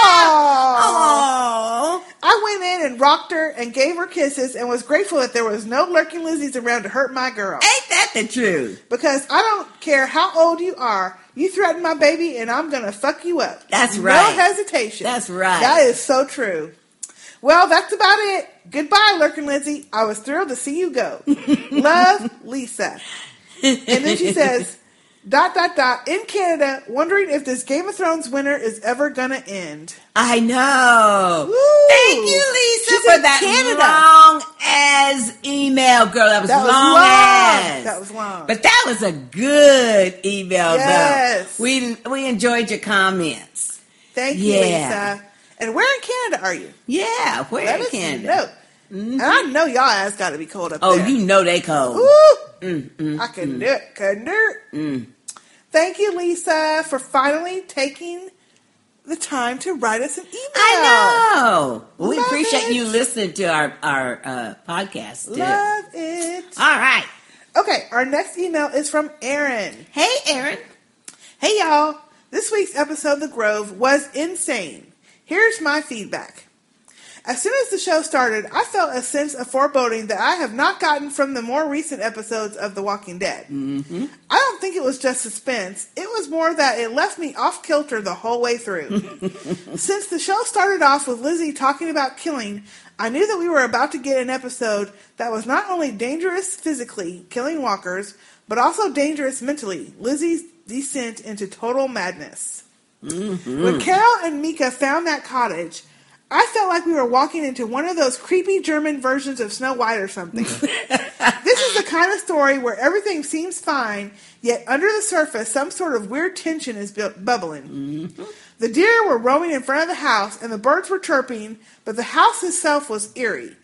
Aww. Aww. I went in and rocked her and gave her kisses and was grateful that there was no lurking Lizzies around to hurt my girl. Ain't that the truth? Because I don't care how old you are, you threaten my baby and I'm going to fuck you up. That's right. No hesitation. That's right. That is so true. Well, that's about it. Goodbye, lurking Lizzie. I was thrilled to see you go. Love, Lisa. And then she says, dot, dot, dot, in Canada, wondering if this Game of Thrones winter is ever going to end. I know. Woo. Thank you, Lisa, She's for that Canada. long-ass email, girl. That was long-ass. Long. That was long. But that was a good email, yes. though. We, we enjoyed your comments. Thank you, yeah. Lisa. And where in Canada are you? Yeah, where Let in us Canada? Know. Mm-hmm. And I know y'all ass got to be cold up oh, there. Oh, you know they cold. Ooh, mm, mm, I can mm. do it. Can do it. Mm. Thank you, Lisa, for finally taking the time to write us an email. I know. Well, we Love appreciate it. you listening to our our uh, podcast. Too. Love it. All right. Okay, our next email is from Aaron. Hey, Aaron. Hey, y'all. This week's episode of The Grove was insane. Here's my feedback. As soon as the show started, I felt a sense of foreboding that I have not gotten from the more recent episodes of The Walking Dead. Mm-hmm. I don't think it was just suspense. It was more that it left me off kilter the whole way through. Since the show started off with Lizzie talking about killing, I knew that we were about to get an episode that was not only dangerous physically, killing walkers, but also dangerous mentally, Lizzie's descent into total madness. Mm-hmm. When Carol and Mika found that cottage, I felt like we were walking into one of those creepy German versions of Snow White or something. This is the kind of story where everything seems fine, yet under the surface, some sort of weird tension is bu- bubbling. Mm-hmm. The deer were roaming in front of the house, and the birds were chirping, but the house itself was eerie.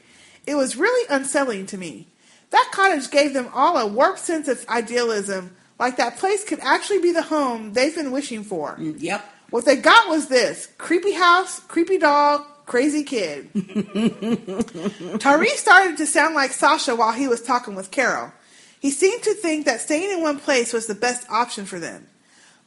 It was really unsettling to me. That cottage gave them all a warped sense of idealism, like that place could actually be the home they've been wishing for. Yep. What they got was this. Creepy house, creepy dog, crazy kid. Tyreese started to sound like Sasha while he was talking with Carol. He seemed to think that staying in one place was the best option for them.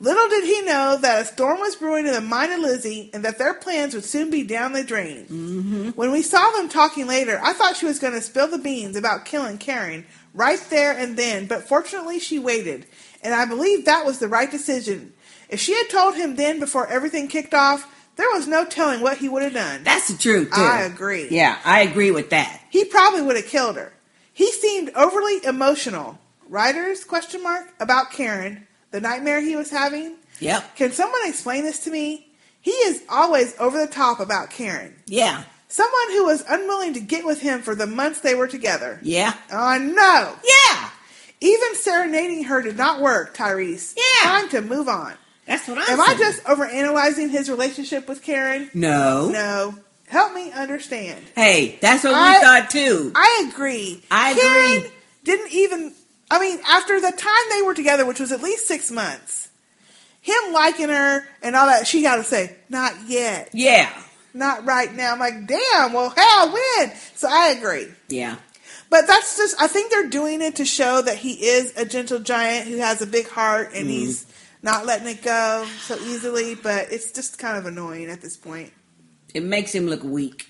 Little did he know that a storm was brewing in the mind of Lizzie and that their plans would soon be down the drain. Mm-hmm. When we saw them talking later, I thought she was going to spill the beans about killing Karen right there and then, but fortunately she waited, and I believe that was the right decision. If she had told him then before everything kicked off, there was no telling what he would have done. That's the truth, too. I agree. Yeah, I agree with that. He probably would have killed her. He seemed overly emotional. Writers, question mark, about Karen, the nightmare he was having. Yep. Can someone explain this to me? He is always over the top about Karen. Yeah. Someone who was unwilling to get with him for the months they were together. Yeah. Oh, no. Yeah. Even serenading her did not work, Tyreese. Yeah. Time to move on. That's what I'm saying. Am I just overanalyzing his relationship with Karen? No. No. Help me understand. Hey, that's what I, we thought, too. I agree. I Karen agree. didn't even... I mean, after the time they were together, which was at least six months, him liking her and all that, she got to say, not yet. Yeah. Not right now. I'm like, damn, well, how, when? So I agree. Yeah. But that's just, I think they're doing it to show that he is a gentle giant who has a big heart and mm. he's not letting it go so easily, but it's just kind of annoying at this point. It makes him look weak.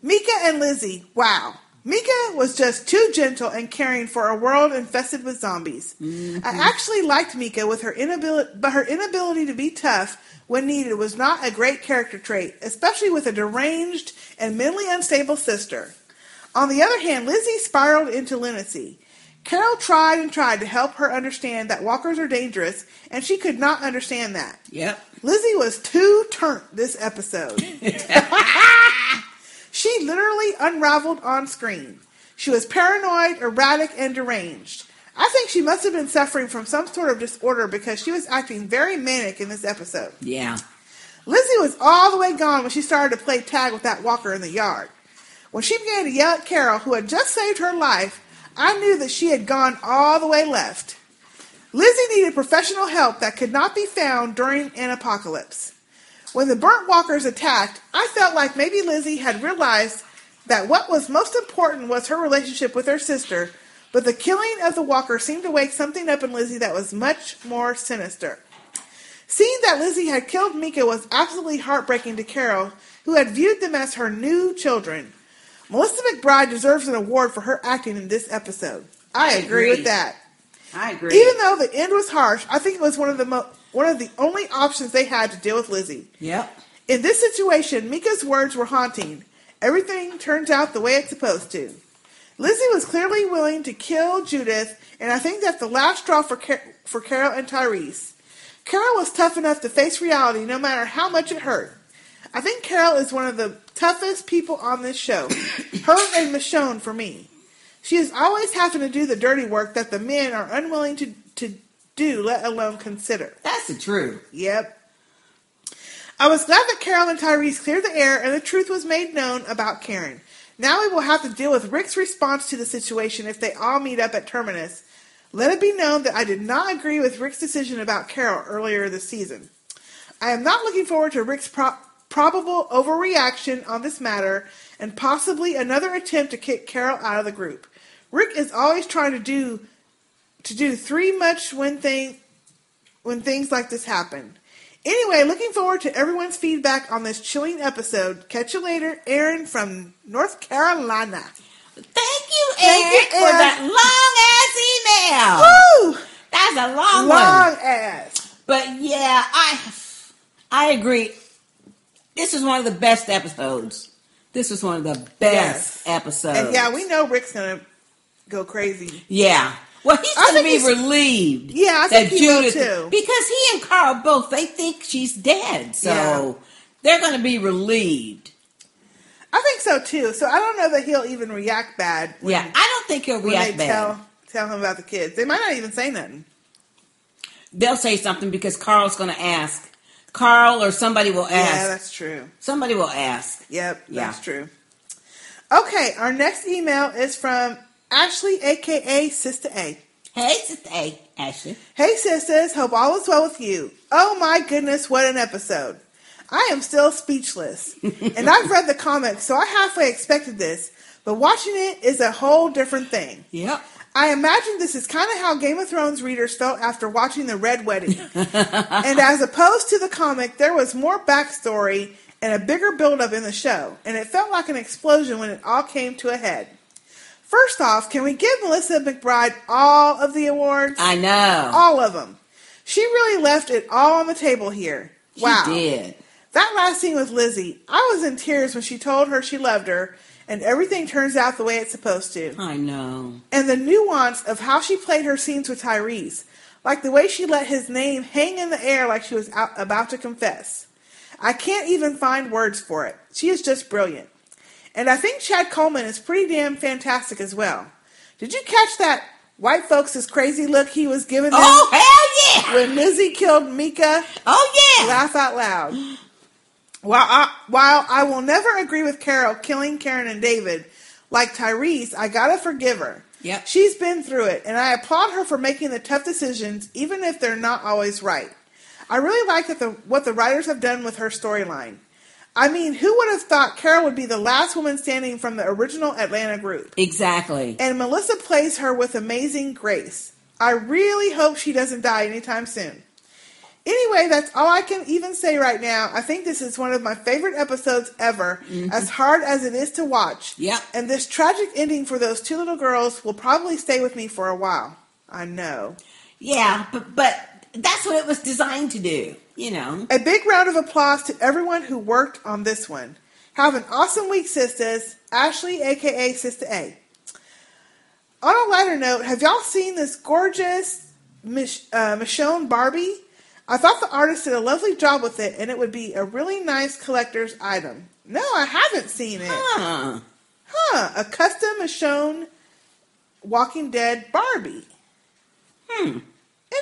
Mika and Lizzie, wow. Mika was just too gentle and caring for a world infested with zombies. Mm-hmm. I actually liked Mika with her inability, but her inability to be tough when needed was not a great character trait, especially with a deranged and mentally unstable sister. On the other hand, Lizzie spiraled into lunacy. Carol tried and tried to help her understand that walkers are dangerous, and she could not understand that. Yep. Lizzie was too turnt this episode. She literally unraveled on screen. She was paranoid, erratic, and deranged. I think she must have been suffering from some sort of disorder because she was acting very manic in this episode. Yeah. Lizzie was all the way gone when she started to play tag with that walker in the yard. When she began to yell at Carol, who had just saved her life, I knew that she had gone all the way left. Lizzie needed professional help that could not be found during an apocalypse. When the burnt walkers attacked, I felt like maybe Lizzie had realized that what was most important was her relationship with her sister, but the killing of the walker seemed to wake something up in Lizzie that was much more sinister. Seeing that Lizzie had killed Mika was absolutely heartbreaking to Carol, who had viewed them as her new children. Melissa McBride deserves an award for her acting in this episode. I, I agree. agree with that. I agree. Even though the end was harsh, I think it was one of the mo- one of the only options they had to deal with Lizzie. Yep. In this situation, Mika's words were haunting. Everything turns out the way it's supposed to. Lizzie was clearly willing to kill Judith, and I think that's the last straw for Car- for Carol and Tyreese. Carol was tough enough to face reality no matter how much it hurt. I think Carol is one of the toughest people on this show. Her and Michonne for me. She is always having to do the dirty work that the men are unwilling to, to do, let alone consider. That's the truth. Yep. I was glad that Carol and Tyreese cleared the air and the truth was made known about Karen. Now we will have to deal with Rick's response to the situation if they all meet up at Terminus. Let it be known that I did not agree with Rick's decision about Carol earlier this season. I am not looking forward to Rick's pro- probable overreaction on this matter and possibly another attempt to kick Carol out of the group. Rick is always trying to do to do three much when thing when things like this happen. Anyway, looking forward to everyone's feedback on this chilling episode. Catch you later, Erin from North Carolina. Thank you, Erin, for that long ass email. Woo! That's a long, long one. Long ass. But yeah, I I agree. This is one of the best episodes. This is one of the best yes. episodes. And yeah, we know Rick's gonna go crazy. Yeah. Well, he's going to be relieved. Yeah, I think that he Judith, will too. Because he and Carl both, they think she's dead. So yeah. they're going to be relieved. I think so too. So I don't know that he'll even react bad. When, yeah, I don't think he'll react they bad. Tell, tell him about the kids. They might not even say nothing. They'll say something because Carl's going to ask. Carl or somebody will ask. Yeah, that's true. Somebody will ask. Yep, yeah. that's true. Okay, our next email is from Ashley, a k a. Sister A. Hey, Sister A. Ashley. Hey, sisters. Hope all is well with you. Oh, my goodness, what an episode. I am still speechless. And I've read the comics, so I halfway expected this. But watching it is a whole different thing. Yep. I imagine this is kind of how Game of Thrones readers felt after watching The Red Wedding. And as opposed to the comic, there was more backstory and a bigger buildup in the show. And it felt like an explosion when it all came to a head. First off, can we give Melissa McBride all of the awards? I know. All of them. She really left it all on the table here. Wow. She did. That last scene with Lizzie, I was in tears when she told her she loved her, and everything turns out the way it's supposed to. I know. And the nuance of how she played her scenes with Tyreese, like the way she let his name hang in the air like she was out, about to confess. I can't even find words for it. She is just brilliant. And I think Chad Coleman is pretty damn fantastic as well. Did you catch that white folks' crazy look he was giving them? Oh, hell yeah! When Lizzie killed Mika? Oh, yeah! Laugh out loud. While I, while I will never agree with Carol killing Karen and David, like Tyreese, I gotta forgive her. Yep. She's been through it, and I applaud her for making the tough decisions, even if they're not always right. I really like that the, what the writers have done with her storyline. I mean, who would have thought Carol would be the last woman standing from the original Atlanta group? Exactly. And Melissa plays her with amazing grace. I really hope she doesn't die anytime soon. Anyway, that's all I can even say right now. I think this is one of my favorite episodes ever, mm-hmm. as hard as it is to watch. Yep. And this tragic ending for those two little girls will probably stay with me for a while. I know. Yeah, but, but that's what it was designed to do. You know. A big round of applause to everyone who worked on this one. Have an awesome week, sisters. Ashley, a k a. Sister A. On a lighter note, have y'all seen this gorgeous Mich- uh, Michonne Barbie? I thought the artist did a lovely job with it, and it would be a really nice collector's item. No, I haven't seen it. Huh. Huh. A custom Michonne Walking Dead Barbie. Hmm.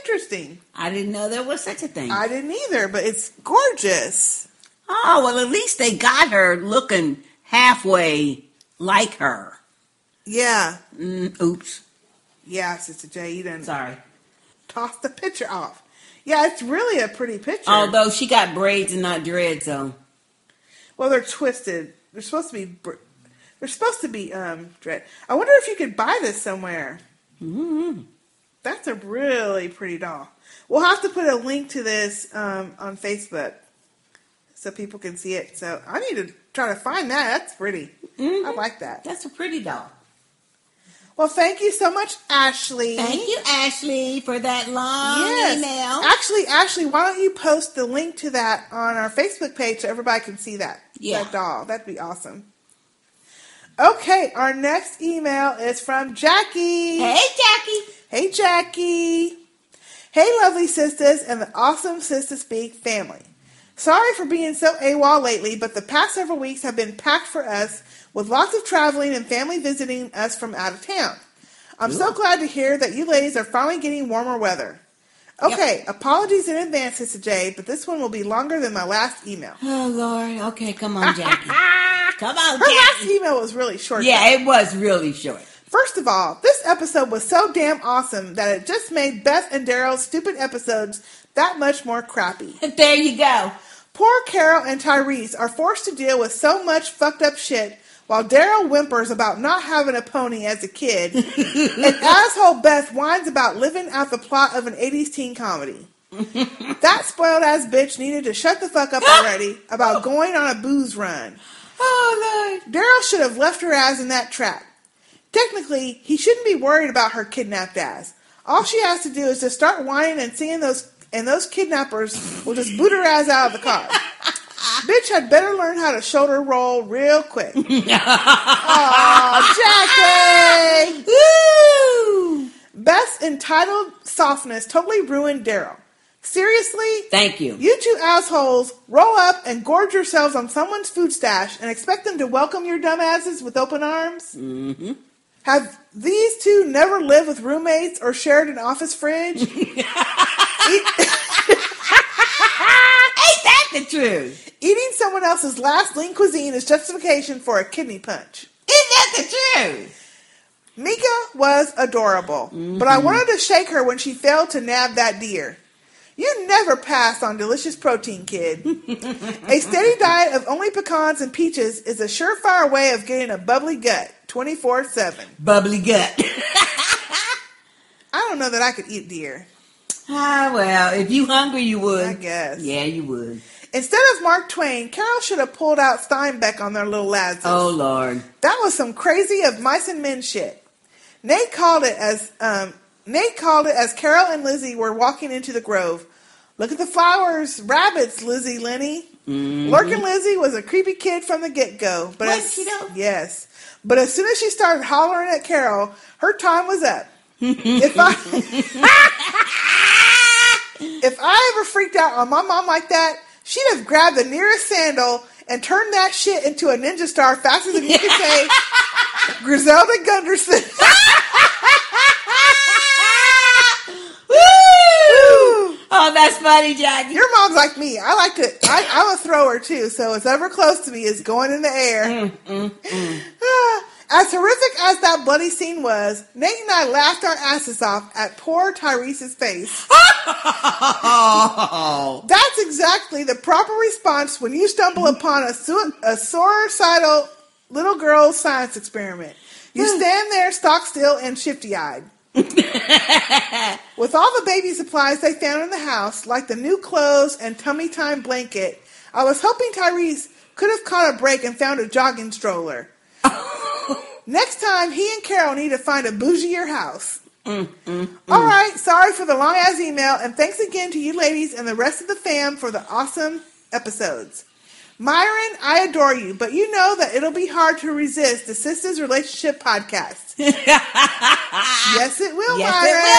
Interesting. I didn't know there was such a thing. I didn't either, but it's gorgeous. Oh, well, at least they got her looking halfway like her. Yeah. Mm, oops. Yeah, Sister J, you done Sorry. Toss the picture off. Yeah, it's really a pretty picture. Although she got braids and not dreads, though. Well, they're twisted. They're supposed to be. Br- they're supposed to be um dread. I wonder if you could buy this somewhere. Mm-hmm. That's a really pretty doll. We'll have to put a link to this um, on Facebook so people can see it. So I need to try to find that. That's pretty. Mm-hmm. I like that. That's a pretty doll. Well, thank you so much, Ashley. Thank you, Ashley, for that long yes. email. Actually, Ashley, why don't you post the link to that on our Facebook page so everybody can see that, yeah. that doll. That'd be awesome. Okay, our next email is from Jackie. Hey, Jackie. Hey, Jackie. Hey, lovely sisters and the awesome Sister Speak family. Sorry for being so AWOL lately, but the past several weeks have been packed for us with lots of traveling and family visiting us from out of town. I'm Ooh. so glad to hear that you ladies are finally getting warmer weather. Okay, yep. Apologies in advance, Sister J, but this one will be longer than my last email. Oh, Lord. Okay, come on, Jackie. Come on, Jackie. Her last email was really short. Yeah, though. It was really short. First of all, this episode was so damn awesome that it just made Beth and Daryl's stupid episodes that much more crappy. There you go. Poor Carol and Tyreese are forced to deal with so much fucked up shit while Daryl whimpers about not having a pony as a kid and asshole Beth whines about living out the plot of an eighties teen comedy. That spoiled ass bitch needed to shut the fuck up already about going on a booze run. Oh, Lord. Daryl should have left her ass in that trap. Technically, he shouldn't be worried about her kidnapped ass. All she has to do is just start whining and seeing those And those kidnappers will just boot her ass out of the car. Bitch had better learn how to shoulder roll real quick. Aw, Jackie! Woo! Beth's entitled softness totally ruined Daryl. Seriously? Thank you. You two assholes, roll up and gorge yourselves on someone's food stash and expect them to welcome your dumb asses with open arms? Mm-hmm. Have these two never lived with roommates or shared an office fridge? Ain't that the truth? Eating someone else's last lean cuisine is justification for a kidney punch. Ain't that the truth? Mika was adorable, mm-hmm. but I wanted to shake her when she failed to nab that deer. You never passed on delicious protein, kid. A steady diet of only pecans and peaches is a surefire way of getting a bubbly gut twenty-four seven. Bubbly gut. I don't know that I could eat deer. Ah, well, if you hungry, you would. I guess. Yeah, you would. Instead of Mark Twain, Carol should have pulled out Steinbeck on their little lads. Oh, Lord. That was some crazy of mice and men shit. Nate called it as um, Nate called it as Carol and Lizzie were walking into the Grove. Look at the flowers, rabbits, Lizzie Lenny. Mm-hmm. Lurkin' Lizzie was a creepy kid from the get-go. But as, yes. But as soon as she started hollering at Carol, her time was up. If I... If I ever freaked out on my mom like that, she'd have grabbed the nearest sandal and turned that shit into a ninja star faster than you could say, Griselda Gunderson. Woo! Oh, that's funny, Jackie. Your mom's like me. I like to, I, I'm a thrower too, so it's ever close to me is going in the air. Mm, mm, mm. As horrific as that bloody scene was, Nate and I laughed our asses off at poor Tyreese's face. That's exactly the proper response when you stumble upon a, su- a suicidal little girl's science experiment. You stand there stock still and shifty-eyed. With all the baby supplies they found in the house, like the new clothes and tummy time blanket, I was hoping Tyreese could have caught a break and found a jogging stroller. Next time, he and Carol need to find a bougier house. Mm, mm, mm. All right, sorry for the long-ass email, and thanks again to you ladies and the rest of the fam for the awesome episodes. Myron, I adore you, but you know that it'll be hard to resist the Sisters Relationship Podcast. Yes, it will, yes, Myron. Yes,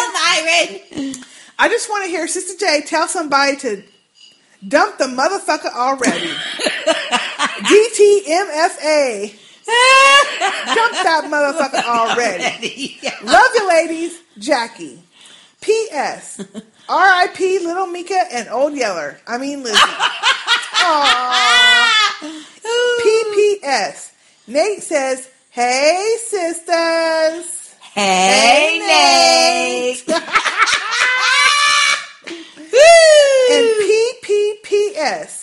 it will, Myron. I just want to hear Sister J tell somebody to dump the motherfucker already. D T M F A. Jump that motherfucker already. Yeah. Love you, ladies. Jackie. P S R I P Little Mika and Old Yeller. I mean Lizzie. P P S Nate says, "Hey sisters." Hey, hey Nate. Nate. And P P P S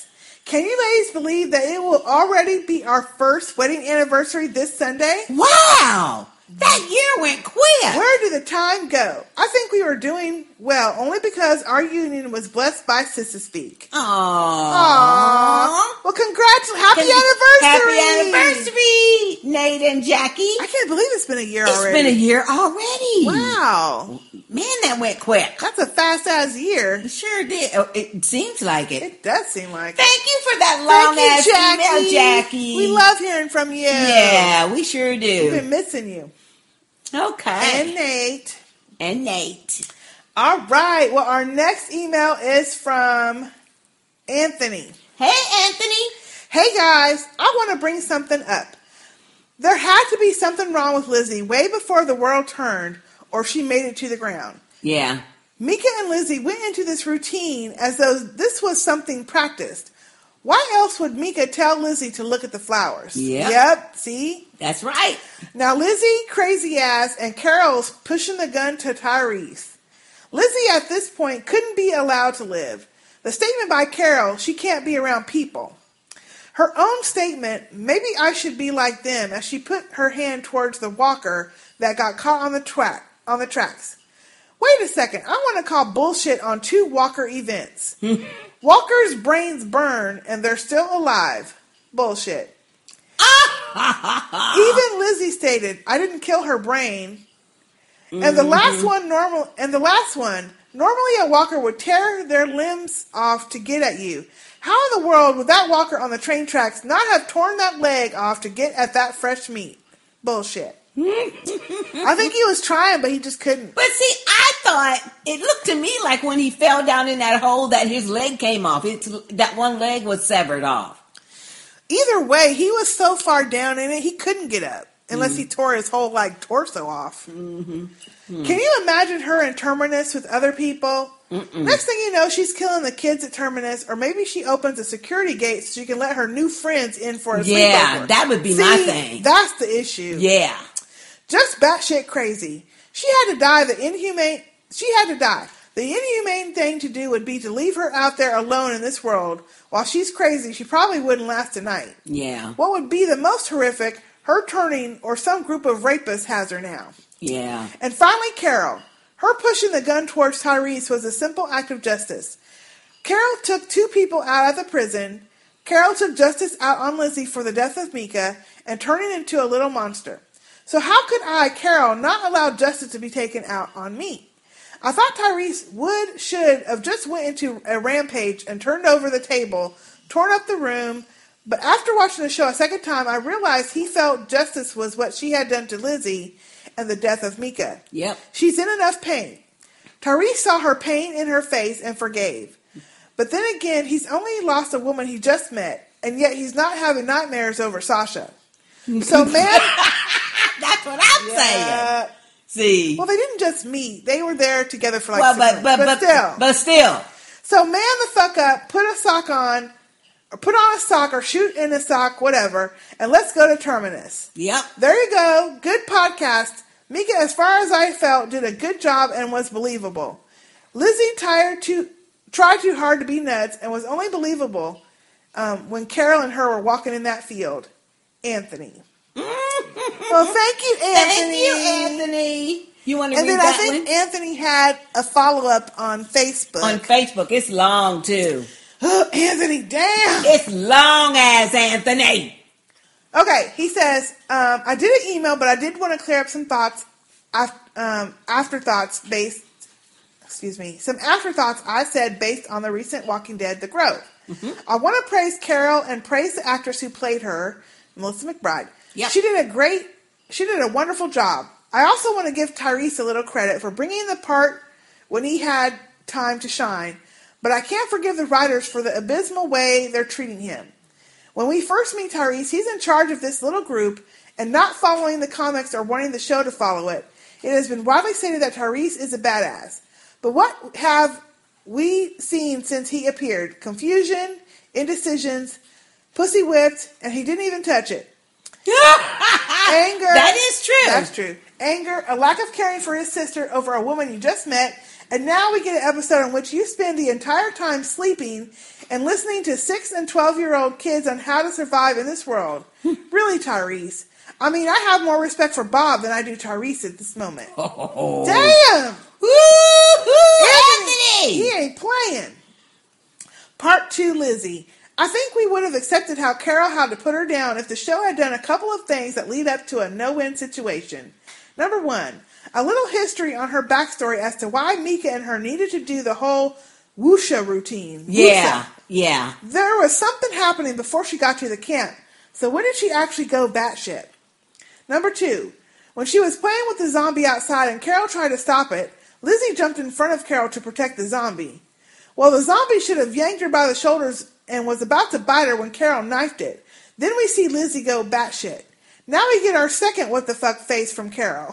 Can you ladies believe that it will already be our first wedding anniversary this Sunday? Wow! That year went quick! Where did the time go? I think we were doing well only because our union was blessed by Sister Speak. Aww. Aww. Well, congrats. Happy Can- anniversary! Happy anniversary! Aiden, Jackie. I can't believe it's been a year it's already. It's been a year already. Wow. Man, that went quick. That's a fast-ass year. It sure did. Oh, it seems like it. It does seem like it. Thank you for that long-ass email, Jackie. We love hearing from you. Yeah, we sure do. We've been missing you. Okay. And Nate. And Nate. All right. Well, our next email is from Anthony. Hey, Anthony. Hey, guys. I want to bring something up. There had to be something wrong with Lizzie way before the world turned or she made it to the ground. Yeah. Mika and Lizzie went into this routine as though this was something practiced. Why else would Mika tell Lizzie to look at the flowers? Yep. Yep. See? That's right. Now, Lizzie, crazy ass, and Carol's pushing the gun to Tyreese. Lizzie, at this point, couldn't be allowed to live. The statement by Carol, she can't be around people. Her own statement, maybe I should be like them, as she put her hand towards the walker that got caught on the track on the tracks. Wait a second, I want to call bullshit on two walker events. Walkers' brains burn and they're still alive. Bullshit. Even Lizzie stated, I didn't kill her brain. And mm-hmm. the last one normal and the last one, normally a walker would tear their limbs off to get at you. How in the world would that walker on the train tracks not have torn that leg off to get at that fresh meat? Bullshit. I think he was trying, but he just couldn't. But see, I thought, it looked to me like when he fell down in that hole that his leg came off. It's, that one leg was severed off. Either way, he was so far down in it, he couldn't get up. Unless mm-hmm. he tore his whole, like, torso off. Mm-hmm. Mm-hmm. Can you imagine her in Terminus with other people? Mm-mm. Next thing you know, she's killing the kids at Terminus, or maybe she opens a security gate so she can let her new friends in for a yeah, sleepover. That would be See, my thing. That's the issue. Yeah, just batshit crazy. She had to die. The inhumane. She had to die. The inhumane thing to do would be to leave her out there alone in this world. While she's crazy, she probably wouldn't last a night. Yeah. What would be the most horrific? Her turning, or some group of rapists has her now. Yeah. And finally, Carol. Her pushing the gun towards Tyreese was a simple act of justice. Carol took two people out of the prison. Carol took justice out on Lizzie for the death of Mika and turning into a little monster. So how could I, Carol, not allow justice to be taken out on me? I thought Tyreese would, should have just went into a rampage and turned over the table, torn up the room. But after watching the show a second time, I realized he felt justice was what she had done to Lizzie and the death of Mika. Yep. She's in enough pain. Tyreese saw her pain in her face and forgave. But then again, he's only lost a woman he just met, and yet he's not having nightmares over Sasha. So, man... That's what I'm yeah. saying. See. Well, they didn't just meet. They were there together for like well, six but, but, months. But, but still. But still. So, man the fuck up, put a sock on... Or put on a sock or shoot in a sock, whatever, and let's go to Terminus. Yep. There you go. Good podcast. Mika, as far as I felt, did a good job and was believable. Lizzie tired to, tried too hard to be nuts and was only believable um, when Carol and her were walking in that field. Anthony. Well, thank you, Anthony. Thank you, Anthony. You want to and read that one? And then I think Anthony had a follow-up on Facebook. On Facebook. It's long, too. Oh, Anthony, damn. It's long as Anthony. Okay, he says, um, I did an email, but I did want to clear up some thoughts, um, afterthoughts based, excuse me, some afterthoughts I said based on the recent Walking Dead, The Grove. Mm-hmm. I want to praise Carol and praise the actress who played her, Melissa McBride. Yep. She did a great, she did a wonderful job. I also want to give Tyreese a little credit for bringing the part when he had time to shine. But I can't forgive the writers for the abysmal way they're treating him. When we first meet Tyreese, he's in charge of this little group and not following the comics or wanting the show to follow it. It has been widely stated that Tyreese is a badass. But what have we seen since he appeared? Confusion, indecisions, pussy whipped, and he didn't even touch it. Anger. That is true. That's true. Anger, a lack of caring for his sister over a woman you just met, and now we get an episode in which you spend the entire time sleeping and listening to six and twelve-year-old kids on how to survive in this world. Really, Tyreese. I mean, I have more respect for Bob than I do Tyreese at this moment. Oh. Damn! Woo-hoo, Anthony! He ain't playing. Part two, Lizzie. I think we would have accepted how Carol had to put her down if the show had done a couple of things that lead up to a no-win situation. Number one, a little history on her backstory as to why Mika and her needed to do the whole wusha routine. Yeah, wusha. yeah. There was something happening before she got to the camp, so when did she actually go batshit? Number two, when she was playing with the zombie outside and Carol tried to stop it, Lizzie jumped in front of Carol to protect the zombie. Well, the zombie should have yanked her by the shoulders and was about to bite her when Carol knifed it. Then we see Lizzie go batshit. Now we get our second what-the-fuck face from Carol.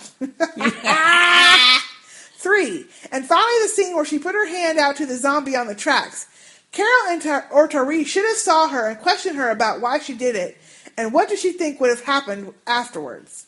Three, and finally the scene where she put her hand out to the zombie on the tracks. Carol and Ty- or Tyreese should have saw her and questioned her about why she did it and what did she think would have happened afterwards.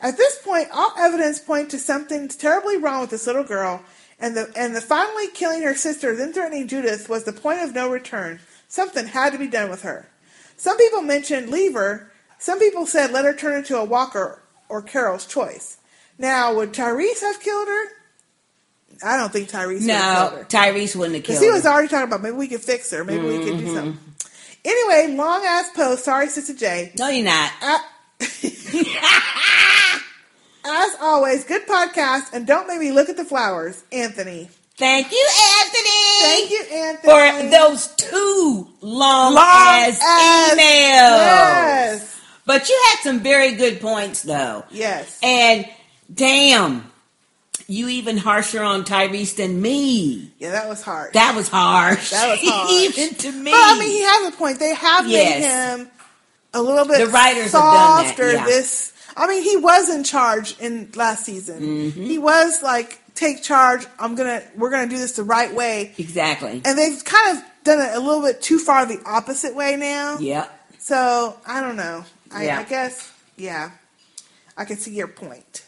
At this point, all evidence points to something terribly wrong with this little girl, and the and the finally killing her sister, then threatening Judith, was the point of no return. Something had to be done with her. Some people mentioned leave her. Some people said let her turn into a walker, or Carol's choice. Now, would Tyreese have killed her? I don't think Tyreese no, would have killed her. No, Tyreese wouldn't have killed her. He was already talking about maybe we could fix her. Maybe mm-hmm. we could do something. Anyway, long-ass post. Sorry, Sister J. No, you're not. I- As always, good podcast, and don't make me look at the flowers. Anthony. Thank you, Anthony. Thank you, Anthony, for those two long, long ass, ass emails. Yes. But you had some very good points, though. Yes. And damn, you even harsher on Tyreese than me. Yeah, that was harsh. That was harsh. That was harsh. Even to me. But I mean, he has a point. They have yes. made him a little bit the writers softer. Have done that. Yeah. This, I mean, he was in charge in last season. Mm-hmm. He was like, take charge. I'm gonna. We're gonna do this the right way. Exactly. And they've kind of done it a little bit too far the opposite way now. Yeah. So I don't know. I, yeah. I guess. Yeah. I can see your point.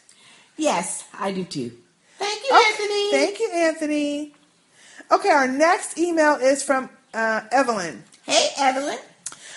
Yes, I do too. Thank you, okay. Anthony. Thank you, Anthony. Okay, our next email is from uh, Evelyn. Hey, Evelyn.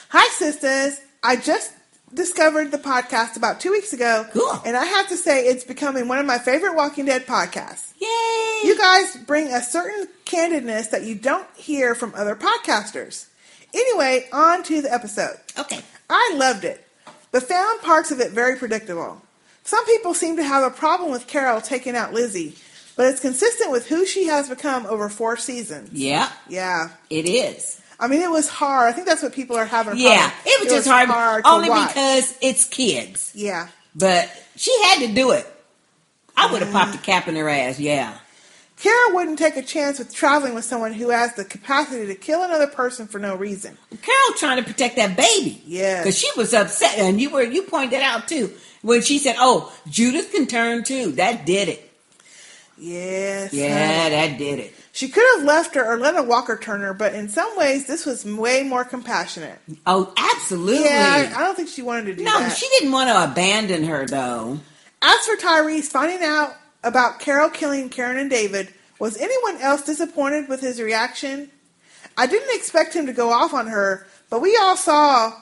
Hi, sisters. I just discovered the podcast about two weeks ago. Cool. And I have to say it's becoming one of my favorite Walking Dead podcasts. Yay! You guys bring a certain candidness that you don't hear from other podcasters. Anyway, on to the episode. Okay. I loved it, but found parts of it very predictable. Some people seem to have a problem with Carol taking out Lizzie, but it's consistent with who she has become over four seasons. Yeah. Yeah. It is. I mean, it was hard. I think that's what people are having a problem. Yeah, it was it just was hard, hard only to watch. Because it's kids. Yeah. But she had to do it. I would have yeah. popped a cap in her ass, yeah. Karen wouldn't take a chance with traveling with someone who has the capacity to kill another person for no reason. Carol trying to protect that baby. Yeah. Because she was upset, and you were you pointed out, too, when she said, oh, Judith can turn, too. That did it. Yes. Yeah, that did it. She could have left her or let a walker turn her, but in some ways, this was way more compassionate. Oh, absolutely. Yeah, I, I don't think she wanted to do no, that. No, she didn't want to abandon her, though. As for Tyreese, finding out about Carol killing Karen and David, was anyone else disappointed with his reaction? I didn't expect him to go off on her, but we all saw,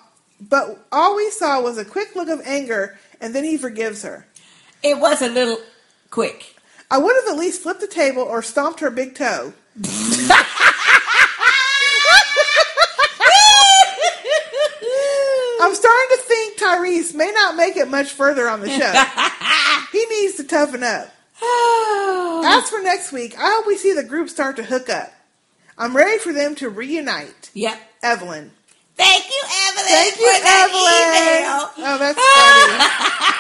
but all we saw was a quick look of anger, and then he forgives her. It was a little quick. I would have at least flipped the table or stomped her big toe. I'm starting to think Tyreese may not make it much further on the show. He needs to toughen up. As for next week, I hope we see the group start to hook up. I'm ready for them to reunite. Yep. Evelyn. Thank you, Evelyn. Thank you, Evelyn. Email. Oh, that's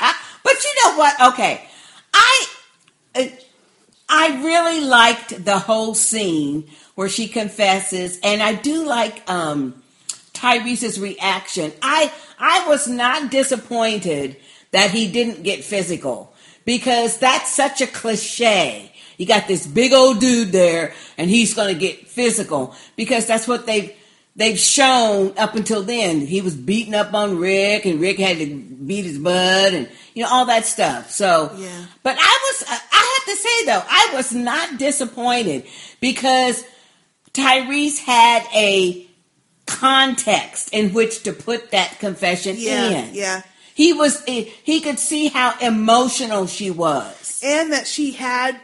funny. But you know what? Okay. I... I really liked the whole scene where she confesses, and I do like um, Tyrese's reaction. I I was not disappointed that he didn't get physical, because that's such a cliche. You got this big old dude there, and he's going to get physical, because that's what they've they've shown up until then. He was beating up on Rick, and Rick had to beat his butt, and you know, all that stuff. So, yeah. But I was, uh, I have to say though, I was not disappointed, because Tyreese had a context in which to put that confession yeah, in. Yeah. He was, he could see how emotional she was. And that she had,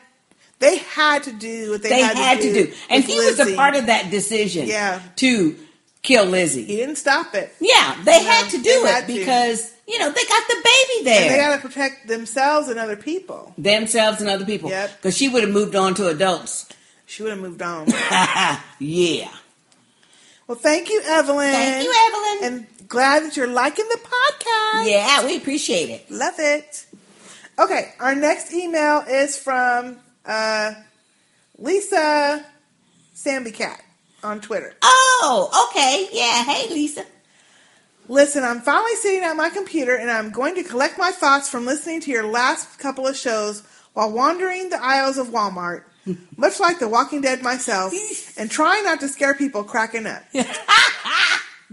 they had to do what they, they had, had to do. do. And he Lizzie. was a part of that decision. Yeah. To kill Lizzie. He didn't stop it. Yeah, they you had know, to do it because, to. you know, they got the baby there. And they got to protect themselves and other people. Themselves and other people. Yep. Because she would have moved on to adults. She would have moved on. Yeah. Well, thank you, Evelyn. Thank you, Evelyn. And glad that you're liking the podcast. Yeah, we appreciate it. Love it. Okay, our next email is from uh, Lisa Sambycat on Twitter. Oh, okay. Yeah. Hey, Lisa. Listen, I'm finally sitting at my computer and I'm going to collect my thoughts from listening to your last couple of shows while wandering the aisles of Walmart, much like The Walking Dead myself, and trying not to scare people cracking up.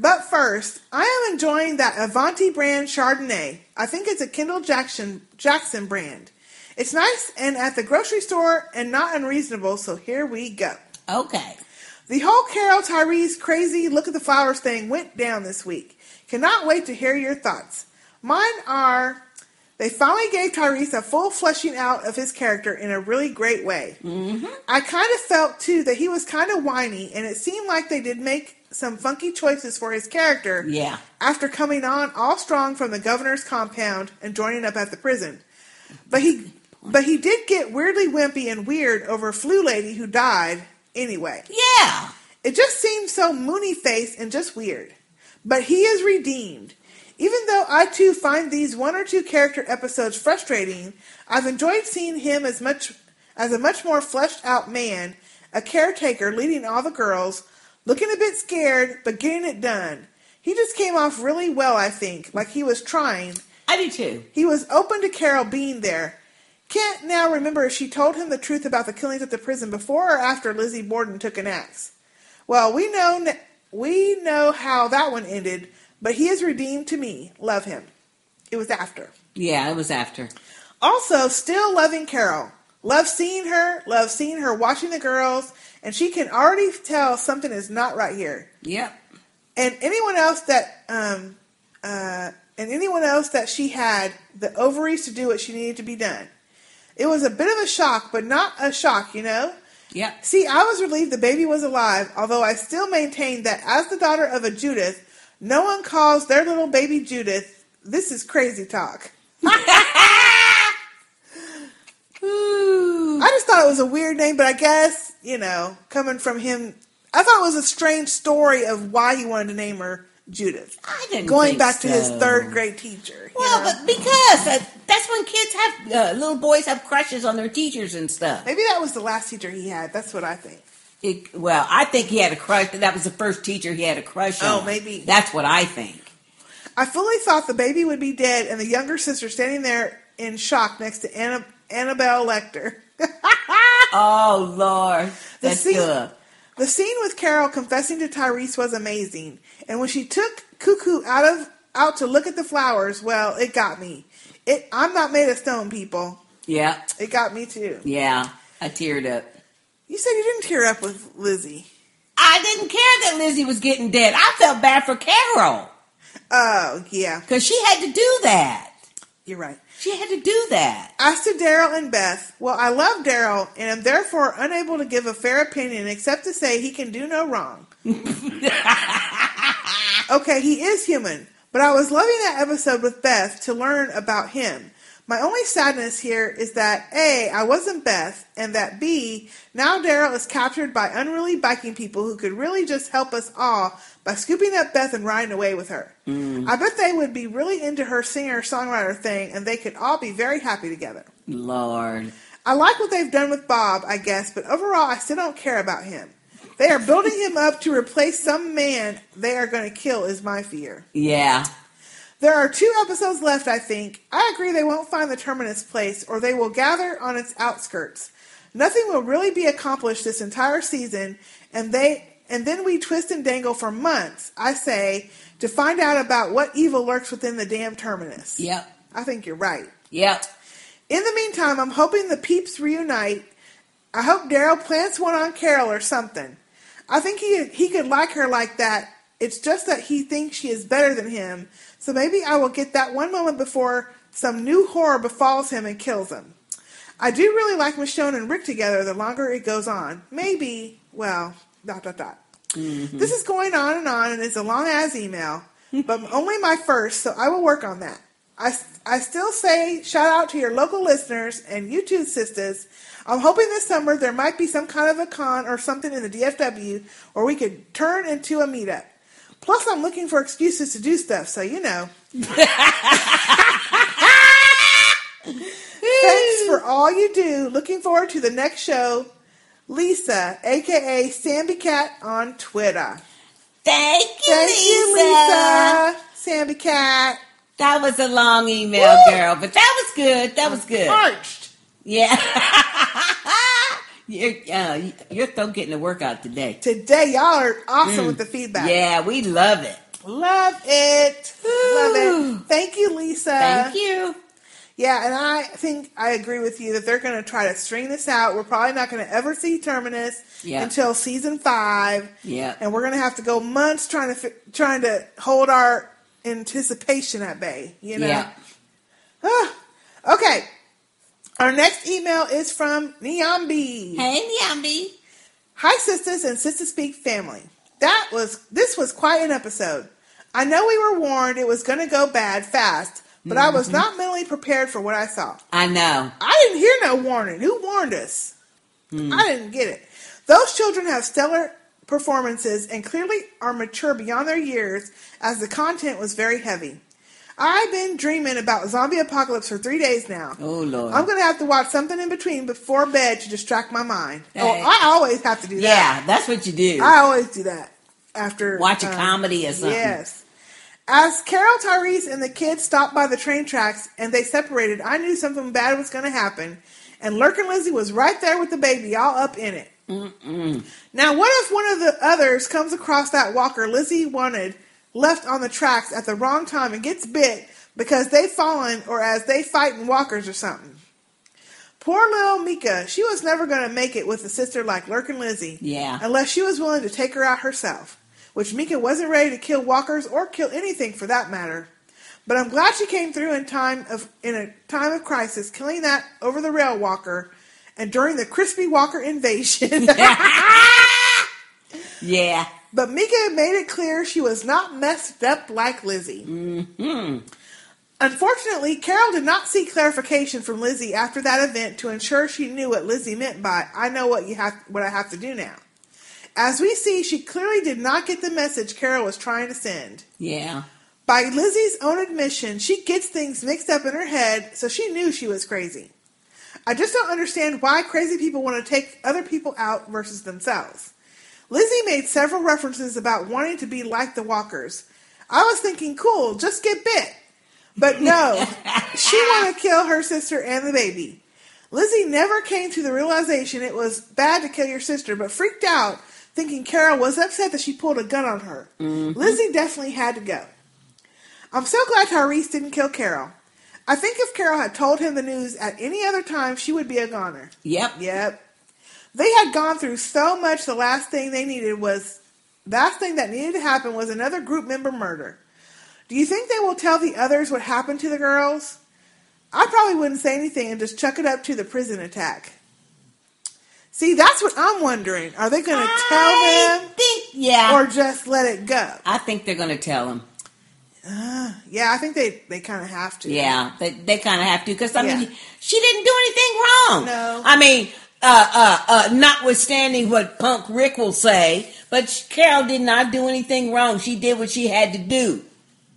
But first, I am enjoying that Avanti brand Chardonnay. I think it's a Kendall Jackson Jackson brand. It's nice and at the grocery store and not unreasonable, so here we go. Okay. The whole Carol Tyreese crazy look at the flowers thing went down this week. Cannot wait to hear your thoughts. Mine are, they finally gave Tyreese a full fleshing out of his character in a really great way. Mm-hmm. I kind of felt, too, that he was kind of whiny, and it seemed like they did make some funky choices for his character yeah. after coming on all strong from the governor's compound and joining up at the prison. But he but he did get weirdly wimpy and weird over a flu lady who died anyway. Yeah. It just seemed so moony-faced and just weird. But he is redeemed. Even though I, too, find these one or two character episodes frustrating, I've enjoyed seeing him as much as a much more fleshed-out man, a caretaker leading all the girls, looking a bit scared, but getting it done. He just came off really well, I think, like he was trying. I do too. He was open to Carol being there. Can't now remember if she told him the truth about the killings at the prison before or after Lizzie Borden took an axe. Well, we know we know how that one ended, but he is redeemed to me. Love him. It was after. Yeah, it was after. Also, still loving Carol. Love seeing her. Love seeing her watching the girls. And she can already tell something is not right here. Yep. And anyone else that, um, uh, and anyone else that she had the ovaries to do what she needed to be done. It was a bit of a shock, but not a shock, you know? Yep. See, I was relieved the baby was alive, although I still maintain that as the daughter of a Judith, no one calls their little baby Judith. This is crazy talk. I just thought it was a weird name, but I guess, you know, coming from him, I thought it was a strange story of why he wanted to name her Judith. I didn't Going think back so. to his third grade teacher. Well, you know? But because uh, that's when kids have, uh, little boys have crushes on their teachers and stuff. Maybe that was the last teacher he had. That's what I think. It, well, I think he had a crush. That was the first teacher he had a crush on. Oh, maybe. That's what I think. I fully thought the baby would be dead and the younger sister standing there in shock next to Anna. Annabelle Lecter. Oh, Lord. The That's scene, good. The scene with Carol confessing to Tyreese was amazing. And when she took Cuckoo out of out to look at the flowers, well, it got me. It I'm not made of stone, people. Yeah. It got me, too. Yeah. I teared up. You said you didn't tear up with Lizzie. I didn't care that Lizzie was getting dead. I felt bad for Carol. Oh, yeah. Because she had to do that. You're right. She had to do that. As to Daryl and Beth, well, I love Daryl and am therefore unable to give a fair opinion except to say he can do no wrong. Okay, he is human, but I was loving that episode with Beth to learn about him. My only sadness here is that A, I wasn't Beth, and that B, now Daryl is captured by unruly biking people who could really just help us all by scooping up Beth and riding away with her. Mm. I bet they would be really into her singer-songwriter thing, and they could all be very happy together. Lord. I like what they've done with Bob, I guess, but overall I still don't care about him. They are building him up to replace some man they are going to kill is my fear. Yeah. There are two episodes left, I think. I agree they won't find the Terminus place, or they will gather on its outskirts. Nothing will really be accomplished this entire season, and they and then we twist and dangle for months, I say, to find out about what evil lurks within the damn Terminus. Yep. I think you're right. Yep. In the meantime, I'm hoping the peeps reunite. I hope Daryl plants one on Carol or something. I think he he could like her like that. It's just that he thinks she is better than him, so maybe I will get that one moment before some new horror befalls him and kills him. I do really like Michonne and Rick together the longer it goes on. Maybe, well, dot, dot, dot. Mm-hmm. This is going on and on, and it's a long-ass email, but only my first, so I will work on that. I, I still say shout out to your local listeners and YouTube sisters. I'm hoping this summer there might be some kind of a con or something in the D F W, or we could turn into a meetup. Plus, I'm looking for excuses to do stuff, so you know. Thanks for all you do. Looking forward to the next show. Lisa, a k a. Samby Cat on Twitter. Thank you, Thank Lisa. you, Lisa. Samby Cat. That was a long email, Woo! girl, but that was good. That was good. Parched. Yeah. You're, uh, you're still getting a workout today. Today, y'all are awesome mm. with the feedback. Yeah, we love it. Love it. Ooh. Love it. Thank you, Lisa. Thank you. Yeah, and I think I agree with you that they're going to try to string this out. We're probably not going to ever see Terminus yep. until season five. Yeah. And we're going to have to go months trying to trying to hold our anticipation at bay, you know? Yeah. Ah, okay. Our next email is from Nyambi. Hey, Nyambi. Hi, sisters and Sister Speak family. That was, this was quite an episode. I know we were warned it was going to go bad fast, but mm-hmm. I was not mentally prepared for what I saw. I know. I didn't hear no warning. Who warned us? Mm. I didn't get it. Those children have stellar performances and clearly are mature beyond their years, as the content was very heavy. I've been dreaming about zombie apocalypse for three days now. Oh, Lord. I'm going to have to watch something in between before bed to distract my mind. Hey. Oh, I always have to do that. Yeah, that's what you do. I always do that. After watch a um, comedy or something. Yes. As Carol, Tyreese, and the kids stopped by the train tracks and they separated, I knew something bad was going to happen. And Lurkin' Lizzie was right there with the baby, all up in it. Mm-mm. Now, what if one of the others comes across that walker Lizzie wanted left on the tracks at the wrong time and gets bit because they've fallen or as they fighting walkers or something? Poor little Mika. She was never going to make it with a sister like Lurkin' Lizzie. Yeah. Unless she was willing to take her out herself. Which Mika wasn't ready to kill walkers or kill anything for that matter. But I'm glad she came through in time of in a time of crisis, killing that over the rail walker, and during the crispy walker invasion. Yeah. But Mika made it clear she was not messed up like Lizzie. Mm-hmm. Unfortunately, Carol did not seek clarification from Lizzie after that event to ensure she knew what Lizzie meant by "I know what you have, what I have to do now." As we see, she clearly did not get the message Carol was trying to send. Yeah. By Lizzie's own admission, she gets things mixed up in her head, so she knew she was crazy. I just don't understand why crazy people want to take other people out versus themselves. Lizzie made several references about wanting to be like the walkers. I was thinking, cool, just get bit. But no, she wanted to kill her sister and the baby. Lizzie never came to the realization it was bad to kill your sister, but freaked out, thinking Carol was upset that she pulled a gun on her. Mm-hmm. Lizzie definitely had to go. I'm so glad Tyreese didn't kill Carol. I think if Carol had told him the news at any other time, she would be a goner. Yep. Yep. They had gone through so much, the last thing they needed was, last thing that needed to happen was another group member murder. Do you think they will tell the others what happened to the girls? I probably wouldn't say anything and just chuck it up to the prison attack. See, that's what I'm wondering. Are they going to tell them? Think, yeah. Or just let it go? I think they're going to tell them. Uh, yeah, I think they, they kind of have to. Yeah, they, they kind of have to. Because, I yeah. mean, she didn't do anything wrong. No. I mean, uh, uh, uh, notwithstanding what Punk Rick will say, but Carol did not do anything wrong. She did what she had to do.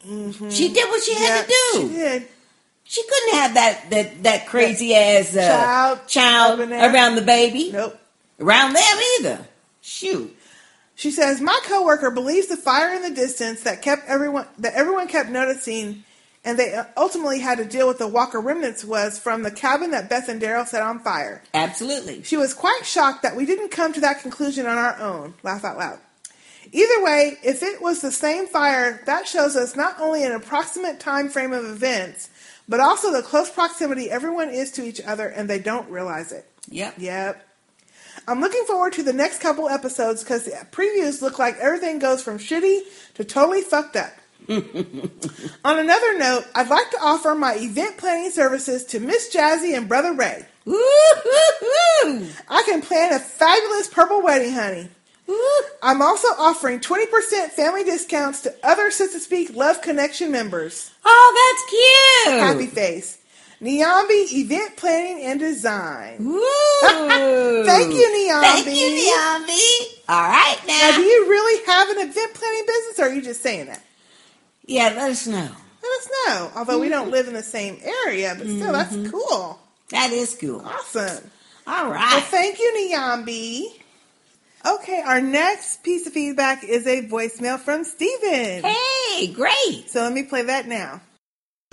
Mm-hmm. She did what she yep, had to do. She did. She couldn't have that that, that crazy ass uh, child, child around the baby. Nope. Around them either. Shoot. She says, my coworker believes the fire in the distance that kept everyone that everyone kept noticing, and they ultimately had to deal with the walker remnants was from the cabin that Beth and Daryl set on fire. Absolutely. She was quite shocked that we didn't come to that conclusion on our own. Laugh out loud. Either way, if it was the same fire, that shows us not only an approximate time frame of events, but also the close proximity everyone is to each other, and they don't realize it. Yep. Yep. I'm looking forward to the next couple episodes because the previews look like everything goes from shitty to totally fucked up. On another note, I'd like to offer my event planning services to Miss Jazzy and Brother Ray. Woo-hoo-hoo! I can plan a fabulous purple wedding, honey. I'm also offering twenty percent family discounts to other So to Speak Love Connection members. Oh, that's cute. Happy face. Niambi Event Planning and Design. Woo. Thank you, Niambi. Thank you, Niambi. All right, now. Now, do you really have an event planning business, or are you just saying that? Yeah, let us know. Let us know. Although mm-hmm. we don't live in the same area, but still, mm-hmm. that's cool. That is cool. Awesome. All right. Well, thank you, Niambi. Okay, our next piece of feedback is a voicemail from Steven. Hey, great. So let me play that now.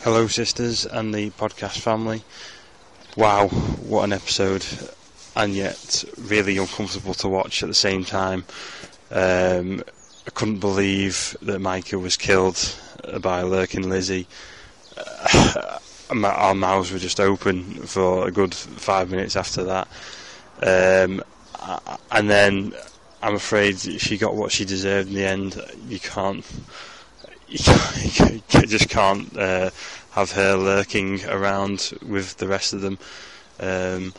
Hello, sisters and the podcast family. Wow, what an episode. And yet, really uncomfortable to watch at the same time. Um, I couldn't believe that Micah was killed by Lurking Lizzie. Our mouths were just open for a good five minutes after that. Um... And then, I'm afraid she got what she deserved in the end. You can't, you, can't, you just can't uh, have her lurking around with the rest of them. Um,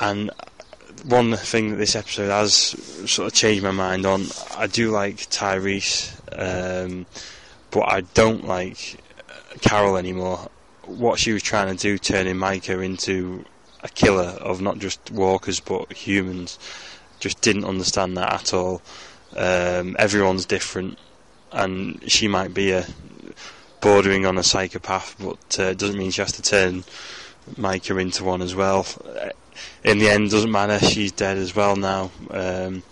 and one thing that this episode has sort of changed my mind on, I do like Tyreese, um, but I don't like Carol anymore. What she was trying to do, turning Micah into a killer of not just walkers but humans, just didn't understand that at all. Um, everyone's different, and she might be a bordering on a psychopath, but uh, it doesn't mean she has to turn Micah into one as well. In the end, doesn't matter, she's dead as well now. Um,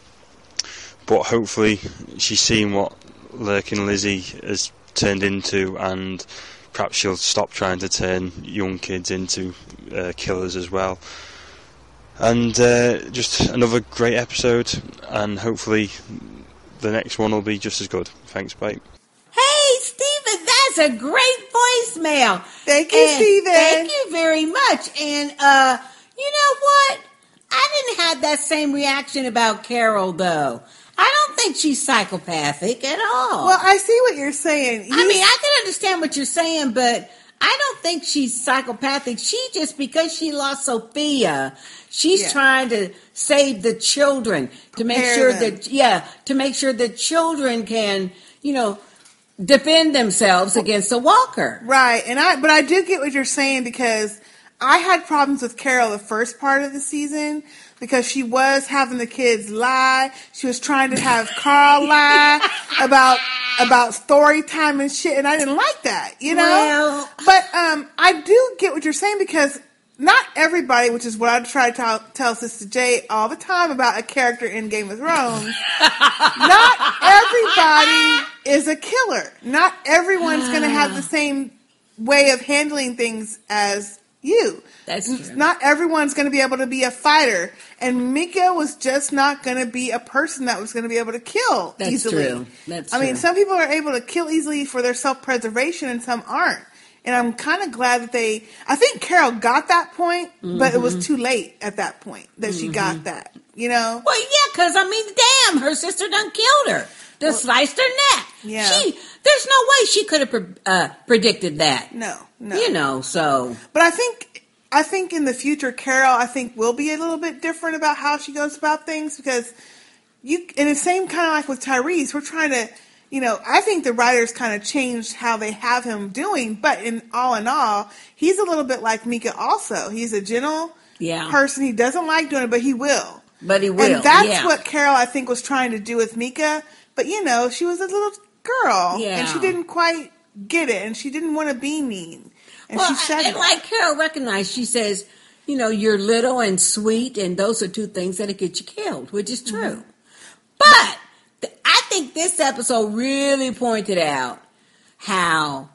but hopefully she's seen what Lurking Lizzie has turned into, and perhaps she'll stop trying to turn young kids into uh, killers as well. And uh, just another great episode, and hopefully the next one will be just as good. Thanks, bye. Hey, Stephen, that's a great voicemail. Thank you, and Stephen. Thank you very much. And uh, you know what? I didn't have that same reaction about Carol, though. I don't think she's psychopathic at all. Well, I see what you're saying. You I mean, I can understand what you're saying, but I don't think she's psychopathic. She just, because she lost Sophia, she's yeah. trying to save the children to make Prepare sure them. that, yeah, to make sure the children can, you know, defend themselves against a walker. Right. And I, but I do get what you're saying, because I had problems with Carol the first part of the season, because she was having the kids lie. She was trying to have Carl lie about about story time and shit, and I didn't like that, you know? Well. But um, I do get what you're saying, because not everybody, which is what I try to tell, tell Sister J all the time about a character in Game of Thrones, not everybody is a killer. Not everyone's going to have the same way of handling things as you. That's true. Not everyone's going to be able to be a fighter, and Mika was just not going to be a person that was going to be able to kill That's easily. True. That's I true. I mean, some people are able to kill easily for their self-preservation, and some aren't. And I'm kind of glad that they. I think Carol got that point, mm-hmm. but it was too late at that point that mm-hmm. she got that. You know. Well, yeah, because I mean, damn, her sister done killed her. Done well, sliced her neck. Yeah. She. There's no way she could have pre- uh, predicted that. No, no. You know, so. But I think, I think in the future, Carol, I think will be a little bit different about how she goes about things, because you, and the same kind of like with Tyreese, we're trying to, you know, I think the writers kind of changed how they have him doing, but in all in all, he's a little bit like Mika also. He's a gentle yeah. person. He doesn't like doing it, but he will. But he will. And that's yeah. what Carol, I think, was trying to do with Mika. But, you know, she was a little girl, yeah. and she didn't quite get it, and she didn't want to be mean. And well, she said, and like Carol recognized, she says, you know, you're little and sweet, and those are two things that'll get you killed, which is true. Mm-hmm. But th- I think this episode really pointed out how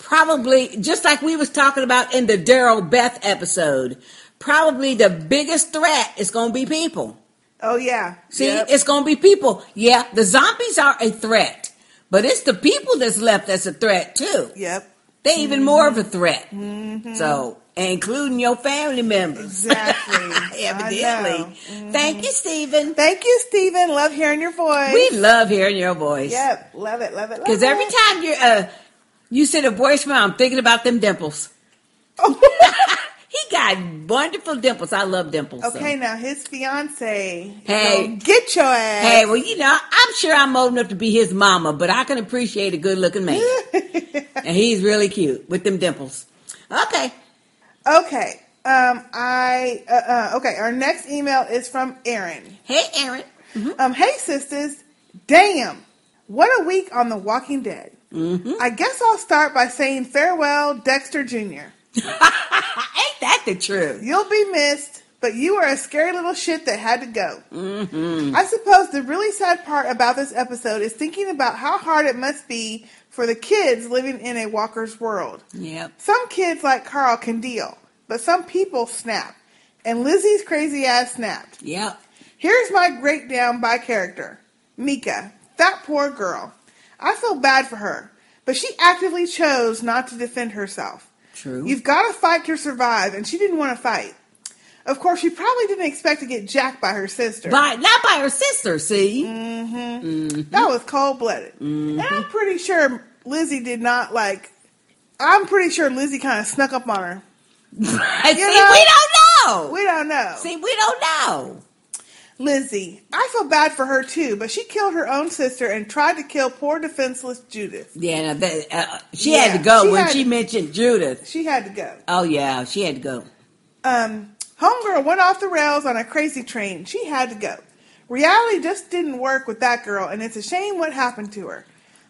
probably, just like we was talking about in the Daryl Beth episode, probably the biggest threat is going to be people. Oh, yeah. See, yep. It's going to be people. Yeah, the zombies are a threat, but it's the people that's left that's a threat, too. Yep. They're even mm-hmm. more of a threat. Mm-hmm. So, including your family members. Exactly. Evidently. Mm-hmm. Thank you, Stephen. Thank you, Stephen. Love hearing your voice. We love hearing your voice. Yep. Love it, love it, love it. Because every time you uh, you send a voicemail, I'm thinking about them dimples. Oh. He he got wonderful dimples. I love dimples. Okay, so. Now his fiance. Hey, so get your ass. Hey, well, you know, I'm sure I'm old enough to be his mama, but I can appreciate a good-looking man. And he's really cute with them dimples. Okay. Okay. Um, I uh, uh, okay. Our next email is from Erin. Hey, Erin. Mm-hmm. Um, hey, sisters. Damn, what a week on The Walking Dead. Mm-hmm. I guess I'll start by saying farewell, Dexter Junior Ain't that the truth? You'll be missed, but you are a scary little shit that had to go. Mm-hmm. I suppose the really sad part about this episode is thinking about how hard it must be for the kids living in a walker's world. Yep. Some kids like Carl can deal, but some people snap. And Lizzie's crazy ass snapped. Yep. Here's my breakdown by character. Mika, that poor girl. I feel bad for her, but she actively chose not to defend herself. True. You've got to fight to survive, and she didn't want to fight. Of course, she probably didn't expect to get jacked by her sister. By, not by her sister, see? Mm-hmm. Mm-hmm. That was cold-blooded. Mm-hmm. And I'm pretty sure Lizzie did not, like... I'm pretty sure Lizzie kind of snuck up on her. See, know? we don't know! We don't know. See, we don't know. Lizzie, I feel bad for her too, but she killed her own sister and tried to kill poor defenseless Judith. Yeah, no, that, uh, she yeah, had to go she when she to, mentioned Judith. She had to go. Oh yeah, she had to go. Um, homegirl went off the rails on a crazy train. She had to go. Reality just didn't work with that girl, and it's a shame what happened to her.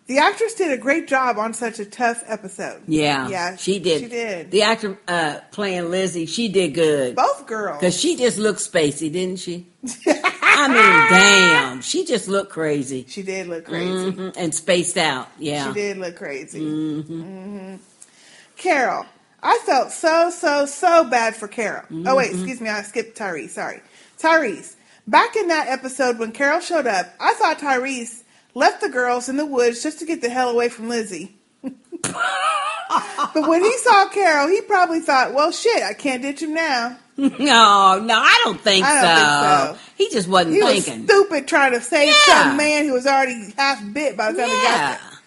The actress did a great job on such a tough episode. Yeah, yeah, she did. She did. The actor uh, playing Lizzie, she did good. Both girls, because she just looked spacey, didn't she? I mean, damn, she just looked crazy. She did look crazy, mm-hmm. and spaced out. Yeah, she did look crazy. Mm-hmm. Mm-hmm. Carol, I felt so, so, so bad for Carol. Mm-hmm. Oh wait, excuse me, I skipped Tyreese. Sorry, Tyreese. Back in that episode when Carol showed up, I thought Tyreese left the girls in the woods just to get the hell away from Lizzie. But when he saw Carol, he probably thought, well, shit, I can't ditch him now. No, no, I don't think, I don't so. think so. He just wasn't he thinking. He was stupid trying to save yeah. some man who was already half bit by the time yeah. he got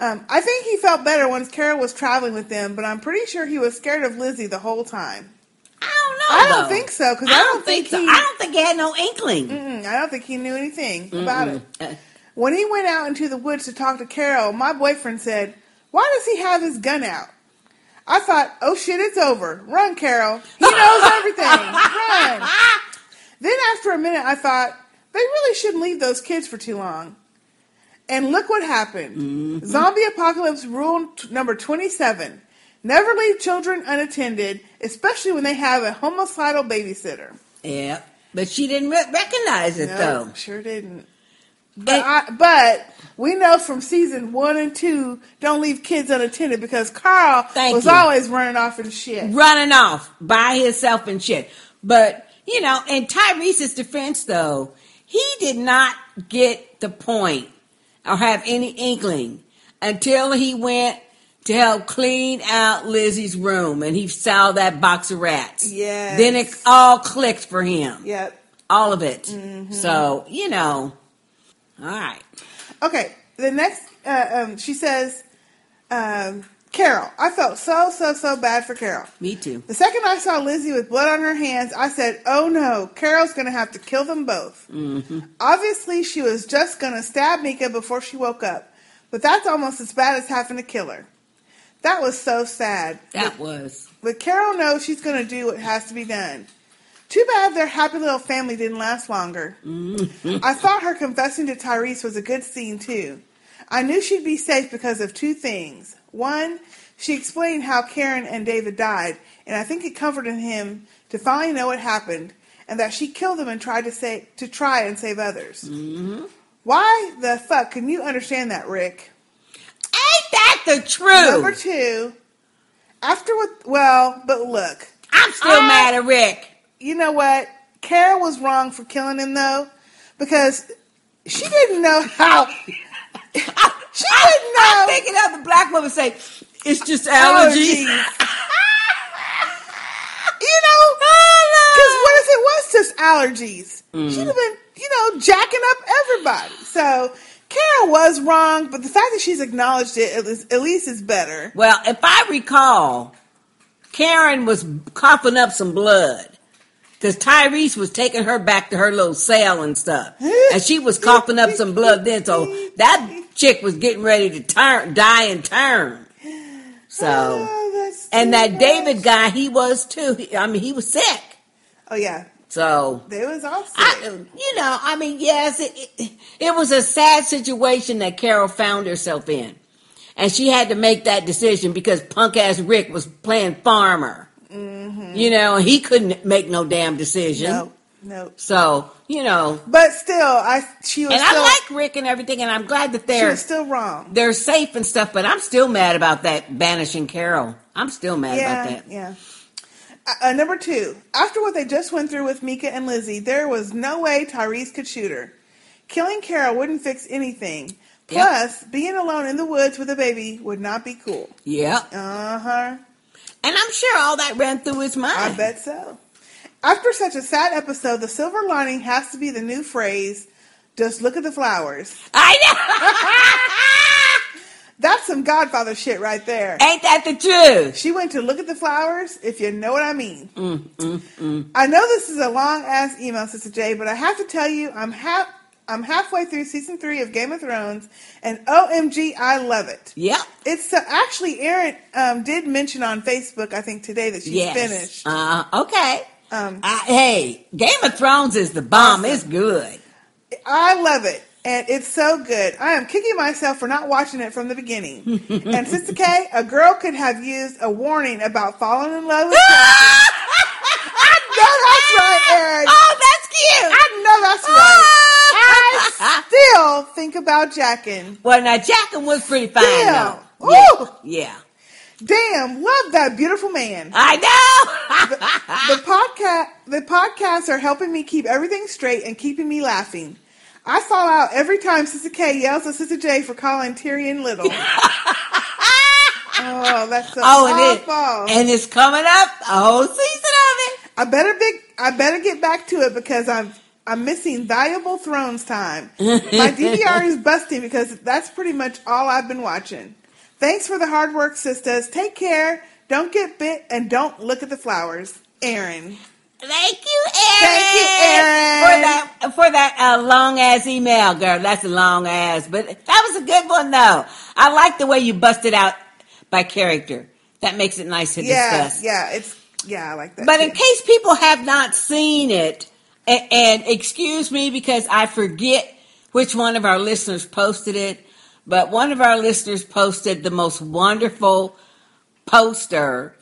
there. Um, I think he felt better once Carol was traveling with them, but I'm pretty sure he was scared of Lizzie the whole time. I don't know, I don't though. think so. Cause I, I don't, don't think, think he, so. I don't think he had no inkling. Mm-mm, I don't think he knew anything Mm-mm. about it. Uh, When he went out into the woods to talk to Carol, my boyfriend said, why does he have his gun out? I thought, oh shit, it's over. Run, Carol. He knows everything. Run. Then after a minute, I thought, they really shouldn't leave those kids for too long. And look what happened. Mm-hmm. Zombie apocalypse rule t- number twenty-seven. Never leave children unattended, especially when they have a homicidal babysitter. Yeah, but she didn't re- recognize it, no, though. Sure didn't. But, it, I, but we know from season one and two, don't leave kids unattended because Carl was you. always running off and shit. Running off by himself and shit. But, you know, in Tyrese's defense, though, he did not get the point or have any inkling until he went to help clean out Lizzie's room and he saw that box of rats. Yes. Then it all clicked for him. Yep. All of it. Mm-hmm. So, you know... All right. Okay. The next, uh, um, she says, um, Carol. I felt so, so, so bad for Carol. Me too. The second I saw Lizzie with blood on her hands, I said, oh no, Carol's going to have to kill them both. Mm-hmm. Obviously, she was just going to stab Mika before she woke up, but that's almost as bad as having to kill her. That was so sad. That but, was. But Carol knows she's going to do what has to be done. Too bad their happy little family didn't last longer. I thought her confessing to Tyreese was a good scene, too. I knew she'd be safe because of two things. One, she explained how Karen and David died, and I think it comforted him to finally know what happened, and that she killed them and tried to, say, to try and save others. Mm-hmm. Why the fuck can you understand that, Rick? Ain't that the truth? Number two, after what, well, but look. I'm still I, mad at Rick. You know what? Carol was wrong for killing him, though, because she didn't know how. she didn't know. I'm thinking of the black woman say, it's just allergies. allergies. you know? Because what if it was just allergies? Mm. She'd have been, you know, jacking up everybody. So Carol was wrong, but the fact that she's acknowledged it at least, at least is better. Well, if I recall, Karen was coughing up some blood because Tyreese was taking her back to her little cell and stuff. And she was coughing up some blood then. So that chick was getting ready to turn, die and turn. So, oh, and that much. David guy, he was too. He, I mean, he was sick. Oh, yeah. So they was all sick. I, you know, I mean, yes, it, it, it was a sad situation that Carol found herself in. And she had to make that decision because punk-ass Rick was playing farmer. Mm-hmm. You know, he couldn't make no damn decision. No, no. So, you know. But still, I she was And still, I like Rick and everything, and I'm glad that they're... She was still wrong. They're safe and stuff, but I'm still mad about that banishing Carol. I'm still mad yeah, about that. Yeah, uh, Number two, after what they just went through with Mika and Lizzie, there was no way Tyreese could shoot her. Killing Carol wouldn't fix anything. Plus, yep. being alone in the woods with a baby would not be cool. Yeah. Uh-huh. And I'm sure all that ran through his mind. I bet so. After such a sad episode, the silver lining has to be the new phrase, just look at the flowers. I know! That's some Godfather shit right there. Ain't that the truth? She went to look at the flowers, if you know what I mean. Mm, mm, mm. I know this is a long-ass email, Sister J, but I have to tell you, I'm happy. I'm halfway through season three of Game of Thrones, and O M G, I love it. Yep. It's uh, actually, Erin um, did mention on Facebook, I think today, that she's yes. finished. Uh, okay. Um, I, hey, Game of Thrones is the bomb. Awesome. It's good. I love it, and it's so good. I am kicking myself for not watching it from the beginning. And Sister K, a girl could have used a warning about falling in love with Catherine. I know that's right, Erin. Oh, that's cute. I know that's right. I still think about Jackin. Well, now Jackin was pretty fine, damn. Though. Ooh. Yeah. yeah. Damn, love that beautiful man. I know. the, the podcast, the podcasts are helping me keep everything straight and keeping me laughing. I fall out every time Sister K yells at Sister J for calling Tyrion little. Oh, that's so oh, awful. And, it, and it's coming up a whole season of it. I better big. I better get back to it because I'm. I'm missing valuable Thrones time. My D V R is busting because that's pretty much all I've been watching. Thanks for the hard work, sisters. Take care. Don't get bit and don't look at the flowers. Erin. Thank you, Erin. Thank you, Erin. For that, for that uh, long-ass email, girl. That's a long-ass. But that was a good one, though. I like the way you busted out by character. That makes it nice to yeah, discuss. Yeah, it's, yeah, I like that. But too. In case people have not seen it, And, and excuse me because I forget which one of our listeners posted it, but one of our listeners posted the most wonderful poster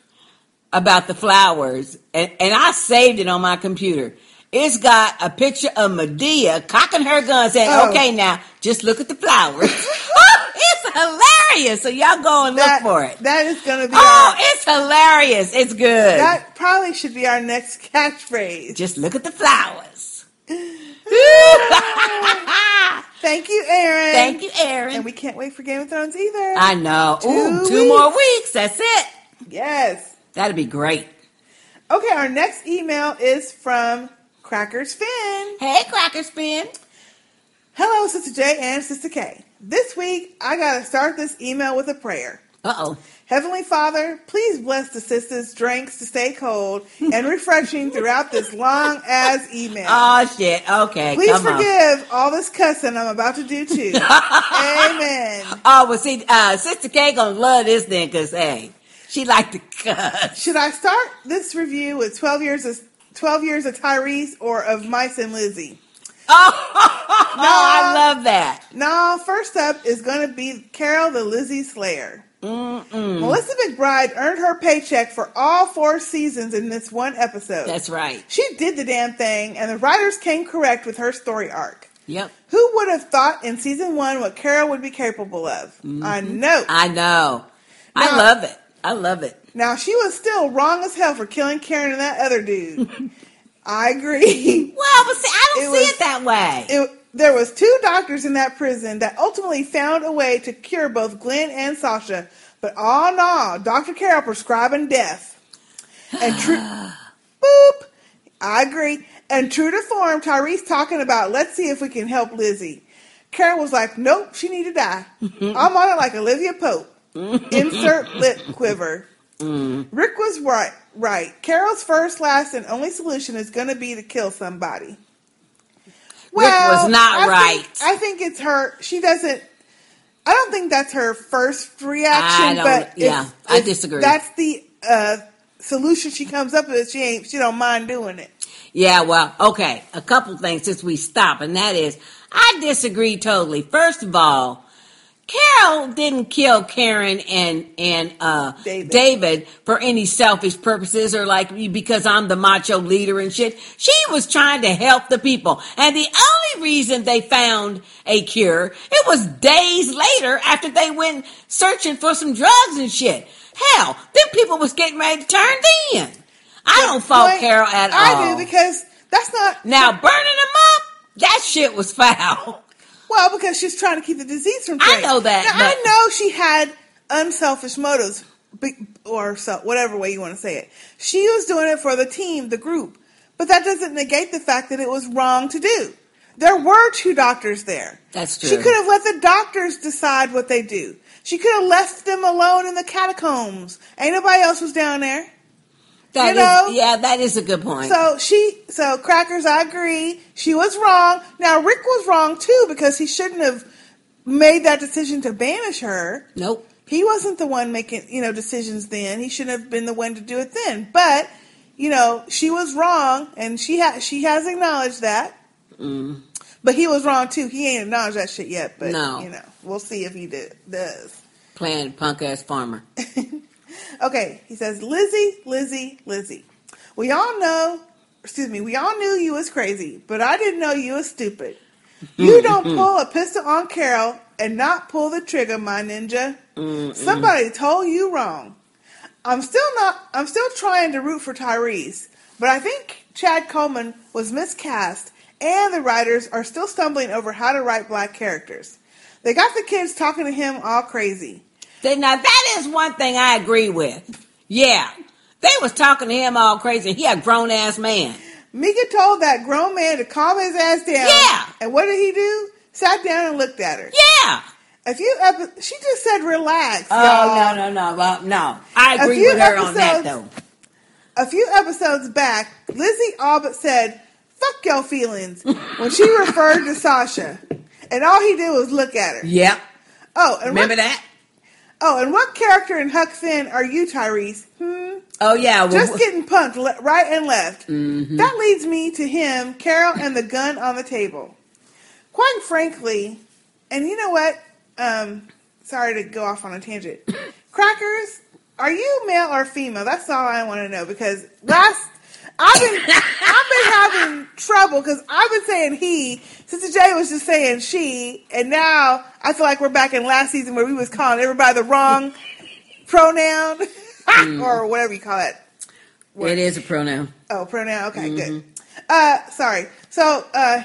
about the flowers, and, and I saved it on my computer. It's got a picture of Medea cocking her gun saying, oh. okay, now, just look at the flowers. Oh, it's hilarious. So y'all go and that, look for it. That is going to be Oh, our, it's hilarious. It's good. That probably should be our next catchphrase. Just look at the flowers. Thank you, Erin. Thank you, Erin. And we can't wait for Game of Thrones either. I know. Two, Ooh, two more weeks. That's it. Yes. That'd be great. Okay, our next email is from... Crackers Finn. Hey, Crackers Finn. Hello, Sister J and Sister K. This week, I got to start this email with a prayer. Uh-oh. Heavenly Father, please bless the sisters' drinks to stay cold and refreshing throughout this long-ass email. Oh, shit. Okay, Please come forgive on. all this cussing I'm about to do, too. Amen. Oh, well, see, uh, Sister K going to love this then, because, hey, she like to cuss. Should I start this review with twelve years of Twelve years of Tyreese or of Mice and Lizzie? Oh, no, I love that. No, first up is going to be Carol the Lizzie Slayer. Mm-mm. Melissa McBride earned her paycheck for all four seasons in this one episode. That's right. She did the damn thing, and the writers came correct with her story arc. Yep. Who would have thought in season one what Carol would be capable of? Mm-hmm. I know. I know. Now, I love it. I love it. Now, she was still wrong as hell for killing Karen and that other dude. I agree. Well, but see, I don't it see was, it that way. It, there was two doctors in that prison that ultimately found a way to cure both Glenn and Sasha. But all in all, Doctor Carol prescribing death. And true... boop. I agree. And true to form, Tyreese talking about, let's see if we can help Lizzie. Carol was like, nope, she need to die. I'm on it like Olivia Pope. Insert lip quiver. Mm. Rick was right. Right. Carol's first, last, and only solution is going to be to kill somebody. Well, Rick was not I right. Think, I think it's her. She doesn't. I don't think that's her first reaction. I but yeah, if, I if disagree. That's the uh, solution she comes up with. She ain't. She don't mind doing it. Yeah. Well. Okay. A couple things since we stop, and that is, I disagree totally. First of all, Carol didn't kill Karen and and uh, David. David for any selfish purposes or like because I'm the macho leader and shit. She was trying to help the people. And the only reason they found a cure, it was days later after they went searching for some drugs and shit. Hell, them people was getting ready to turn in. I don't fault Carol at all. I do because that's not... Now, burning them up, that shit was foul. Well, because she's trying to keep the disease from spreading. I know that. Now, I know she had unselfish motives, or so, whatever way you want to say it. She was doing it for the team, the group. But that doesn't negate the fact that it was wrong to do. There were two doctors there. That's true. She could have let the doctors decide what they do. She could have left them alone in the catacombs. Ain't nobody else was down there. That you know? Is, yeah, that is a good point. So she, so Crackers, I agree. She was wrong. Now Rick was wrong too because he shouldn't have made that decision to banish her. Nope. He wasn't the one making, you know, decisions then. He shouldn't have been the one to do it then. But, you know, she was wrong and she has, she has acknowledged that. Mm. But he was wrong too. He ain't acknowledged that shit yet, but no. You know, we'll see if he did, does. Playing punk ass farmer. Okay, he says, Lizzie, Lizzie, Lizzie, we all know, excuse me, we all knew you was crazy, but I didn't know you was stupid. You don't pull a pistol on Carol and not pull the trigger, my ninja. Mm-mm. Somebody told you wrong. I'm still not, I'm still trying to root for Tyreese, but I think Chad Coleman was miscast and the writers are still stumbling over how to write black characters. They got the kids talking to him all crazy. Now, that is one thing I agree with. Yeah. They was talking to him all crazy. He a grown-ass man. Mika told that grown man to calm his ass down. Yeah. And what did he do? Sat down and looked at her. Yeah. A few episodes... She just said relax, Oh, y'all. no, no, no. Well, no. I agree with her episodes, on that, though. A few episodes back, Lizzie all but said, fuck your feelings, when she referred to Sasha. And all he did was look at her. Yep. Oh, and remember what, that? Oh, and what character in Huck Finn are you, Tyreese? Hmm? Oh, yeah. Well, just getting punked le- right and left. Mm-hmm. That leads me to him, Carol, and the gun on the table. Quite frankly, and you know what? Um, sorry to go off on a tangent. Crackers, are you male or female? That's all I want to know because last... I've been I've been having trouble because I've been saying he. Sister J was just saying she, and now I feel like we're back in last season where we was calling everybody the wrong pronoun mm. or whatever you call it. What? It is a pronoun. Oh, pronoun. Okay, mm-hmm. Good. Uh, sorry. So uh,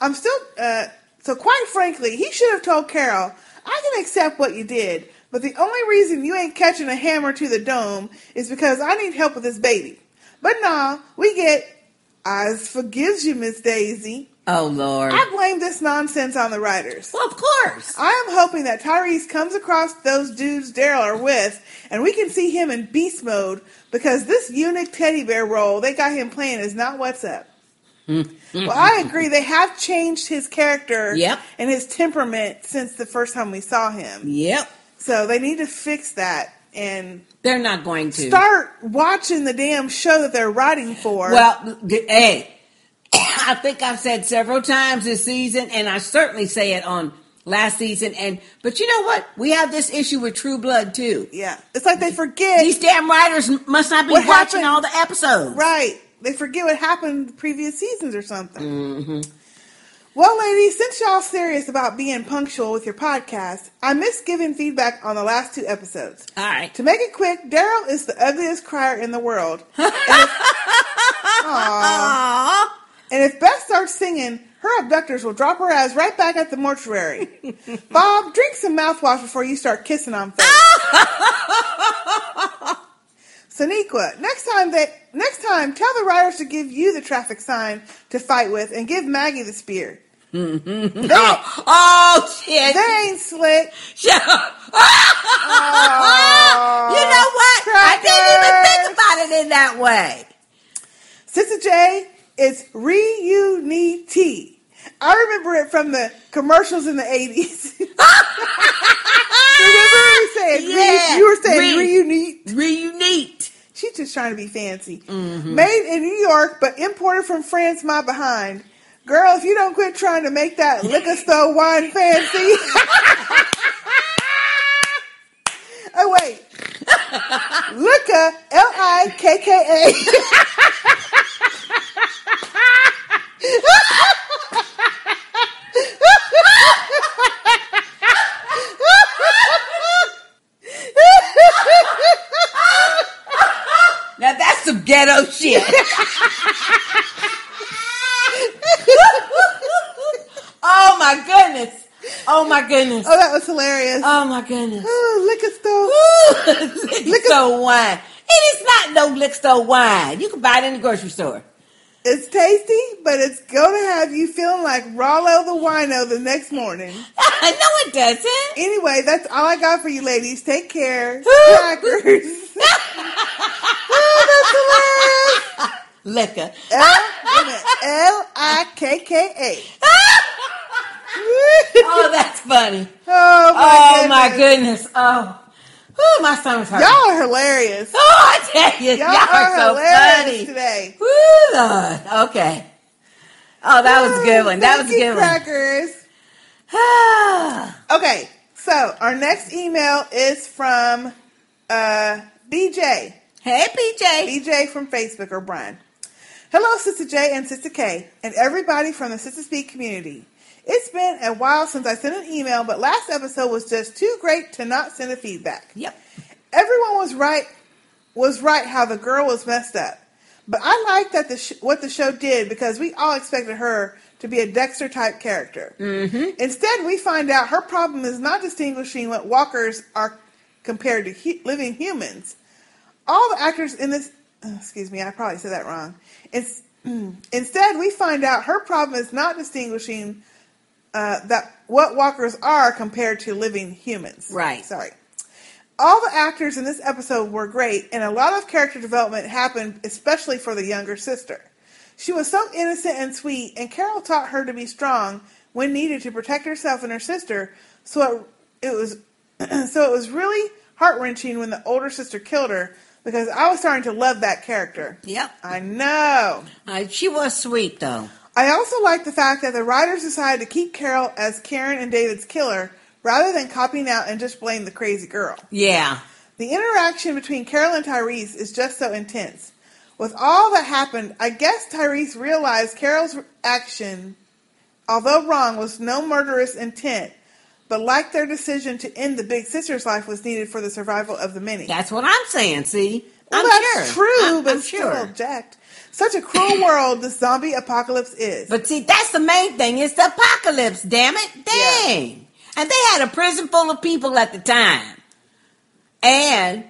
I'm still. Uh, so quite frankly, he should have told Carol, I can accept what you did, but the only reason you ain't catching a hammer to the dome is because I need help with this baby. But nah, we get, I forgives you, Miss Daisy. Oh, Lord. I blame this nonsense on the writers. Well, of course. I am hoping that Tyreese comes across those dudes Daryl are with, and we can see him in beast mode, because this eunuch teddy bear role they got him playing is not what's up. Well, I agree. They have changed his character yep. and his temperament since the first time we saw him. Yep. So they need to fix that. And they're not going to start watching the damn show that they're writing for. Well, hey, I think I've said several times this season, and I certainly say it on last season. And but you know what? We have this issue with True Blood too. Yeah, it's like they forget these damn writers must not be watching happened, all the episodes, right? They forget what happened previous seasons or something. Mm-hmm. Well, ladies, since y'all serious about being punctual with your podcast, I missed giving feedback on the last two episodes. All right. To make it quick, Daryl is the ugliest crier in the world. And if, aww, and if Beth starts singing, her abductors will drop her ass right back at the mortuary. Bob, drink some mouthwash before you start kissing on face. Sonequa, next time they, next time, tell the writers to give you the traffic sign to fight with and give Maggie the spear. Mm-hmm. They, oh, oh, shit. They ain't slick. Shut up. Oh, you know what? Crackers. I didn't that way. Sister J, it's Reunity. I remember it from the commercials in the eighties. Remember we said yeah. re, you were saying re, reunite. Reunite. She's just trying to be fancy. Mm-hmm. Made in New York, but imported from France, my behind. Girl, if you don't quit trying to make that liquor store wine fancy. Oh, wait. Liquor, L I K K A. Now that's some ghetto shit. Oh my goodness. Oh my goodness. Oh, that was hilarious. Oh my goodness. Oh, liquor store. Liquor, liquor store wine. It is not no liquor store wine. You can buy it in the grocery store. It's tasty, but it's going to have you feeling like Rollo the wino the next morning. No, it doesn't. Anyway, that's all I got for you ladies. Take care. Crackers. Oh, that's hilarious. Liquor. L I K K A. Oh, that's funny. Oh, my, oh, goodness. my goodness. Oh, Ooh, my stomach's hurting. Y'all are hilarious. Oh, I tell you. Y'all, y'all are, are so hilarious funny. Today. Ooh, Lord. Okay. Oh, that Ooh, was a good one. That was a good crackers. one. Okay. So, our next email is from uh, B J. Hey, B J. B J from Facebook or Brian. Hello, Sister J and Sister K and everybody from the Sister Speak community. It's been a while since I sent an email, but last episode was just too great to not send a feedback. Yep. Everyone was right, was right how the girl was messed up. But I like that the sh- what the show did because we all expected her to be a Dexter-type character. Mm-hmm. Instead, we find out her problem is not distinguishing what walkers are compared to he- living humans. All the actors in this... Oh, excuse me, I probably said that wrong. It's, mm, instead, we find out her problem is not distinguishing... Uh, that what walkers are compared to living humans. Right. Sorry. All the actors in this episode were great, and a lot of character development happened, especially for the younger sister. She was so innocent and sweet, and Carol taught her to be strong when needed to protect herself and her sister. So it, it was, so it was really heart wrenching when the older sister killed her because I was starting to love that character. Yep. I know. Uh, she was sweet though. I also like the fact that the writers decided to keep Carol as Karen and David's killer rather than copying out and just blame the crazy girl. Yeah. The interaction between Carol and Tyreese is just so intense. With all that happened, I guess Tyreese realized Carol's action, although wrong, was no murderous intent, but like their decision to end the big sister's life was needed for the survival of the many. That's what I'm saying, see? Well, I'm that's sure. true, I'm, but I'm still sure. jacked. Such a cruel world the zombie apocalypse is. But see, that's the main thing. It's the apocalypse, damn it. Dang. Yeah. And they had a prison full of people at the time. And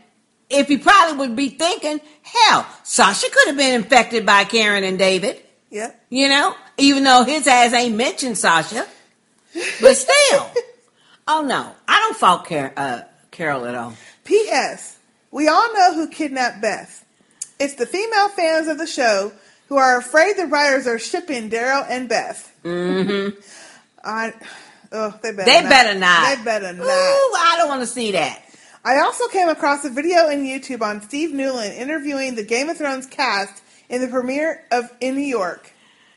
if he probably would be thinking, hell, Sasha could have been infected by Karen and David. Yeah. You know, even though his ass ain't mentioned Sasha. But still. Oh, no. I don't fault Car- uh, Carol at all. P S We all know who kidnapped Beth. It's the female fans of the show who are afraid the writers are shipping Daryl and Beth. Mm-hmm. I, oh, they better they not. They better not. They better not. Ooh, I don't want to see that. I also came across a video on YouTube on Steve Newland interviewing the Game of Thrones cast in the premiere of in New York.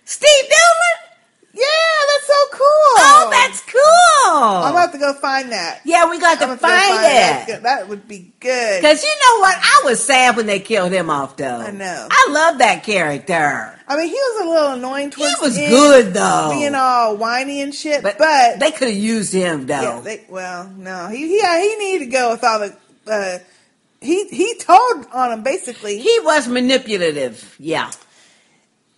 Steve Newland? Yeah, that's so cool. Oh, that's cool. I'm going to have to go find that. Yeah, we got to find, find it. That. that would be good. Because you know what? I was sad when they killed him off, though. I know. I love that character. I mean, he was a little annoying towards He was end, good, though. Being all whiny and shit, but... but they could have used him, though. Yeah, they, well, no. He, he he needed to go with all the... Uh, he, he told on him, basically. He was manipulative, yeah.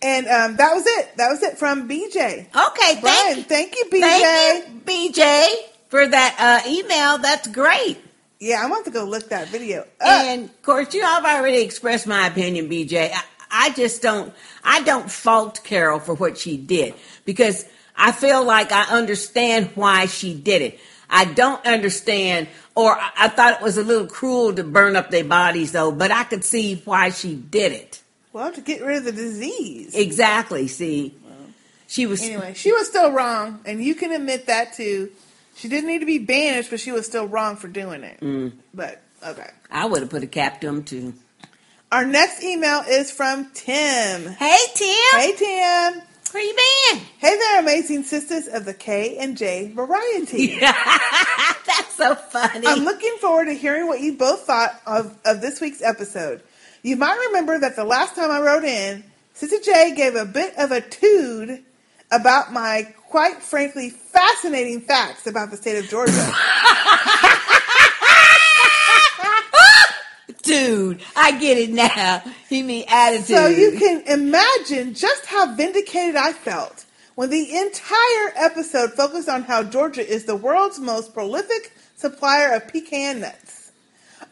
And um, that was it. That was it from B J. Okay, Brian, thank you. Thank you, B J. Thank you, B J, for that uh, email. That's great. Yeah, I want to go look that video up. And, of course, you know, I've already expressed my opinion, B J. I, I just don't, I don't fault Carol for what she did because I feel like I understand why she did it. I don't understand, or I thought it was a little cruel to burn up their bodies, though, but I could see why she did it. Well, to get rid of the disease. Exactly, see. Well, she was... Anyway, she was still wrong, and you can admit that, too. She didn't need to be banished, but she was still wrong for doing it. Mm. But, okay. I would have put a cap to him, too. Our next email is from Tim. Hey, Tim. Hey, Tim. Where you been? Hey there, amazing sisters of the K and J variety. That's so funny. I'm looking forward to hearing what you both thought of, of this week's episode. You might remember that the last time I wrote in, Sister J gave a bit of a tood about my, quite frankly, fascinating facts about the state of Georgia. Dude, I get it now. He mean attitude. So you can imagine just how vindicated I felt when the entire episode focused on how Georgia is the world's most prolific supplier of pecan nuts.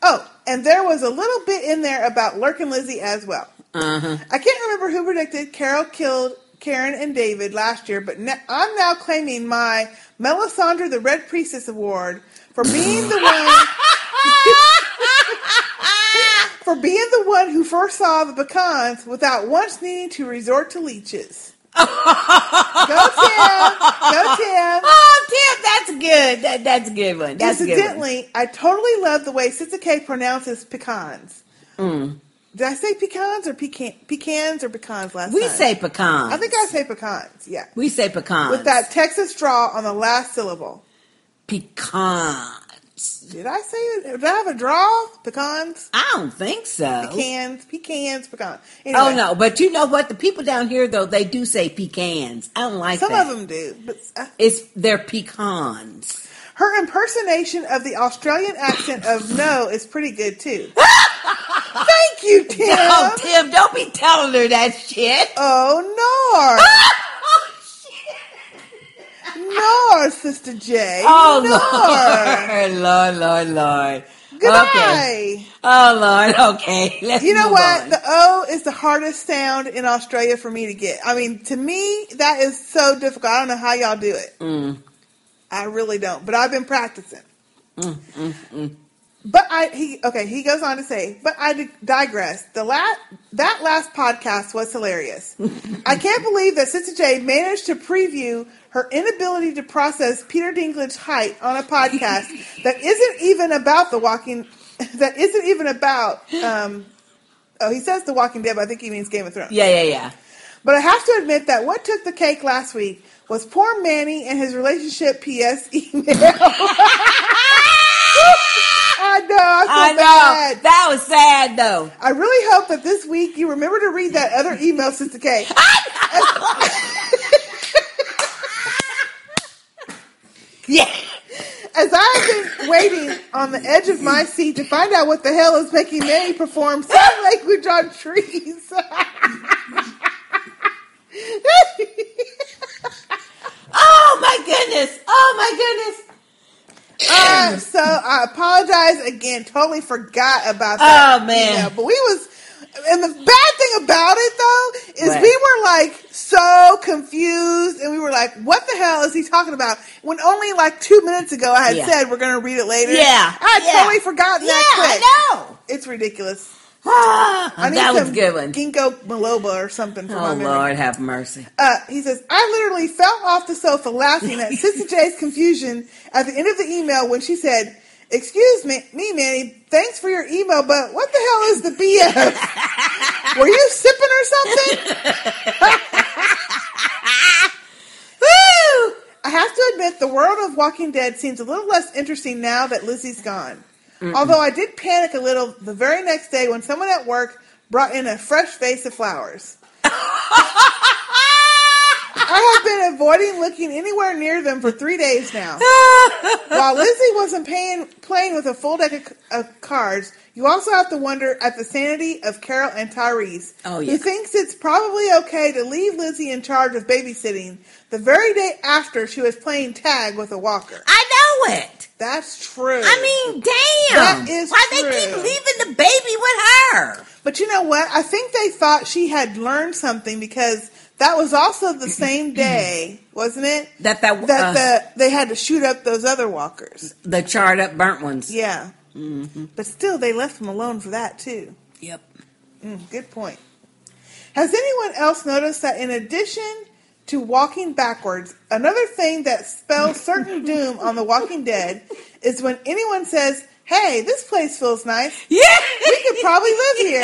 Oh, and there was a little bit in there about Lurkin' Lizzie as well. Uh-huh. I can't remember who predicted Carol killed Karen and David last year, but ne- I'm now claiming my Melisandre the Red Priestess Award for being the one... For being the one who foresaw the pecans without once needing to resort to leeches. Go Tim! Go Tim! Oh Tim, that's good. That, that's a good one. That's Incidentally, a good one. I totally love the way Sister K pronounces pecans. Mm. Did I say pecans or pecan, pecans or pecans last we time? We say pecans. I think I say pecans. Yeah, we say pecans with that Texas drawl on the last syllable. Pecan. Did I say it? Did I have a draw? Pecans? I don't think so. Pecans, pecans, pecans. Anyway. Oh, no. But you know what? The people down here, though, they do say pecans. I don't like Some that. Some of them do. But I... It's their pecans. Her impersonation of the Australian accent of no is pretty good, too. Thank you, Tim. No, Tim, don't be telling her that shit. Oh, no. Nor, Sister J. Oh, Nor. Lord, Lord, Lord, Lord. Goodbye. Okay. Oh, Lord, okay. Let's you know what? On. The O is the hardest sound in Australia for me to get. I mean, to me, that is so difficult. I don't know how y'all do it. Mm. I really don't, but I've been practicing. Mm, mm, mm. But I, he, okay, he goes on to say, but I digress. The last, that last podcast was hilarious. I can't believe that Sister J managed to preview her inability to process Peter Dinklage's height on a podcast that isn't even about the walking, that isn't even about, um, oh, he says The Walking Dead, but I think he means Game of Thrones. Yeah, yeah, yeah. But I have to admit that what took the cake last week was poor Manny and his relationship P S email. I know. I, I know. Bad. That was sad, though. I really hope that this week you remember to read that other email, Sister K. I know. Yeah. As I have been waiting on the edge of my seat to find out what the hell is making Manny perform sign language on trees. Oh, my goodness. Oh, my goodness. Uh, so I apologize again. Totally forgot about that. Oh man! Email. But we was, and the bad thing about it though is right. We were like so confused, and we were like, "What the hell is he talking about?" When only like two minutes ago I had yeah. said we're going to read it later. Yeah, I had yeah. totally forgotten yeah, that. Yeah, I know. It's ridiculous. I need that was some good one. Ginkgo biloba or something. For oh my memory. Lord, have mercy. Uh, he says, I literally fell off the sofa laughing at Sister J's confusion at the end of the email when she said, "Excuse me, me, Manny. Thanks for your email, but what the hell is the B S? Were you sipping or something?" Woo! I have to admit, the world of Walking Dead seems a little less interesting now that Lizzie's gone. Mm-mm. Although I did panic a little the very next day when someone at work brought in a fresh vase of flowers. I have been avoiding looking anywhere near them for three days now. While Lizzie wasn't paying, playing with a full deck of, of cards, you also have to wonder at the sanity of Carol and Tyreese, oh, yeah. who thinks it's probably okay to leave Lizzie in charge of babysitting the very day after she was playing tag with a walker. I know it. That's true. I mean, damn. That is Why true. Why they keep leaving the baby with her? But you know what? I think they thought she had learned something because that was also the same day, wasn't it? That that, that uh, the, they had to shoot up those other walkers. The charred up burnt ones. Yeah. Mm-hmm. But still, they left them alone for that, too. Yep. Mm, good point. Has anyone else noticed that in addition to walking backwards, another thing that spells certain doom on The Walking Dead is when anyone says, hey, this place feels nice. Yeah. We could probably live here.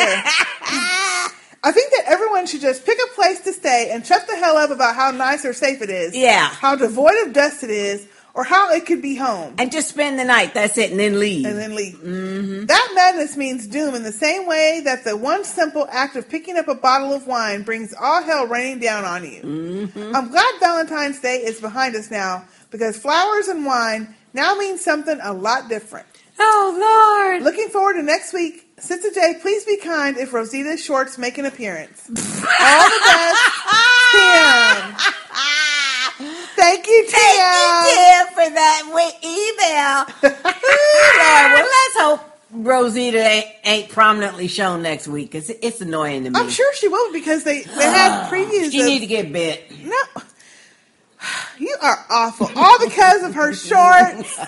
I think that everyone should just pick a place to stay and shut the hell up about how nice or safe it is. Yeah. How devoid of dust it is. Or how it could be home. And just spend the night. That's it. And then leave. And then leave. Mm-hmm. That madness means doom in the same way that the one simple act of picking up a bottle of wine brings all hell raining down on you. Mm-hmm. I'm glad Valentine's Day is behind us now because flowers and wine now mean something a lot different. Oh, Lord. Looking forward to next week. Sister J, please be kind if Rosita's shorts make an appearance. All the best, Tim. Thank you, Tim. Thank you, Tim, for that email. Ooh, Lord, well, let's hope Rosita ain't prominently shown next week because it's annoying to me. I'm sure she will because they, they had previews. She of, need to get bit. No. You are awful. All because of her shorts.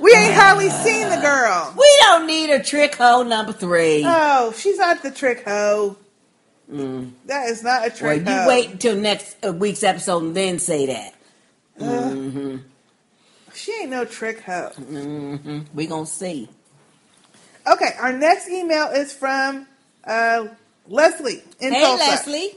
We ain't hardly seen the girl. We don't need a trick hoe number three. Oh, she's not the trick hoe. Mm. That is not a trick well, you hoe. Wait until next week's episode and then say that. Uh, mm-hmm. She ain't no trick hoe. Mm-hmm. We gonna see. Okay, our next email is from uh, Leslie in Hey, Tulsa. Leslie.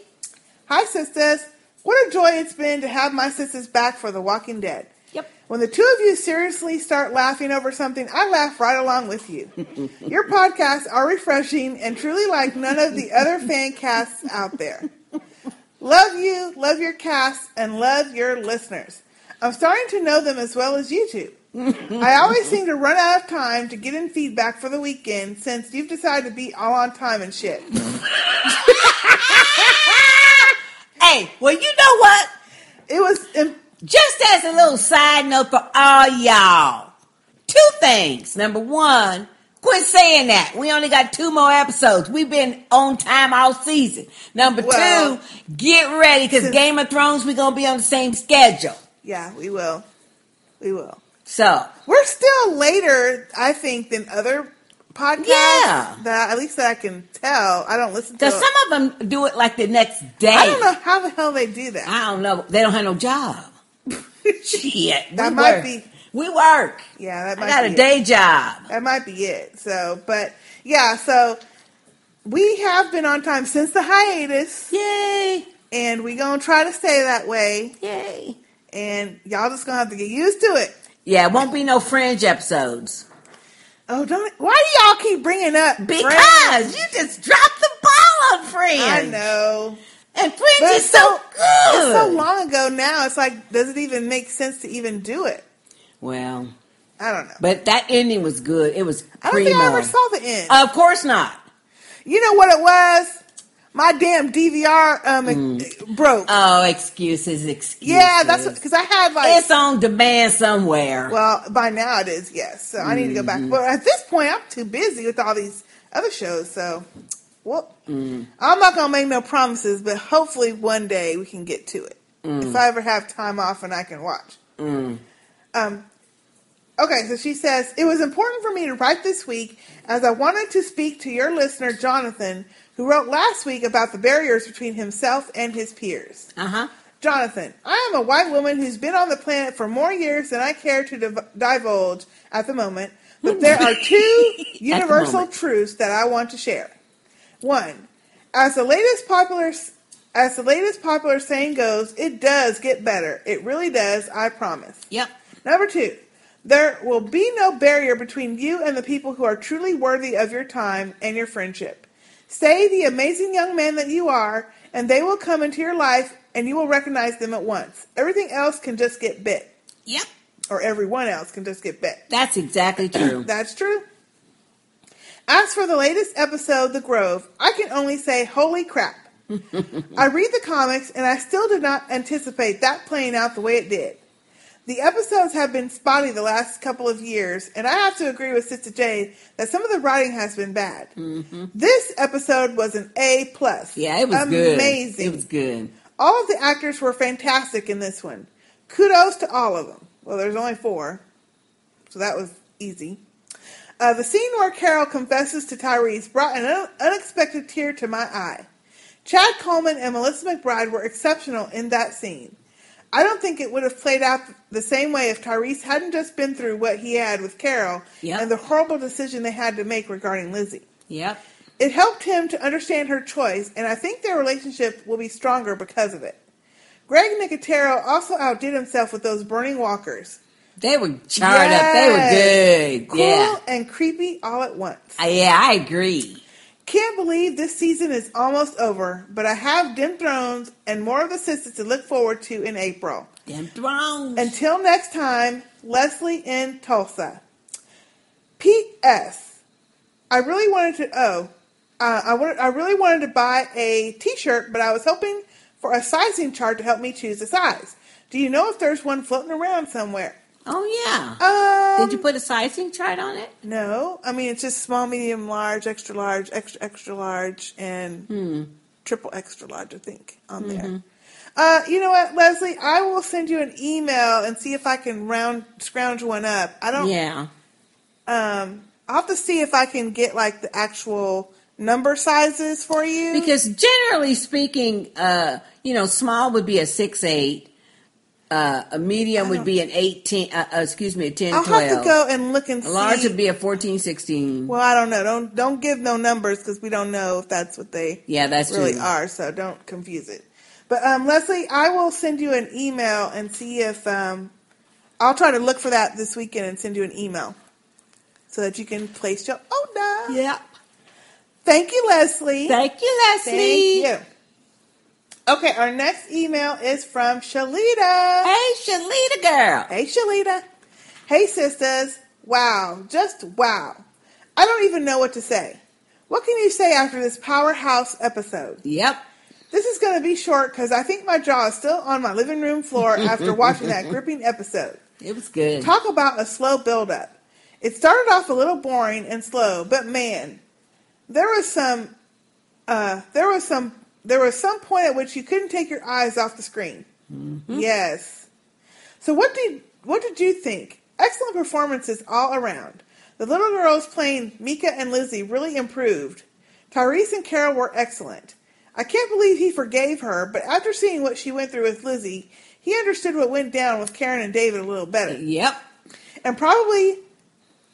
Hi, sisters. What a joy it's been to have my sisters back for The Walking Dead. Yep. When the two of you seriously start laughing over something, I laugh right along with you. Your podcasts are refreshing and truly like none of the other fan casts out there. Love you, love your casts, and love your listeners. I'm starting to know them as well as you two. I always seem to run out of time to get in feedback for the weekend since you've decided to be all on time and shit. Hey, well, you know what? It was... Im- Just as a little side note for all y'all, two things. Number one, quit saying that. We only got two more episodes. We've been on time all season. Number well, two, get ready because Game of Thrones, we're going to be on the same schedule. Yeah, we will. We will. So. We're still later, I think, than other podcasts. Yeah. That, at least that I can tell. I don't listen to it. Because some of them do it like the next day. I don't know how the hell they do that. I don't know. They don't have no job. Shit, that we might work. be we work. Yeah, that might I got be a day it. job. That might be it. So, but yeah, so we have been on time since the hiatus. Yay! And we gonna try to stay that way. Yay! And y'all just gonna have to get used to it. Yeah, it won't be no Fringe episodes. Oh, don't! Why do y'all keep bringing up? Because Fringe? You just dropped the ball on Fringe. I know. And Fringe is so, so good. It's so long ago now. It's like, does it even make sense to even do it? Well, I don't know. But that ending was good. It was primo. I don't think I ever saw the end. Of course not. You know what it was? My damn D V R um, mm. broke. Oh, excuses, excuses. Yeah, that's because I had like... It's on demand somewhere. Well, by now it is, yes. So I need mm. to go back. But at this point, I'm too busy with all these other shows, so... Well, mm. I'm not going to make no promises, but hopefully one day we can get to it. Mm. If I ever have time off and I can watch. Mm. Um, okay, so she says, it was important for me to write this week as I wanted to speak to your listener, Jonathan, who wrote last week about the barriers between himself and his peers. Uh-huh. Jonathan, I am a white woman who's been on the planet for more years than I care to div- divulge at the moment, but there are two universal truths that I want to share. One, as the latest popular as the latest popular saying goes, it does get better. It really does, I promise. Yep. Number two, there will be no barrier between you and the people who are truly worthy of your time and your friendship. Stay the amazing young man that you are, and they will come into your life, and you will recognize them at once. Everything else can just get bit. Yep. Or everyone else can just get bit. That's exactly true. That's true. As for the latest episode, The Grove, I can only say, holy crap. I read the comics, and I still did not anticipate that playing out the way it did. The episodes have been spotty the last couple of years, and I have to agree with Sister Jade that some of the writing has been bad. Mm-hmm. This episode was an A plus. Yeah, it was Amazing. good. Amazing. It was good. All of the actors were fantastic in this one. Kudos to all of them. Well, there's only four, so that was easy. Uh, the scene where Carol confesses to Tyreese brought an un- unexpected tear to my eye. Chad Coleman and Melissa McBride were exceptional in that scene. I don't think it would have played out the same way if Tyreese hadn't just been through what he had with Carol yep. and the horrible decision they had to make regarding Lizzie. Yep. It helped him to understand her choice, and I think their relationship will be stronger because of it. Greg Nicotero also outdid himself with those burning walkers. They were charred yes. up. They were good. Cool yeah. and creepy all at once. Uh, yeah, I agree. Can't believe this season is almost over, but I have Dim Thrones and more of the sisters to look forward to in April. Dim Thrones. Until next time, Leslie in Tulsa. P S. I really wanted to oh, uh, I wanted, I really wanted to buy a T-shirt, but I was hoping for a sizing chart to help me choose a size. Do you know if there's one floating around somewhere? Oh, yeah. Um, Did you put a sizing chart on it? No. I mean, it's just small, medium, large, extra large, extra, extra large, and mm. triple extra large, I think, on mm-hmm. there. Uh, you know what, Leslie? I will send you an email and see if I can round scrounge one up. I don't... Yeah. Um, I'll have to see if I can get, like, the actual number sizes for you. Because generally speaking, uh, you know, small would be a six eight. Uh, a medium would be an eighteen, uh, excuse me, a ten, I'll twelve. I'll have to go and look and see. A large would be a fourteen, sixteen. Well, I don't know. Don't don't give no numbers because we don't know if that's what they yeah, that's really true. are. So don't confuse it. But um, Leslie, I will send you an email and see if um, I'll try to look for that this weekend and send you an email so that you can place your order. Yeah. Thank you, Leslie. Thank you, Leslie. Thank you. Okay, our next email is from Shalita. Hey, Shalita girl. Hey, Shalita. Hey, sisters. Wow. Just wow. I don't even know what to say. What can you say after this powerhouse episode? Yep. This is going to be short because I think my jaw is still on my living room floor after watching that gripping episode. It was good. Talk about a slow buildup. It started off a little boring and slow, but man, there was some, uh, there was some, There was some point at which you couldn't take your eyes off the screen. Mm-hmm. Yes. So what did what did you think? Excellent performances all around. The little girls playing Mika and Lizzie really improved. Tyreese and Carol were excellent. I can't believe he forgave her, but after seeing what she went through with Lizzie, he understood what went down with Karen and David a little better. Yep. And probably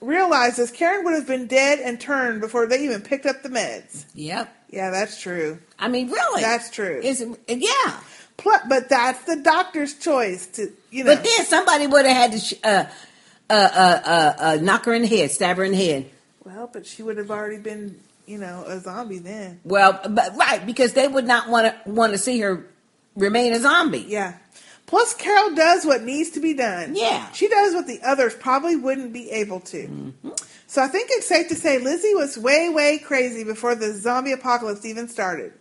realizes Karen would have been dead and turned before they even picked up the meds. Yep. Yeah, that's true. I mean, really. That's true. Is it, yeah. But that's the doctor's choice to, you know. But then somebody would have had to sh- uh, uh, uh, uh, uh, knock her in the head, stab her in the head. Well, but she would have already been, you know, a zombie then. Well, but right, because they would not want to want to see her remain a zombie. Yeah. Plus, Carol does what needs to be done. Yeah. She does what the others probably wouldn't be able to. Mm-hmm. So I think it's safe to say Lizzie was way, way crazy before the zombie apocalypse even started.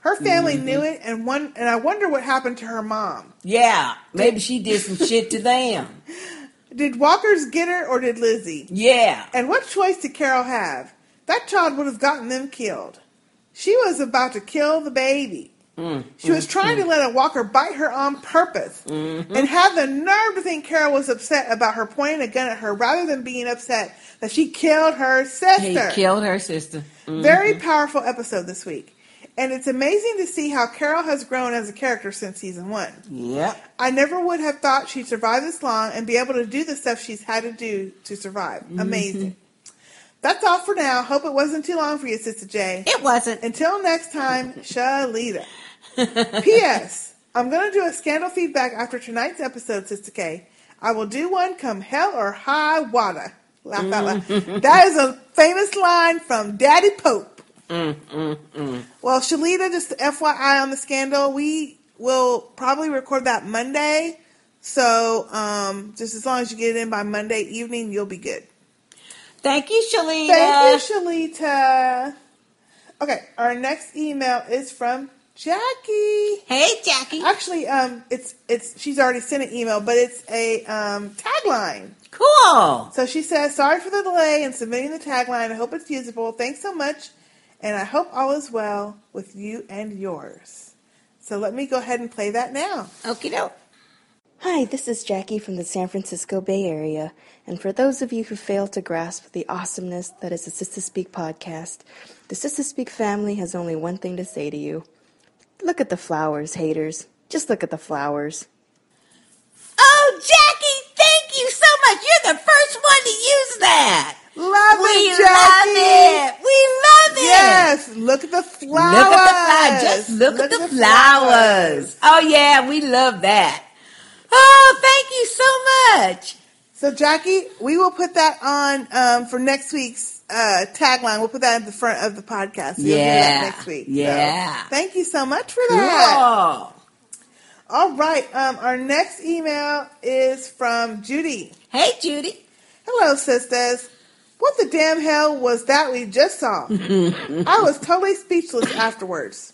Her family mm-hmm. knew it, and one, and I wonder what happened to her mom. Yeah, maybe she did some shit to them. Did walkers get her, or did Lizzie? Yeah. And what choice did Carol have? That child would have gotten them killed. She was about to kill the baby. Mm-hmm. She was trying to let a walker bite her on purpose mm-hmm. and had the nerve to think Carol was upset about her pointing a gun at her rather than being upset that she killed her sister. She killed her sister. Mm-hmm. Very powerful episode this week. And it's amazing to see how Carol has grown as a character since season one. Yep. I never would have thought she'd survive this long and be able to do the stuff she's had to do to survive. Mm-hmm. Amazing. That's all for now. Hope it wasn't too long for you, Sister J. It wasn't. Until next time, Shalita. P S. I'm going to do a Scandal feedback after tonight's episode, Sister K. I will do one come hell or high water. Laugh out loud. That is a famous line from Daddy Pope. Mm, mm, mm. Well, Shalita, just F Y I on the Scandal, we will probably record that Monday. So um, just as long as you get it in by Monday evening, you'll be good. Thank you, Shalita. Thank you, Shalita. Okay, our next email is from Jackie. Hey, Jackie. Actually, um, it's it's she's already sent an email, but it's a um, tagline. Cool. So she says, sorry for the delay in submitting the tagline. I hope it's usable. Thanks so much. And I hope all is well with you and yours. So let me go ahead and play that now. Okie doke. Hi, this is Jackie from the San Francisco Bay Area. And for those of you who fail to grasp the awesomeness that is the Sister Speak podcast, the Sister Speak family has only one thing to say to you. Look at the flowers, haters. Just look at the flowers. Oh, Jackie, thank you so much. You're the first one to use that. Love we it, Jackie. Love it. We love it. Yes, look at the flowers. Look at the flowers. Just look, look at, at the, the flowers. flowers. Oh, yeah, we love that. Oh, thank you so much. So, Jackie, we will put that on um, for next week's Uh, tagline. We'll put that at the front of the podcast. You'll yeah. Next week. Yeah. So, thank you so much for that. Cool. All right. Um, our next email is from Judy. Hey, Judy. Hello, sisters. What the damn hell was that we just saw? I was totally speechless afterwards.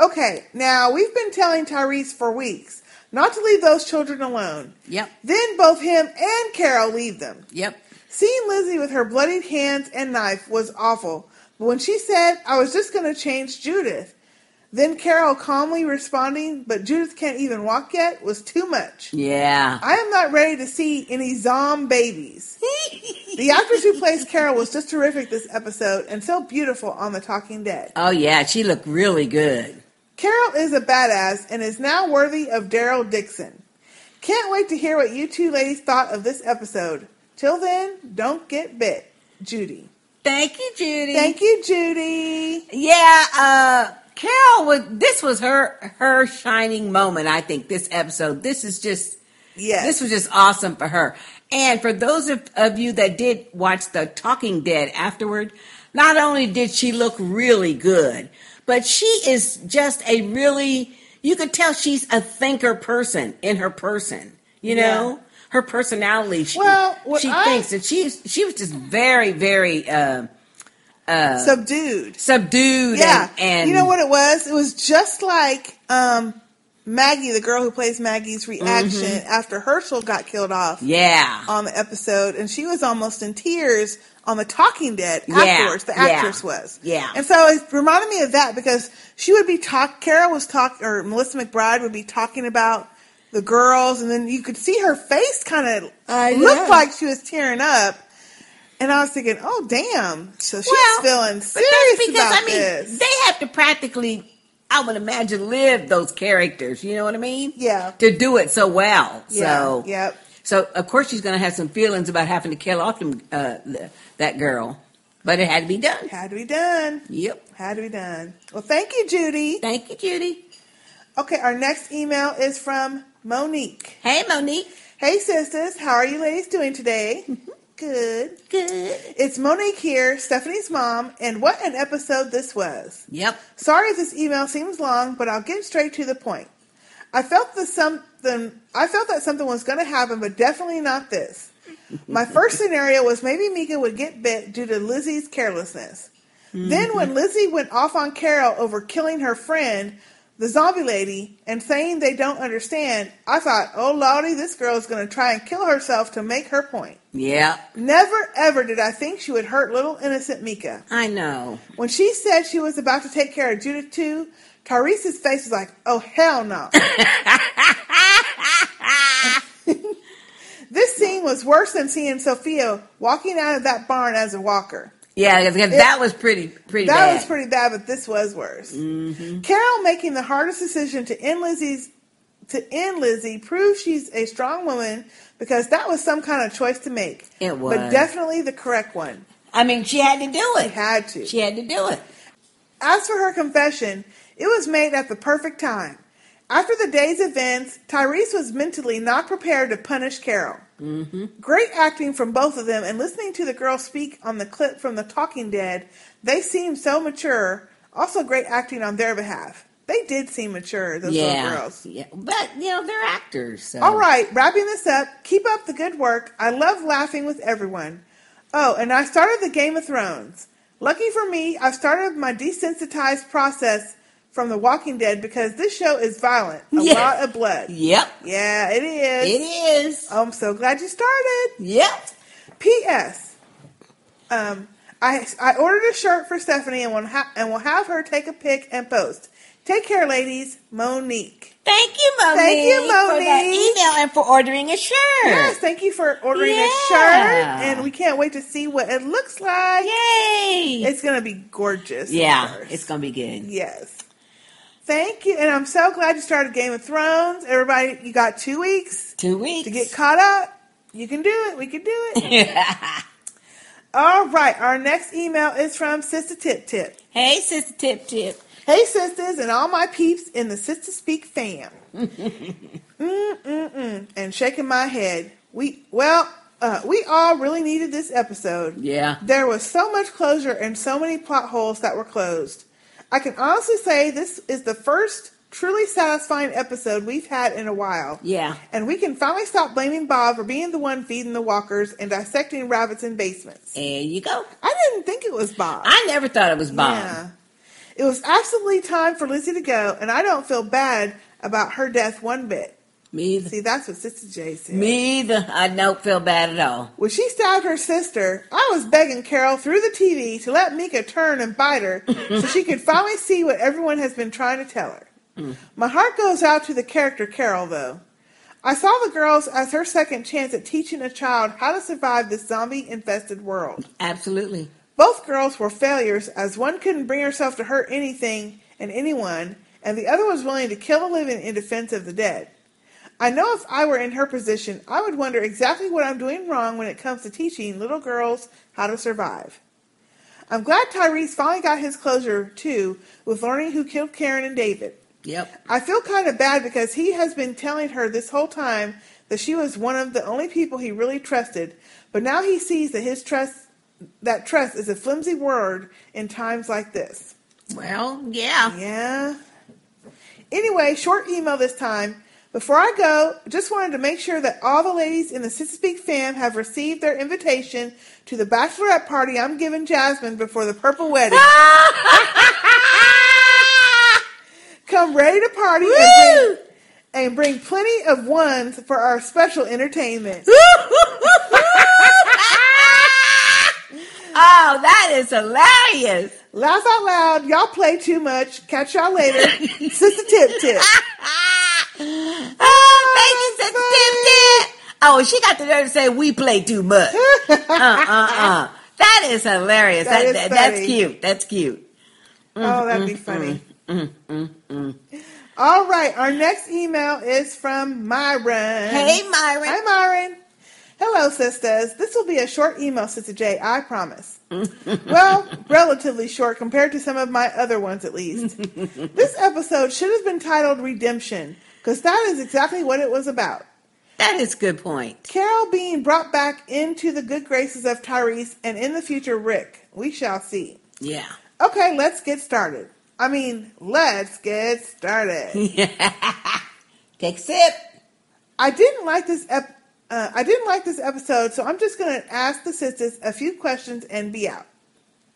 Okay. Now, we've been telling Tyreese for weeks not to leave those children alone. Yep. Then both him and Carol leave them. Yep. Seeing Lizzie with her bloodied hands and knife was awful, but when she said, I was just going to change Judith, then Carol calmly responding, but Judith can't even walk yet, was too much. Yeah. I am not ready to see any zombie babies. The actress who plays Carol was just terrific this episode and so beautiful on The Talking Dead. Oh, yeah, she looked really good. Carol is a badass and is now worthy of Daryl Dixon. Can't wait to hear what you two ladies thought of this episode. Till then, don't get bit, Judy. Thank you, Judy. Thank you, Judy. Yeah, uh, Carol, was, this was her her shining moment, I think, this episode. This is just, yes. This was just awesome for her. And for those of, of you that did watch The Talking Dead afterward, not only did she look really good, but she is just a really, you could tell she's a thinker person in her person, you yeah. know? Her personality, she, well, she I, thinks that she's, she was just very, very uh, uh, subdued. Subdued. Yeah. And, and you know what it was? It was just like um, Maggie, the girl who plays Maggie's reaction mm-hmm. after Hershel got killed off yeah. on the episode. And she was almost in tears on The Talking Dead afterwards. Yeah. The actress yeah. was. Yeah. And so it reminded me of that because she would be talk. Carol was talking, or Melissa McBride would be talking about the girls, and then you could see her face kind of looked like she was tearing up. And I was thinking, oh, damn. So she's well, feeling serious but that's because, about I mean, this. They have to practically, I would imagine, live those characters. You know what I mean? Yeah. To do it so well. Yeah. So, yep. so of course, she's going to have some feelings about having to kill off them, uh, the, that girl. But it had to be done. Had to be done. Yep. Had to be done. Well, thank you, Judy. Thank you, Judy. Okay, our next email is from Monique. Hey, Monique. Hey, sisters. How are you ladies doing today? Mm-hmm. Good. Good. It's Monique here, Stephanie's mom, and what an episode this was. Yep. Sorry if this email seems long, but I'll get straight to the point. I felt that something, I felt that something was going to happen, but definitely not this. My first scenario was maybe Mika would get bit due to Lizzie's carelessness. Mm-hmm. Then when Lizzie went off on Carol over killing her friend, the zombie lady, and saying they don't understand, I thought, oh, Lordy, this girl is going to try and kill herself to make her point. Yeah. Never, ever did I think she would hurt little innocent Mika. I know. When she said she was about to take care of Judith, too, Tyreese's face was like, oh, hell no. This scene was worse than seeing Sophia walking out of that barn as a walker. Yeah, because that it, was pretty, pretty that bad. That was pretty bad, but this was worse. Mm-hmm. Carol making the hardest decision to end Lizzie's, to end Lizzie proves she's a strong woman because that was some kind of choice to make. It was. But definitely the correct one. I mean, she had to do it. She had to. She had to do it. As for her confession, it was made at the perfect time. After the day's events, Tyreese was mentally not prepared to punish Carol. Mm-hmm. Great acting from both of them, and listening to the girls speak on the clip from The Talking Dead, they seemed so mature. Also, great acting on their behalf. They did seem mature, those yeah. little girls. Yeah, but you know they're actors. So. All right, wrapping this up. Keep up the good work. I love laughing with everyone. Oh, and I started the Game of Thrones. Lucky for me, I've started my desensitized process from The Walking Dead because this show is violent. A yeah. lot of blood. Yep. Yeah, it is. It is. Oh, I'm so glad you started. Yep. P S Um, I I ordered a shirt for Stephanie and will ha- and will have her take a pic and post. Take care, ladies. Monique. Thank you, Monique. Thank you, Monique. For that email and for ordering a shirt. Yes, thank you for ordering yeah. a shirt. And we can't wait to see what it looks like. Yay. It's going to be gorgeous. Yeah, it's going to be good. Yes. Thank you. And I'm so glad you started Game of Thrones. Everybody, you got two weeks. Two weeks. To get caught up. You can do it. We can do it. All right. Our next email is from Sister Tip Tip. Hey, Sister Tip Tip. Hey, sisters, and all my peeps in the Sister Speak fam. Mm-mm-mm. And shaking my head. We, well, uh, we all really needed this episode. Yeah. There was so much closure and so many plot holes that were closed. I can honestly say this is the first truly satisfying episode we've had in a while. Yeah. And we can finally stop blaming Bob for being the one feeding the walkers and dissecting rabbits in basements. There you go. I didn't think it was Bob. I never thought it was Bob. Yeah. It was absolutely time for Lizzie to go, and I don't feel bad about her death one bit. Me either. See, that's what Sister J said. Me either. I don't feel bad at all. When she stabbed her sister, I was begging Carol through the T V to let Mika turn and bite her so she could finally see what everyone has been trying to tell her. Mm. My heart goes out to the character Carol, though. I saw the girls as her second chance at teaching a child how to survive this zombie-infested world. Absolutely. Both girls were failures, as one couldn't bring herself to hurt anything and anyone, and the other was willing to kill the living in defense of the dead. I know if I were in her position, I would wonder exactly what I'm doing wrong when it comes to teaching little girls how to survive. I'm glad Tyreese finally got his closure, too, with learning who killed Karen and David. Yep. I feel kind of bad because he has been telling her this whole time that she was one of the only people he really trusted, but now he sees that his trust... that trust is a flimsy word in times like this. Well, yeah. Yeah. Anyway, short email this time. Before I go, just wanted to make sure that all the ladies in the Sister Speak fam have received their invitation to the bachelorette party I'm giving Jasmine before the purple wedding. Come ready to party and bring, and bring plenty of ones for our special entertainment. Oh, that is hilarious. Laugh out loud. Y'all play too much. Catch y'all later. Sister Tip Tip. oh, oh, thank you, Sister Tip Tip. Oh, she got the nerve to say we play too much. Uh-uh-uh. That is hilarious. That, that is that, that's cute. That's cute. Mm, oh, that'd mm, be funny. Mm, mm, mm, mm. All right. Our next email is from Myron. Hey, Myron. Hi, Myron. Hello, sisters. This will be a short email, Sister J, I promise. Well, relatively short compared to some of my other ones, at least. This episode should have been titled Redemption, because that is exactly what it was about. That is a good point. Carol being brought back into the good graces of Tyreese and in the future, Rick. We shall see. Yeah. Okay, let's get started. I mean, let's get started. Take a sip. I didn't like this episode. Uh, I didn't like this episode, so I'm just going to ask the sisters a few questions and be out.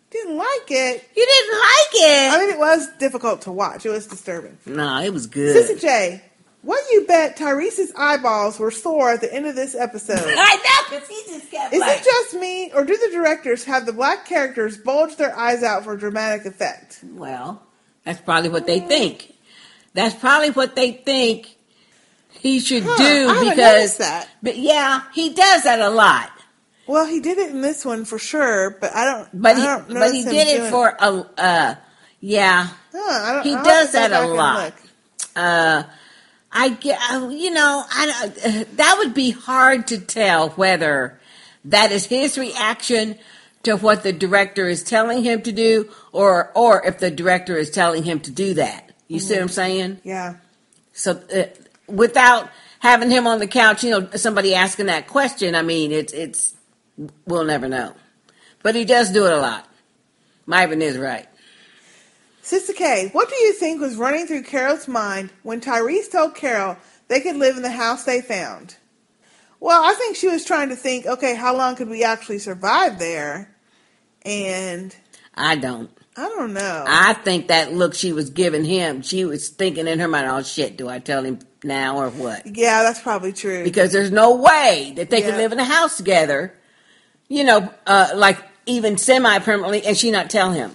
Didn't like it. You didn't like it. I mean, it was difficult to watch. It was disturbing. No, it was good. Sister J, what you bet Tyreese's eyeballs were sore at the end of this episode? I know, because he just kept Is like... it just me, or do the directors have the black characters bulge their eyes out for dramatic effect? Well, that's probably what they think. That's probably what they think. He should huh, do I because, that. But yeah, he does that a lot. Well, he did it in this one for sure, but I don't. But I he, don't but he did it for a, uh, yeah. Huh, I don't, he I does that a lot. Uh, I get, you know, I uh, that would be hard to tell whether that is his reaction to what the director is telling him to do, or or if the director is telling him to do that. You mm-hmm. see what I'm saying? Yeah. So. Uh, Without having him on the couch, you know, somebody asking that question, I mean, it's, it's, we'll never know. But he does do it a lot. Myron is right. Sister K, what do you think was running through Carol's mind when Tyreese told Carol they could live in the house they found? Well, I think she was trying to think, okay, how long could we actually survive there? And... I don't. I don't know. I think that look she was giving him, she was thinking in her mind, oh shit, do I tell him now or what? Yeah, that's probably true. Because there's no way that they yeah. could live in a house together, you know, uh, like even semi-permanently, and she not tell him.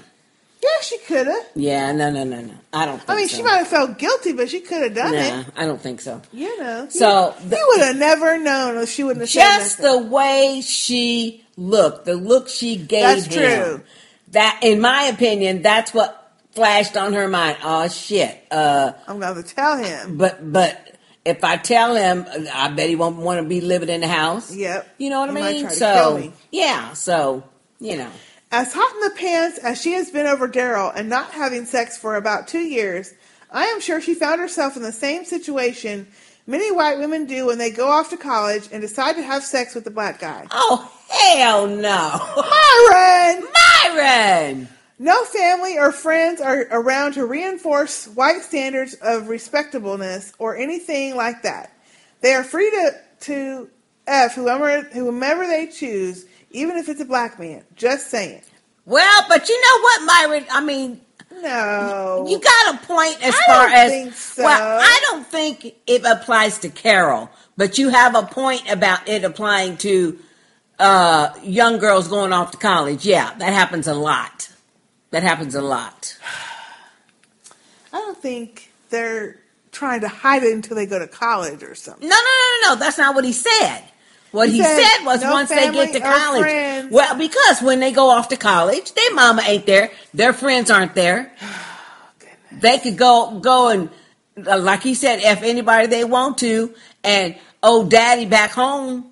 Yeah, she could have. Yeah, no, no, no, no. I don't think so. I mean, so. She might have felt guilty, but she could have done nah, it. Nah, I don't think so. You know. So he, he would have never known if she wouldn't have said that. Just the way she looked, the look she gave him. That's true. That, in my opinion, that's what flashed on her mind. Oh, shit. Uh, I'm going to tell him. But but if I tell him, I bet he won't want to be living in the house. Yep. You know what I mean? He might try to kill me. Yeah, so, you know. As hot in the pants as she has been over Daryl and not having sex for about two years, I am sure she found herself in the same situation many white women do when they go off to college and decide to have sex with the black guy. Oh, hell no. Myron! Myron! No family or friends are around to reinforce white standards of respectableness or anything like that. They are free to, to F whomever, whomever they choose, even if it's a black man. Just saying. Well, but you know what, Myron? I mean, no, you got a point as I far don't as think so. Well, I don't think it applies to Carol, but you have a point about it applying to uh, young girls going off to college. Yeah, that happens a lot. That happens a lot. I don't think they're trying to hide it until they go to college or something. No, no, no, no, no. That's not what he said. What he, he said, said was no once they get to college. Friends. Well, because when they go off to college, their mama ain't there. Their friends aren't there. Oh, they could go go and, uh, like he said, F anybody they want to. And old daddy back home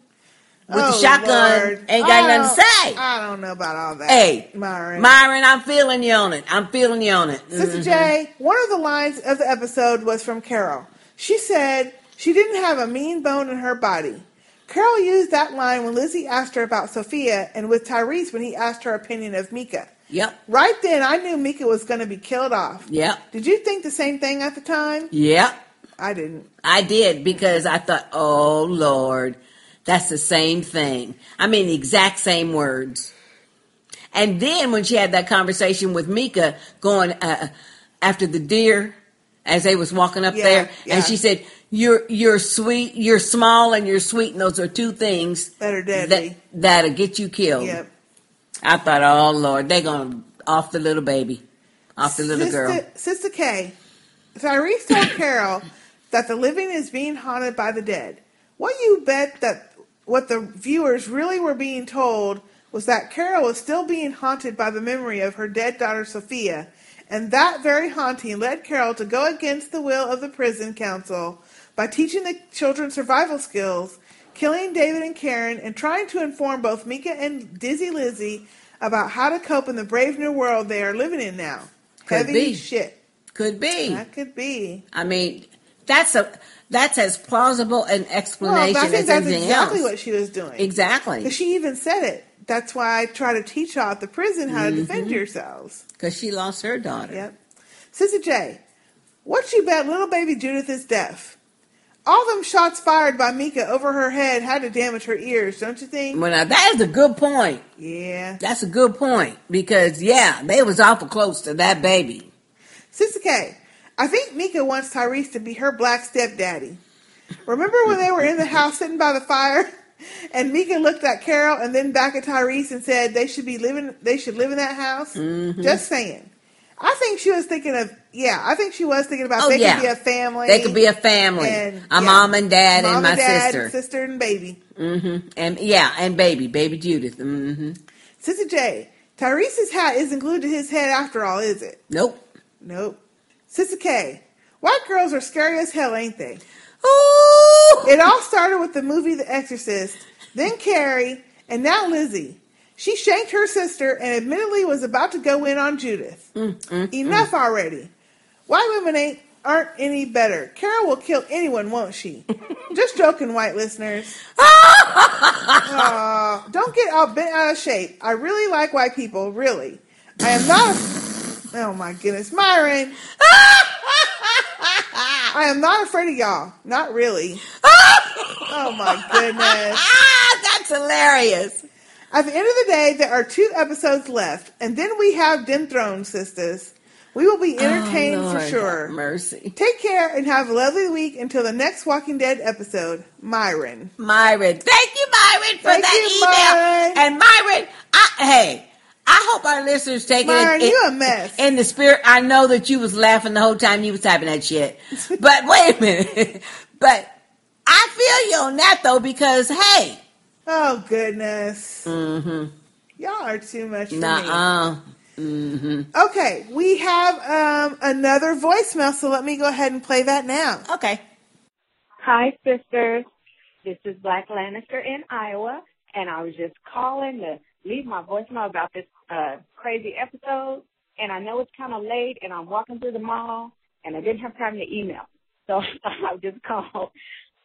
with oh, the shotgun Lord. ain't got nothing to say. I don't know about all that. Hey, Myron. Myron, I'm feeling you on it. I'm feeling you on it. Sister mm-hmm. J, one of the lines of the episode was from Carol. She said she didn't have a mean bone in her body. Carol used that line when Lizzie asked her about Sophia and with Tyreese when he asked her opinion of Mika. Yep. Right then, I knew Mika was going to be killed off. Yep. Did you think the same thing at the time? Yep. I didn't. I did because I thought, oh, Lord, that's the same thing. I mean, the exact same words. And then when she had that conversation with Mika going uh, after the deer as they was walking up yeah, there, yeah. and she said, You're you're sweet, you're small, and you're sweet, and those are two things that are deadly. That, that'll get you killed. Yep. I thought, oh Lord, they're gonna off the little baby, off the little Sister, girl. Sister K, Tyreese told Carol that the living is being haunted by the dead. What you bet that what the viewers really were being told was that Carol was still being haunted by the memory of her dead daughter Sophia, and that very haunting led Carol to go against the will of the prison council. By teaching the children survival skills, killing David and Karen, and trying to inform both Mika and Dizzy Lizzie about how to cope in the brave new world they are living in now. Could Heavy be. shit. Could be. That could be. I mean, that's a that's as plausible an explanation well, I think as that's anything exactly else. What she was doing. Exactly. Because she even said it. That's why I try to teach y'all at the prison how mm-hmm. to defend yourselves. Because she lost her daughter. Yep. Sister J, what you bet little baby Judith is deaf? All them shots fired by Mika over her head had to damage her ears, don't you think? Well, now, that is a good point. Yeah. That's a good point. Because, yeah, they was awful close to that baby. Sister K, I think Mika wants Tyreese to be her black stepdaddy. Remember when they were in the house sitting by the fire? And Mika looked at Carol and then back at Tyreese and said they should be living. They should live in that house? Mm-hmm. Just saying. I think she was thinking of, yeah, I think she was thinking about oh, they yeah. could be a family. They could be a family. And, a yeah, mom and dad mom and my and dad, sister. And sister and baby. Mm-hmm. And, yeah, and baby, baby Judith. Mm-hmm. Sister J, Tyrese's hat isn't glued to his head after all, is it? Nope. Nope. Sister K, white girls are scary as hell, ain't they? Ooh! It all started with the movie The Exorcist, then Carrie, and now Lizzie. She shanked her sister and admittedly was about to go in on Judith. Mm, mm, Enough mm. already. White women ain't, aren't any better. Carol will kill anyone, won't she? Just joking, white listeners. uh, don't get all bent out of shape. I really like white people, really. I am not a- Oh my goodness, Myron. I am not afraid of y'all. Not really. Oh my goodness. That's hilarious. At the end of the day, there are two episodes left, and then we have Den Throne, sisters. We will be entertained oh, Lord, for sure. Mercy. Take care and have a lovely week until the next Walking Dead episode. Myron. Myron. Thank you, Myron, for Thank that you, email. Myron. And Myron, I, hey, I hope our listeners take Myron, it. Myron, you a mess. In the spirit, I know that you was laughing the whole time you was typing that shit. But wait a minute. But I feel you on that, though, because, hey. Oh, goodness. Mm-hmm. Y'all are too much for Nuh-uh. me. Mm-hmm. Okay, we have um, another voicemail, so let me go ahead and play that now. Okay. Hi, sisters. This is Black Lannister in Iowa, and I was just calling to leave my voicemail about this uh, crazy episode, and I know it's kind of late, and I'm walking through the mall, and I didn't have time to email, so I will just call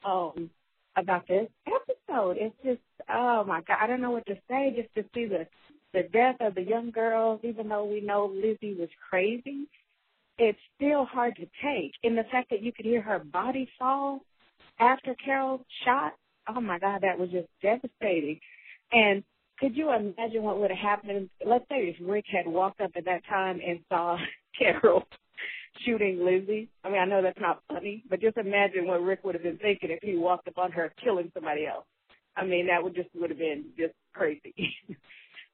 um, about this episode. It's just, oh, my God, I don't know what to say just to see the The death of the young girls, even though we know Lizzie was crazy, it's still hard to take. And the fact that you could hear her body fall after Carol shot, oh, my God, that was just devastating. And could you imagine what would have happened? Let's say if Rick had walked up at that time and saw Carol shooting Lizzie. I mean, I know that's not funny, but just imagine what Rick would have been thinking if he walked up on her killing somebody else. I mean, that would just would have been just crazy.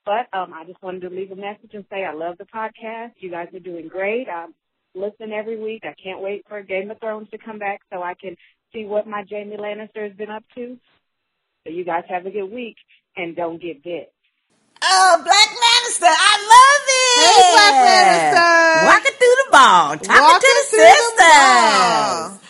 But um, I just wanted to leave a message and say I love the podcast. You guys are doing great. I listen every week. I can't wait for Game of Thrones to come back so I can see what my Jamie Lannister has been up to. So you guys have a good week and don't get bit. Oh, Black Lannister, I love it. Hey, Black Lannister. Walking through the ball, talking Walking to the sisters. The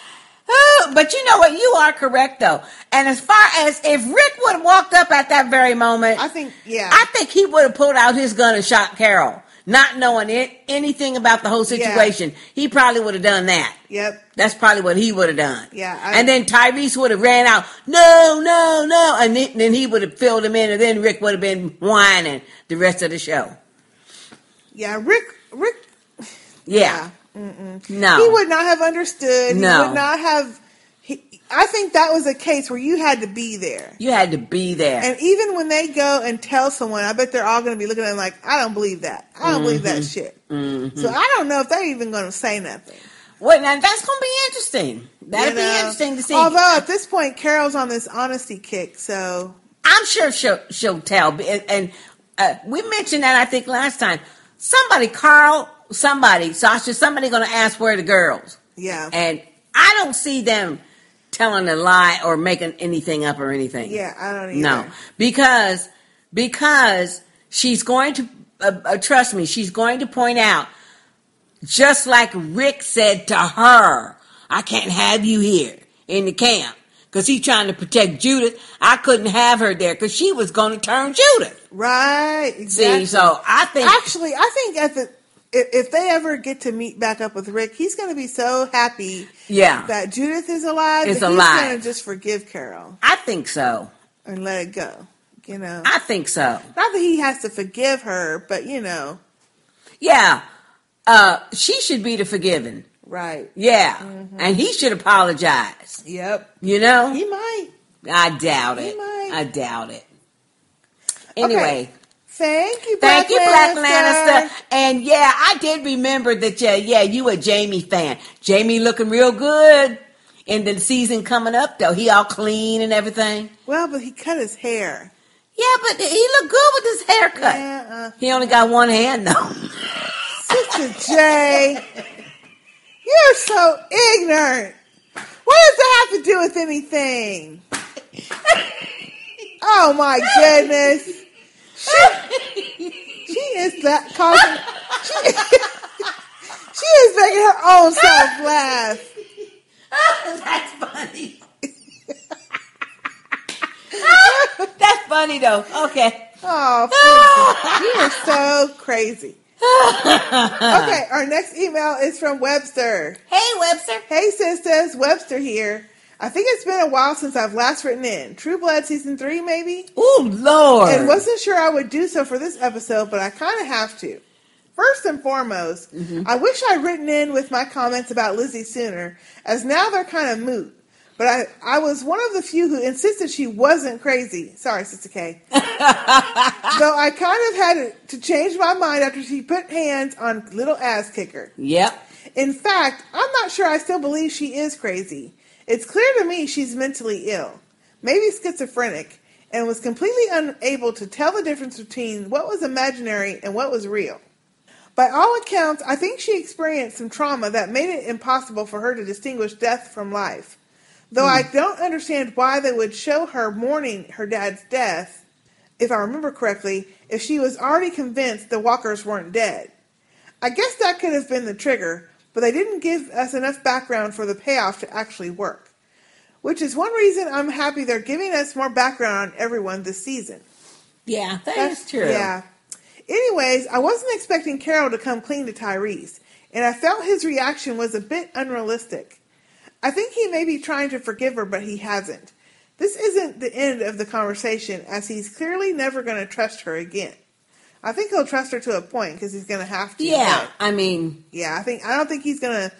Ooh, but you know what? You are correct, though. And as far as if Rick would have walked up at that very moment, I think, yeah, I think he would have pulled out his gun and shot Carol, not knowing it, anything about the whole situation. Yeah. He probably would have done that. Yep, that's probably what he would have done. Yeah, I, and then Tyreese would have ran out. No, no, no, and then, then he would have filled him in, and then Rick would have been whining the rest of the show. Yeah, Rick, Rick. Yeah. yeah. Mm-mm. No, he would not have understood. No. He would not have. He, I think that was a case where you had to be there. You had to be there. And even when they go and tell someone, I bet they're all going to be looking at them like, I don't believe that. I don't mm-hmm. believe that shit. Mm-hmm. So I don't know if they're even going to say nothing. Well, now that's going to be interesting. That'll you know? be interesting to see. Although at this point, Carol's on this honesty kick, so I'm sure she'll she'll tell. And, and uh, we mentioned that I think last time. Somebody, Carl. Somebody, Sasha, somebody going to ask where the girls. Yeah. And I don't see them telling a lie or making anything up or anything. Yeah, I don't either. No, because, because she's going to, uh, uh, trust me, she's going to point out, just like Rick said to her, I can't have you here in the camp because he's trying to protect Judith. I couldn't have her there because she was going to turn Judith. Right. Exactly. See, so I think. Actually, I think at the. If they ever get to meet back up with Rick, he's going to be so happy yeah. that Judith is alive. It's alive. He's going to just forgive Carol. I think so. And let it go. You know. I think so. Not that he has to forgive her, but you know. Yeah. Uh, she should be the forgiven. Right. Yeah. Mm-hmm. And he should apologize. Yep. You know? He might. I doubt it. He might. I doubt it. Anyway. Okay. Thank you, Black Thank you, Black Lannister. Lannister. And yeah, I did remember that, yeah, yeah, you a Jamie fan. Jamie looking real good in the season coming up, though. He all clean and everything. Well, but he cut his hair. Yeah, but he looked good with his haircut. Yeah, uh, he only got one hand, though. Sister J, you're so ignorant. What does that have to do with anything? Oh, my goodness. She, she is that causing. She, she is making her own self laugh. Oh, that's funny. That's funny though. Okay. Oh, you are so crazy. Okay, our next email is from Webster. Hey, Webster. Hey, sisters. Webster here. I think it's been a while since I've last written in. True Blood Season three, maybe? Oh, Lord. And wasn't sure I would do so for this episode, but I kind of have to. First and foremost, mm-hmm. I wish I'd written in with my comments about Lizzie sooner, as now they're kind of moot. But I, I was one of the few who insisted she wasn't crazy. Sorry, Sister K. Though I kind of had to change my mind after she put hands on little ass kicker. Yep. In fact, I'm not sure I still believe she is crazy. It's clear to me she's mentally ill, maybe schizophrenic, and was completely unable to tell the difference between what was imaginary and what was real. By all accounts, I think she experienced some trauma that made it impossible for her to distinguish death from life. Though I don't understand why they would show her mourning her dad's death, if I remember correctly, if she was already convinced the walkers weren't dead. I guess that could have been the trigger, but they didn't give us enough background for the payoff to actually work. Which is one reason I'm happy they're giving us more background on everyone this season. Yeah, that That's, is true. Yeah. Anyways, I wasn't expecting Carol to come clean to Tyreese, and I felt his reaction was a bit unrealistic. I think he may be trying to forgive her, but he hasn't. This isn't the end of the conversation, as he's clearly never going to trust her again. I think he'll trust her to a point, because he's going to have to. Yeah, but, I mean... Yeah, I think I don't think he's going to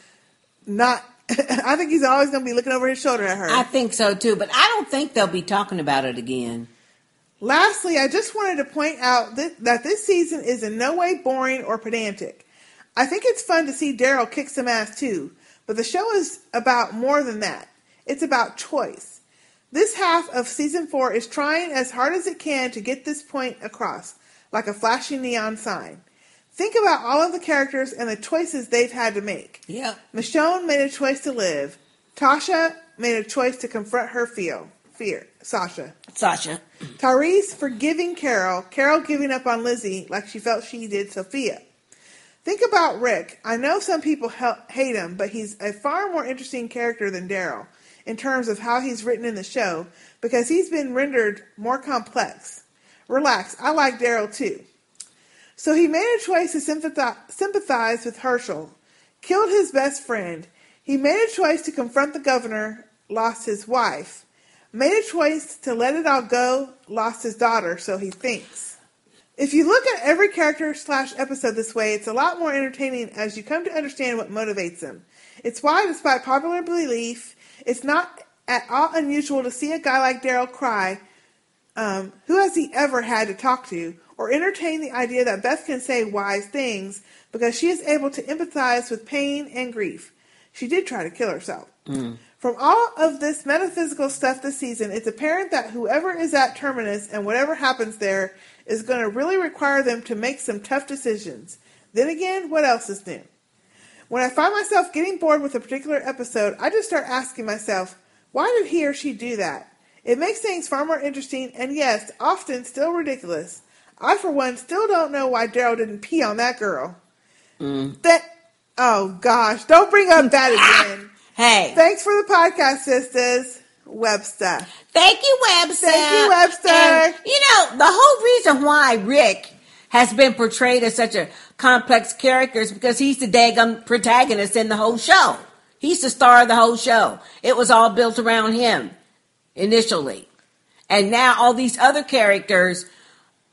not... I think he's always going to be looking over his shoulder at her. I think so, too, but I don't think they'll be talking about it again. Lastly, I just wanted to point out that, that this season is in no way boring or pedantic. I think it's fun to see Daryl kick some ass, too. But the show is about more than that. It's about choice. This half of season four is trying as hard as it can to get this point across, like a flashing neon sign. Think about all of the characters and the choices they've had to make. Yeah. Michonne made a choice to live. Tasha made a choice to confront her fear. Fear. Sasha. Sasha. Tyreese forgiving Carol. Carol giving up on Lizzie like she felt she did Sophia. Think about Rick. I know some people hate him, but he's a far more interesting character than Daryl in terms of how he's written in the show because he's been rendered more complex. Relax, I like Daryl too. So he made a choice to sympathize with Hershel, killed his best friend. He made a choice to confront the governor, lost his wife. Made a choice to let it all go, lost his daughter, so he thinks. If you look at every character slash episode this way, it's a lot more entertaining as you come to understand what motivates them. It's why, despite popular belief, it's not at all unusual to see a guy like Daryl cry, um, who has he ever had to talk to, or entertain the idea that Beth can say wise things because she is able to empathize with pain and grief. She did try to kill herself. Mm. From all of this metaphysical stuff this season, it's apparent that whoever is at Terminus and whatever happens there is going to really require them to make some tough decisions. Then again, what else is new? When I find myself getting bored with a particular episode, I just start asking myself, why did he or she do that? It makes things far more interesting and, yes, often still ridiculous. I, for one, still don't know why Daryl didn't pee on that girl. Mm. That, oh, gosh, don't bring up that again. Hey. Thanks for the podcast, sisters. Webster. Thank you, Webster. Thank you, Webster. And, you know, the whole reason why Rick has been portrayed as such a complex character is because he's the daggum protagonist in the whole show. He's the star of the whole show. It was all built around him initially. And now all these other characters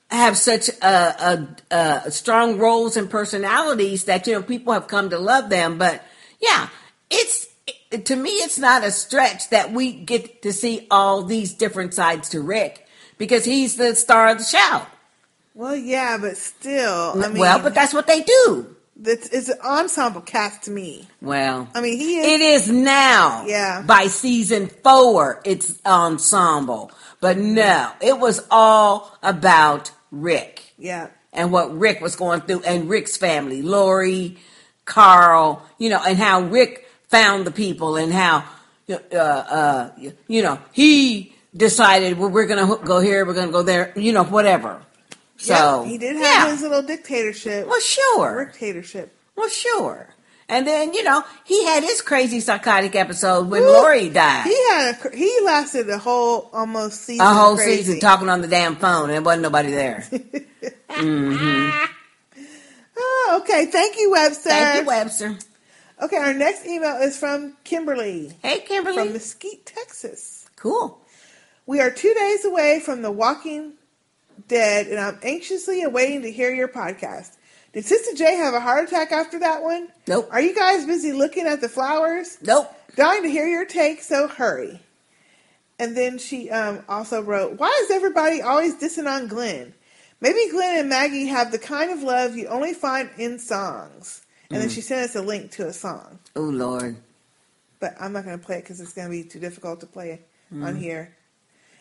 have such a, a, a strong roles and personalities that, you know, people have come to love them. But, yeah, it's... To me, it's not a stretch that we get to see all these different sides to Rick because he's the star of the show. Well, yeah, but still. I mean, well, but that's what they do. It's, it's an ensemble cast to me. Well. I mean, he is. It is now. Yeah. By season four, it's ensemble. But no, it was all about Rick. Yeah. And what Rick was going through and Rick's family. Lori, Carl, you know, and how Rick found the people and how, uh, uh, you know, he decided, well, we're going to go here, we're going to go there, you know, whatever. So yeah, he did have yeah. his little dictatorship. Well, sure. Dictatorship. Well, sure. And then, you know, he had his crazy psychotic episode when Ooh, Lori died. He had a, he lasted a whole almost season. A whole crazy. season talking on the damn phone and wasn't nobody there. mm-hmm. Oh, okay. Thank you, Webster. Thank you, Webster. Okay, our next email is from Kimberly. Hey, Kimberly. From Mesquite, Texas. Cool. We are two days away from The Walking Dead, and I'm anxiously awaiting to hear your podcast. Did Sister J have a heart attack after that one? Nope. Are you guys busy looking at the flowers? Nope. Dying to hear your take, so hurry. And then she um, also wrote, why is everybody always dissing on Glenn? Maybe Glenn and Maggie have the kind of love you only find in songs. And mm. then she sent us a link to a song. Oh, Lord. But I'm not going to play it because it's going to be too difficult to play it mm. on here.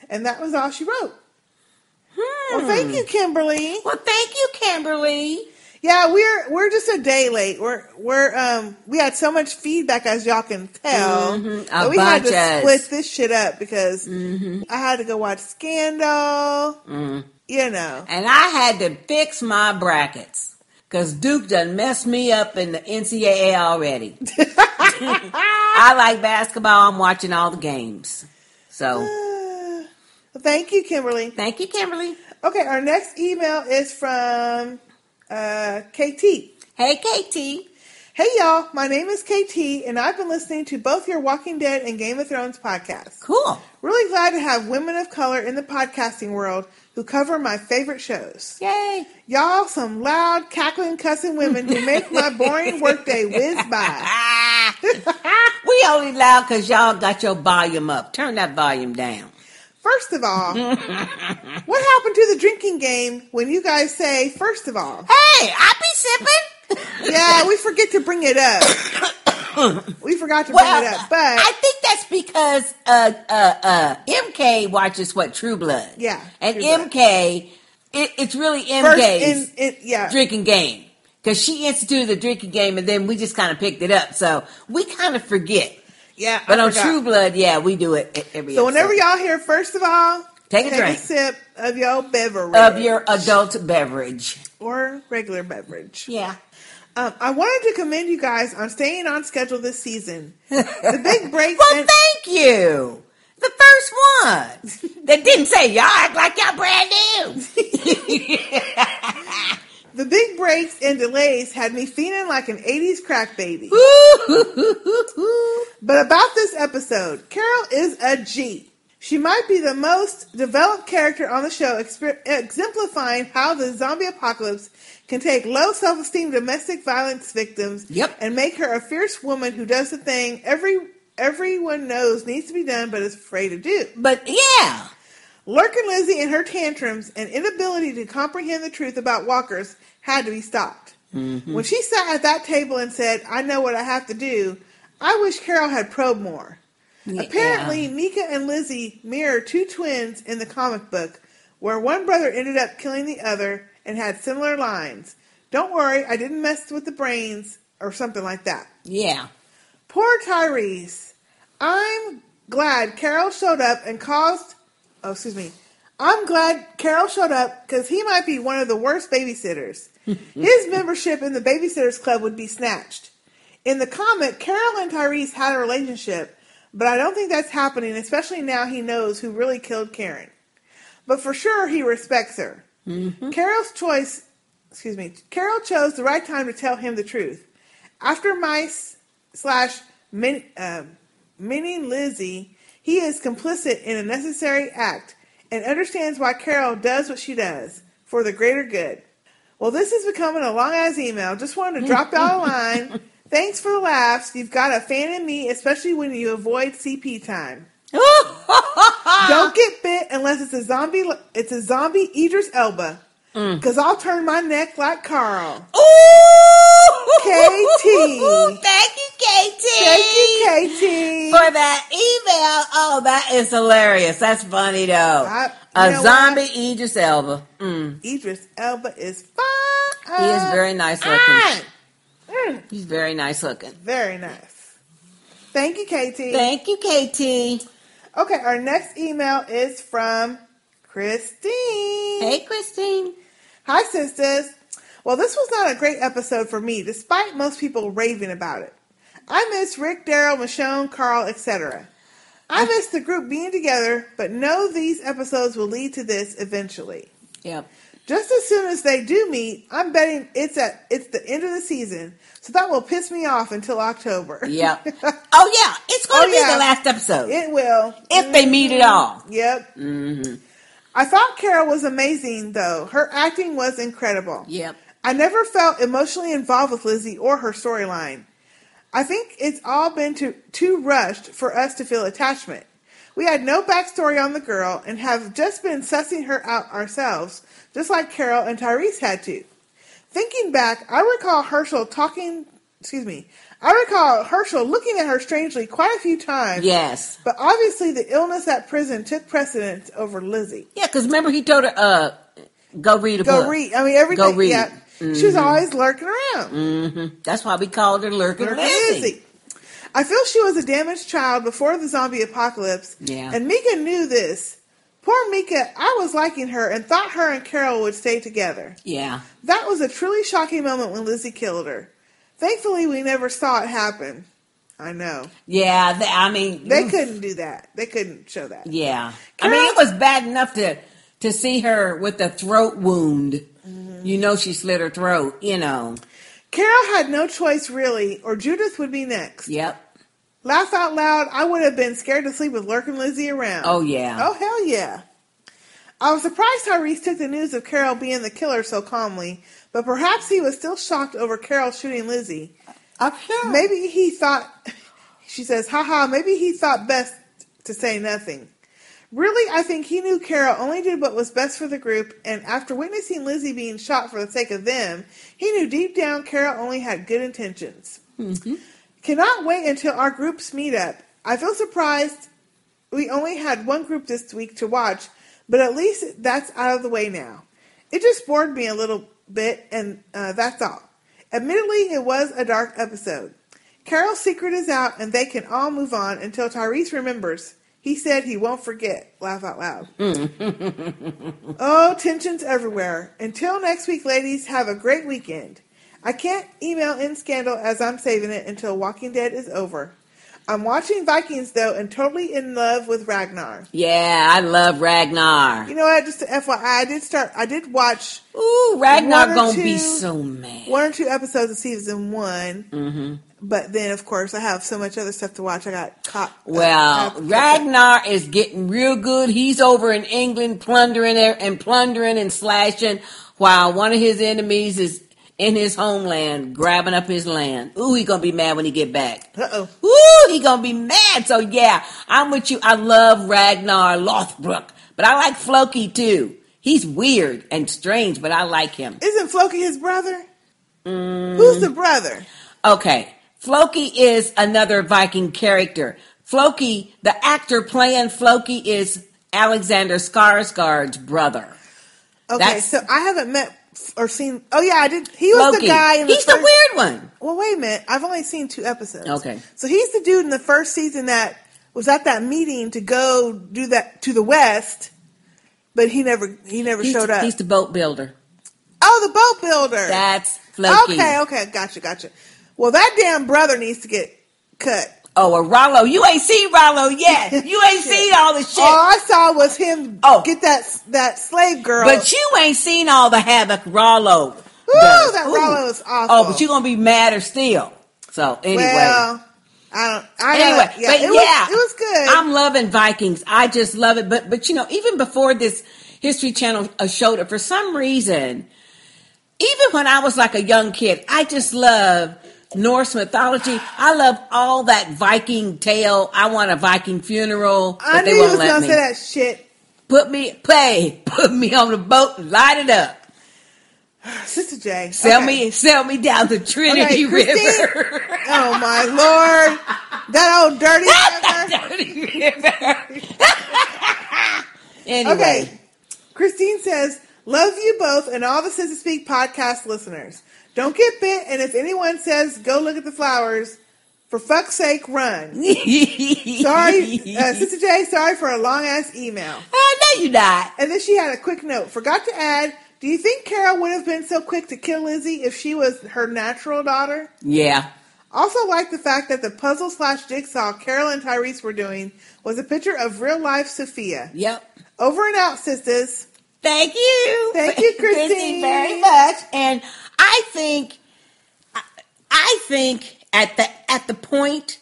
And that was all she wrote. Hmm. Well, thank you, Kimberly. Well, thank you, Kimberly. Yeah, we're we're just a day late. We're we're um we had so much feedback, as y'all can tell. Mm-hmm. But we had to split this shit up because mm-hmm. I had to go watch Scandal. Mm. You know, and I had to fix my brackets because Duke done messed me up in the N C A A already. I like basketball. I'm watching all the games. So, uh, thank you, Kimberly. Thank you, Kimberly. Okay, our next email is from. Uh, K T. Hey, K T. Hey, y'all. My name is K T, and I've been listening to both your Walking Dead and Game of Thrones podcasts. Cool. Really glad to have women of color in the podcasting world who cover my favorite shows. Yay. Y'all, some loud, cackling, cussing women who make my boring workday whiz by. We only loud because y'all got your volume up. Turn that volume down. First of all, what happened to the drinking game when you guys say, first of all? Hey, I be sipping. Yeah, we forget to bring it up. We forgot to well, bring it up. But I think that's because uh, uh, uh, M K watches, what, True Blood. Yeah. And M K, it, it's really M K's in, in, yeah. drinking game. Because she instituted the drinking game, and then we just kind of picked it up. So we kind of forget. Yeah, but I on forgot. True Blood, yeah, we do it every. So episode. Whenever y'all hear, first of all, take a take drink, a sip of your beverage, of your adult beverage or regular beverage. Yeah, um, I wanted to commend you guys on staying on schedule this season. The big breaks. Well, and- thank you. The first one that didn't say y'all act like y'all brand new. The big breaks and delays had me feeling like an eighties crack baby. But about this episode, Carol is a G. She might be the most developed character on the show, exp- exemplifying how the zombie apocalypse can take low self-esteem domestic violence victims yep. and make her a fierce woman who does the thing every everyone knows needs to be done but is afraid to do. But yeah. Lurking Lizzie and her tantrums and inability to comprehend the truth about walkers had to be stopped. Mm-hmm. When she sat at that table and said, I know what I have to do, I wish Carol had probed more. Yeah. Apparently, Mika and Lizzie mirror two twins in the comic book, where one brother ended up killing the other and had similar lines. Don't worry, I didn't mess with the brains, or something like that. Yeah. Poor Tyreese. I'm glad Carol showed up and caused... Oh, excuse me. I'm glad Carol showed up because he might be one of the worst babysitters. His membership in the Babysitters Club would be snatched. In the comic, Carol and Tyreese had a relationship, but I don't think that's happening, especially now he knows who really killed Karen. But for sure, he respects her. Mm-hmm. Carol's choice, excuse me, Carol chose the right time to tell him the truth. After Mice slash Min, uh, Minnie Lizzie... He is complicit in a necessary act and understands why Carol does what she does for the greater good. Well, this is becoming a long-ass email. Just wanted to drop y'all a line. Thanks for the laughs. You've got a fan in me, especially when you avoid C P time. Don't get bit unless it's a zombie. It's a zombie Idris Elba. Because mm. I'll turn my neck like Carl. Ooh! K T. Thank you, K T. Thank you, K T. For that email. Oh, that is hilarious. That's funny, though. I, a zombie what? Idris Elba. Mm. Idris Elba is fine. He is very nice looking. I, mm. He's very nice looking. Very nice. Thank you, K T. Thank you, K T. Okay, our next email is from Christine. Hey, Christine. Hi, sisters. Well, this was not a great episode for me, despite most people raving about it. I miss Rick, Daryl, Michonne, Carl, et cetera. I miss the group being together, but know these episodes will lead to this eventually. Yep. Just as soon as they do meet, I'm betting it's at it's the end of the season, so that will piss me off until October. Yep. Oh, yeah. It's going to oh, be yeah. the last episode. It will. If mm-hmm. they meet at all. Yep. Mm-hmm. I thought Carol was amazing, though. Her acting was incredible. Yep. I never felt emotionally involved with Lizzie or her storyline. I think it's all been too, too rushed for us to feel attachment. We had no backstory on the girl and have just been sussing her out ourselves, just like Carol and Tyreese had to. Thinking back, I recall Hershel talking, excuse me, I recall Hershel looking at her strangely quite a few times. Yes. But obviously the illness at prison took precedence over Lizzie. Yeah, because remember he told her, uh, go read a go book. Go read. I mean, everything. Go read. Yeah. Mm-hmm. She was always lurking around. Mm-hmm. That's why we called her Lurking Lizzie. Lizzie. I feel she was a damaged child before the zombie apocalypse. Yeah. And Mika knew this. Poor Mika, I was liking her and thought her and Carol would stay together. Yeah. That was a truly shocking moment when Lizzie killed her. Thankfully, we never saw it happen. I know. Yeah, they, I mean... They couldn't do that. They couldn't show that. Yeah. Carol, I mean, it was bad enough to, to see her with a throat wound. Mm-hmm. You know she slit her throat, you know. Carol had no choice, really, or Judith would be next. Yep. Laugh out loud, I would have been scared to sleep with Lurking Lizzie around. Oh, yeah. Oh, hell yeah. I was surprised Tyreese took the news of Carol being the killer so calmly, but perhaps he was still shocked over Carol shooting Lizzie. I'm sure. Maybe he thought, she says, haha, maybe he thought best to say nothing. Really, I think he knew Carol only did what was best for the group, and after witnessing Lizzie being shot for the sake of them, he knew deep down Carol only had good intentions. Mm-hmm. Cannot wait until our groups meet up. I feel surprised we only had one group this week to watch, but at least that's out of the way now. It just bored me a little bit, and uh, that's all. Admittedly, it was a dark episode. Carol's secret is out, and they can all move on until Tyreese remembers. He said he won't forget. Laugh out loud. Oh, tensions everywhere. Until next week, ladies, have a great weekend. I can't email in Scandal as I'm saving it until Walking Dead is over. I'm watching Vikings, though, and totally in love with Ragnar. Yeah, I love Ragnar. You know what? Just F Y I, I did start, I did watch... Ooh, Ragnar gonna two, be so mad. One or two episodes of season one. Mm-hmm. But then, of course, I have so much other stuff to watch. I got caught. Well, uh, Ragnar is getting real good. He's over in England plundering and plundering and slashing while one of his enemies is... in his homeland, grabbing up his land. Ooh, he gonna be mad when he get back. Uh oh. Ooh, he gonna be mad. So yeah, I'm with you. I love Ragnar Lothbrok, but I like Floki too. He's weird and strange, but I like him. Isn't Floki his brother? Mm. Who's the brother? Okay, Floki is another Viking character. Floki, the actor playing Floki, is Alexander Skarsgård's brother. Okay, That's- so I haven't met. Or seen? Oh yeah, I did. He was Loki. The guy. In the he's first, the weird one. Well, wait a minute. I've only seen two episodes. Okay. So he's the dude in the first season that was at that meeting to go do that to the West, but he never he never he's, showed up. He's the boat builder. Oh, the boat builder. That's Floki. Okay, okay, gotcha, gotcha. Well, that damn brother needs to get cut. Oh, a Rollo. You ain't seen Rollo yet. You ain't seen all the shit. All I saw was him oh. get that that slave girl. But you ain't seen all the havoc Rollo. Ooh, does. that Ooh. Rollo is awful. Oh, but you're going to be madder still. So, anyway. Well, I don't... I anyway, gotta, yeah, but it yeah. Was, it was good. I'm loving Vikings. I just love it. But, but you know, even before this History Channel showed it, for some reason, even when I was like a young kid, I just love... Norse mythology. I love all that Viking tale. I want a Viking funeral. But I knew they won't you was going to say that shit. Put me, pay, put me on the boat and light it up. Sister J. Sell okay. me, sell me down the Trinity okay, River. Oh my Lord. That old dirty river. That dirty river. Anyway. Okay. Christine says, love you both and all the Sister Speak podcast listeners. Don't get bit, and if anyone says, go look at the flowers, for fuck's sake, run. sorry, uh, Sister J, sorry for a long-ass email. Oh, no, you're not. And then she had a quick note. Forgot to add, do you think Carol would have been so quick to kill Lizzie if she was her natural daughter? Yeah. Also like the fact that the puzzle slash jigsaw Carol and Tyreese were doing was a picture of real-life Sophia. Yep. Over and out, sisters. Thank you. Thank you, Christine. Christine very much. And... I think, I think at the at the point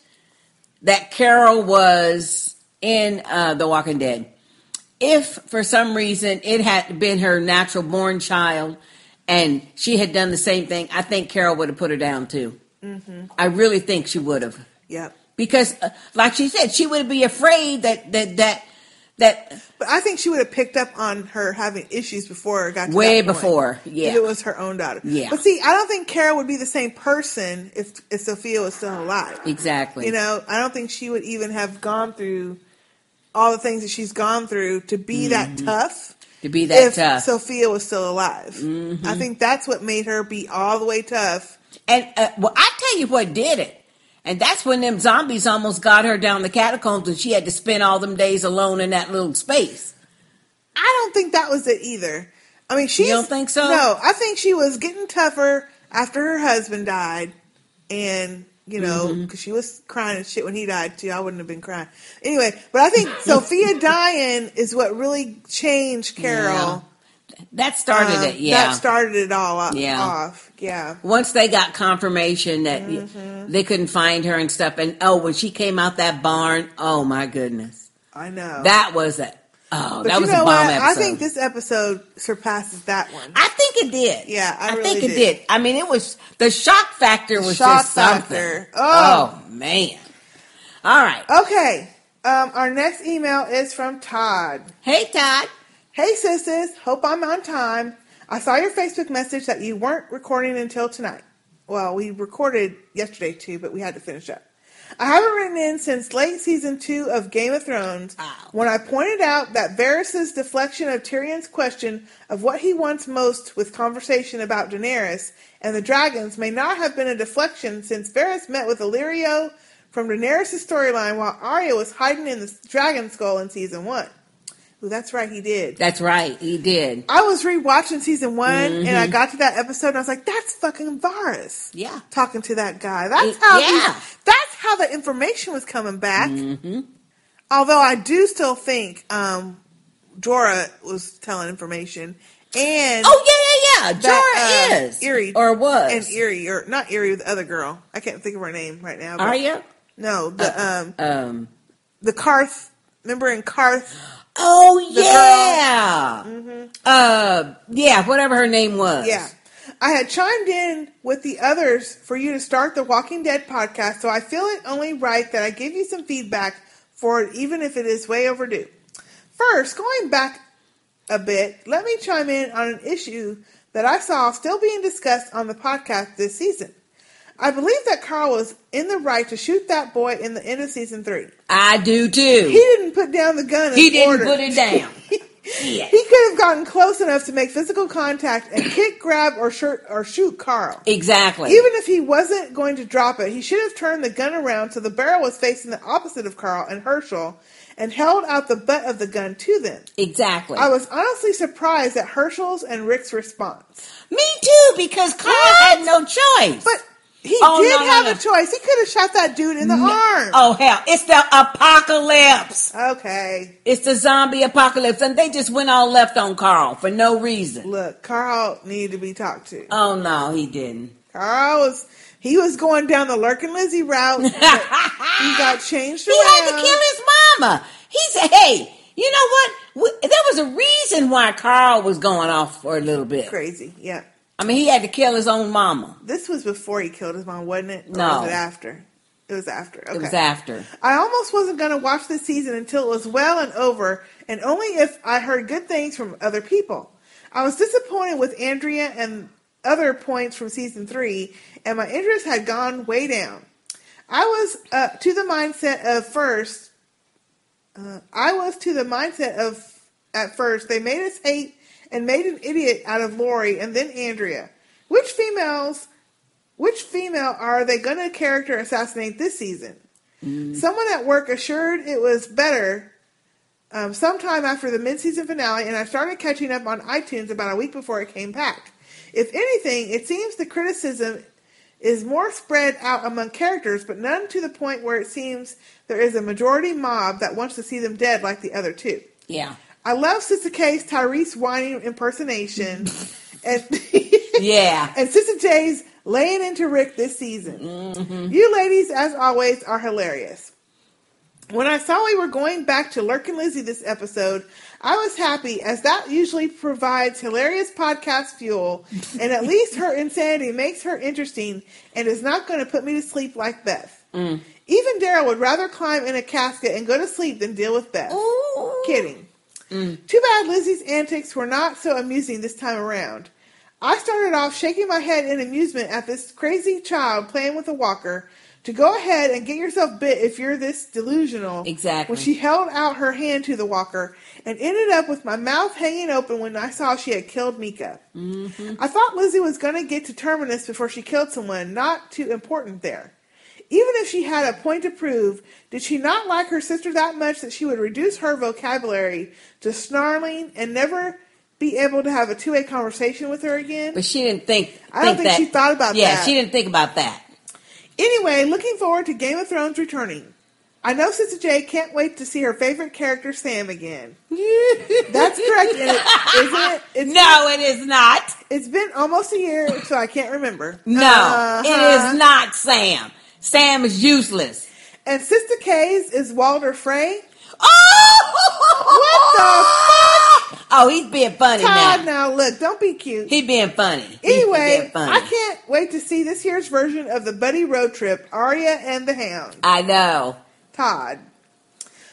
that Carol was in uh, The Walking Dead, if for some reason it had been her natural born child and she had done the same thing, I think Carol would have put her down too. Mm-hmm. I really think she would have. Yep. Because, uh, like she said, she would be afraid that that that that. But I think she would have picked up on her having issues before it got to way that point, before. Yeah, if it was her own daughter. Yeah. But see, I don't think Carol would be the same person if if Sophia was still alive. Exactly. You know, I don't think she would even have gone through all the things that she's gone through to be mm-hmm. that tough. To be that if tough. Sophia was still alive. Mm-hmm. I think that's what made her be all the way tough. And uh, well, I tell you what did it. And that's when them zombies almost got her down the catacombs and she had to spend all them days alone in that little space. I don't think that was it either. I mean, she don't think so? No, I think she was getting tougher after her husband died and, you know, because mm-hmm. she was crying and shit when he died too. I wouldn't have been crying. Anyway, but I think Sophia dying is what really changed Carol. Yeah. That started um, it, yeah. That started it all up, yeah. off, yeah. Once they got confirmation that mm-hmm. they couldn't find her and stuff, and oh, when she came out that barn, oh my goodness. I know. That was a, oh, but that was a bomb what? episode. I think this episode surpasses that one. I think it did. Yeah, I, I really think it did. did. I mean, it was, the shock factor was shock just factor. something. Oh. oh, man. All right. Okay, um, our next email is from Todd. Hey, Todd. Hey, sisters. Hope I'm on time. I saw your Facebook message that you weren't recording until tonight. Well, we recorded yesterday, too, but we had to finish up. I haven't written in since late season two of Game of Thrones Ow. when I pointed out that Varys' deflection of Tyrion's question of what he wants most with conversation about Daenerys and the dragons may not have been a deflection since Varys met with Illyrio from Daenerys' storyline while Arya was hiding in the dragon skull in season one. Ooh, that's right, he did. That's right, he did. I was rewatching season one, mm-hmm. and I got to that episode, and I was like, "That's fucking Varys." Yeah, talking to that guy. That's it, how. Yeah. He, that's how the information was coming back. Mm-hmm. Although I do still think um, Jorah was telling information, and oh yeah, yeah, yeah, Jorah that, uh, is Eerie or was and Eerie or not Eerie, the other girl. I can't think of her name right now. But, Are you? No, the uh, um, um, the Karth. Remember in Karth. Oh, yeah. Mm-hmm. Uh, yeah, whatever her name was. Yeah. I had chimed in with the others for you to start the Walking Dead podcast, so I feel it only right that I give you some feedback for it, even if it is way overdue. First, going back a bit, let me chime in on an issue that I saw still being discussed on the podcast this season. I believe that Carl was in the right to shoot that boy in the end of season three. I do too. He didn't put down the gun. He didn't order. put it down. Yeah. He could have gotten close enough to make physical contact and kick, grab, or shoot, or shoot Carl. Exactly. Even if he wasn't going to drop it, he should have turned the gun around so the barrel was facing the opposite of Carl and Hershel and held out the butt of the gun to them. Exactly. I was honestly surprised at Hershel's and Rick's response. Me too, because Carl what? had no choice. But He oh, did no, have no, no. a choice. He could have shot that dude in the no. arm. Oh, hell. It's the apocalypse. Okay. It's the zombie apocalypse. And they just went all left on Carl for no reason. Look, Carl needed to be talked to. Oh, no, he didn't. Carl was, he was going down the Lurkin' Lizzie route. He got changed around. He had to kill his mama. He said, hey, you know what? We, there was a reason why Carl was going off for a little bit. Crazy, yeah. I mean, he had to kill his own mama. This was before he killed his mom, wasn't it? Or no. was it after? It was after. Okay. It was after. I almost wasn't going to watch this season until it was well and over, and only if I heard good things from other people. I was disappointed with Andrea and other points from season three, and my interest had gone way down. I was uh, to the mindset of first, uh, I was to the mindset of at first, they made us hate and made an idiot out of Lori and then Andrea. Which females, which female are they going to character assassinate this season? Mm. Someone at work assured it was better um, sometime after the mid-season finale, and I started catching up on iTunes about a week before it came back. If anything, it seems the criticism is more spread out among characters, but none to the point where it seems there is a majority mob that wants to see them dead like the other two. Yeah. I love Sister K's Tyreese whining impersonation, and yeah, and Sister J's laying into Rick this season. Mm-hmm. You ladies, as always, are hilarious. When I saw we were going back to Lurk and Lizzie this episode, I was happy, as that usually provides hilarious podcast fuel, and at least her insanity makes her interesting and is not going to put me to sleep like Beth. Mm. Even Daryl would rather climb in a casket and go to sleep than deal with Beth. Ooh. Kidding. Mm. Too bad Lizzie's antics were not so amusing this time around. I started off shaking my head in amusement at this crazy child playing with a walker. To go ahead and get yourself bit if you're this delusional. Exactly. When she held out her hand to the walker and ended up with my mouth hanging open when I saw she had killed Mika. Mm-hmm. I thought Lizzie was going to get to Terminus before she killed someone. Not too important there. Even if she had a point to prove, did she not like her sister that much that she would reduce her vocabulary to snarling and never be able to have a two-way conversation with her again? But she didn't think, think I don't think that, she thought about yeah, that. Yeah, she didn't think about that. Anyway, looking forward to Game of Thrones returning. I know Sister J can't wait to see her favorite character, Sam, again. That's correct, isn't it? It's no, been, it is not. It's been almost a year, so I can't remember. No, uh-huh. It is not Sam. Sam is useless. And Sister K's is Walder Frey. Oh! What the fuck? Oh, he's being funny Todd, now. now, look, don't be cute. He's being funny. Anyway, being funny. I can't wait to see this here's version of the buddy road trip, Arya and the Hound. I know. Todd.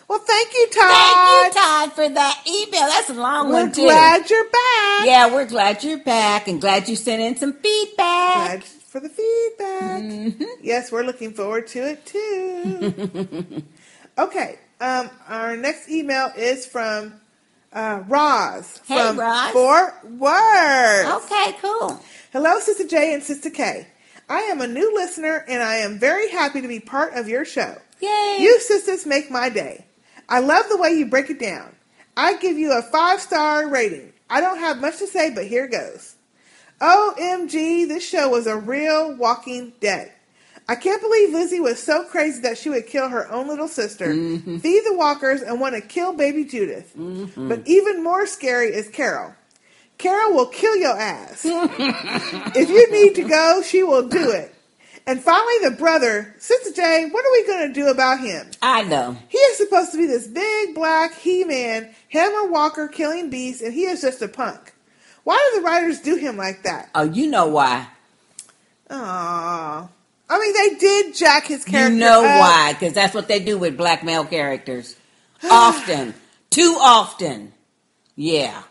Well, thank you, Todd. Thank you, Todd, for that email. That's a long we're one, too. We're glad you're back. Yeah, we're glad you're back and glad you sent in some feedback. Glad for the feedback. Mm-hmm. Yes, we're looking forward to it, too. Okay. Um, our next email is from uh, Roz. Hey, from Roz. Fort Worth. Okay, cool. Hello, Sister J and Sister K. I am a new listener, and I am very happy to be part of your show. Yay. You sisters make my day. I love the way you break it down. I give you a five-star rating. I don't have much to say, but here goes. O M G, this show was a real Walking Dead. I can't believe Lizzie was so crazy that she would kill her own little sister, mm-hmm. feed the walkers, and want to kill baby Judith. Mm-hmm. But even more scary is Carol. Carol will kill your ass. If you need to go, she will do it. And finally, the brother, Sister J, what are we going to do about him? I know. He is supposed to be this big, black He-Man, hammer walker, killing beast, and he is just a punk. Why do the writers do him like that? Oh, you know why. Aww. I mean, they did jack his character You know up. Why, because that's what they do with black male characters. Often. Too often. Yeah.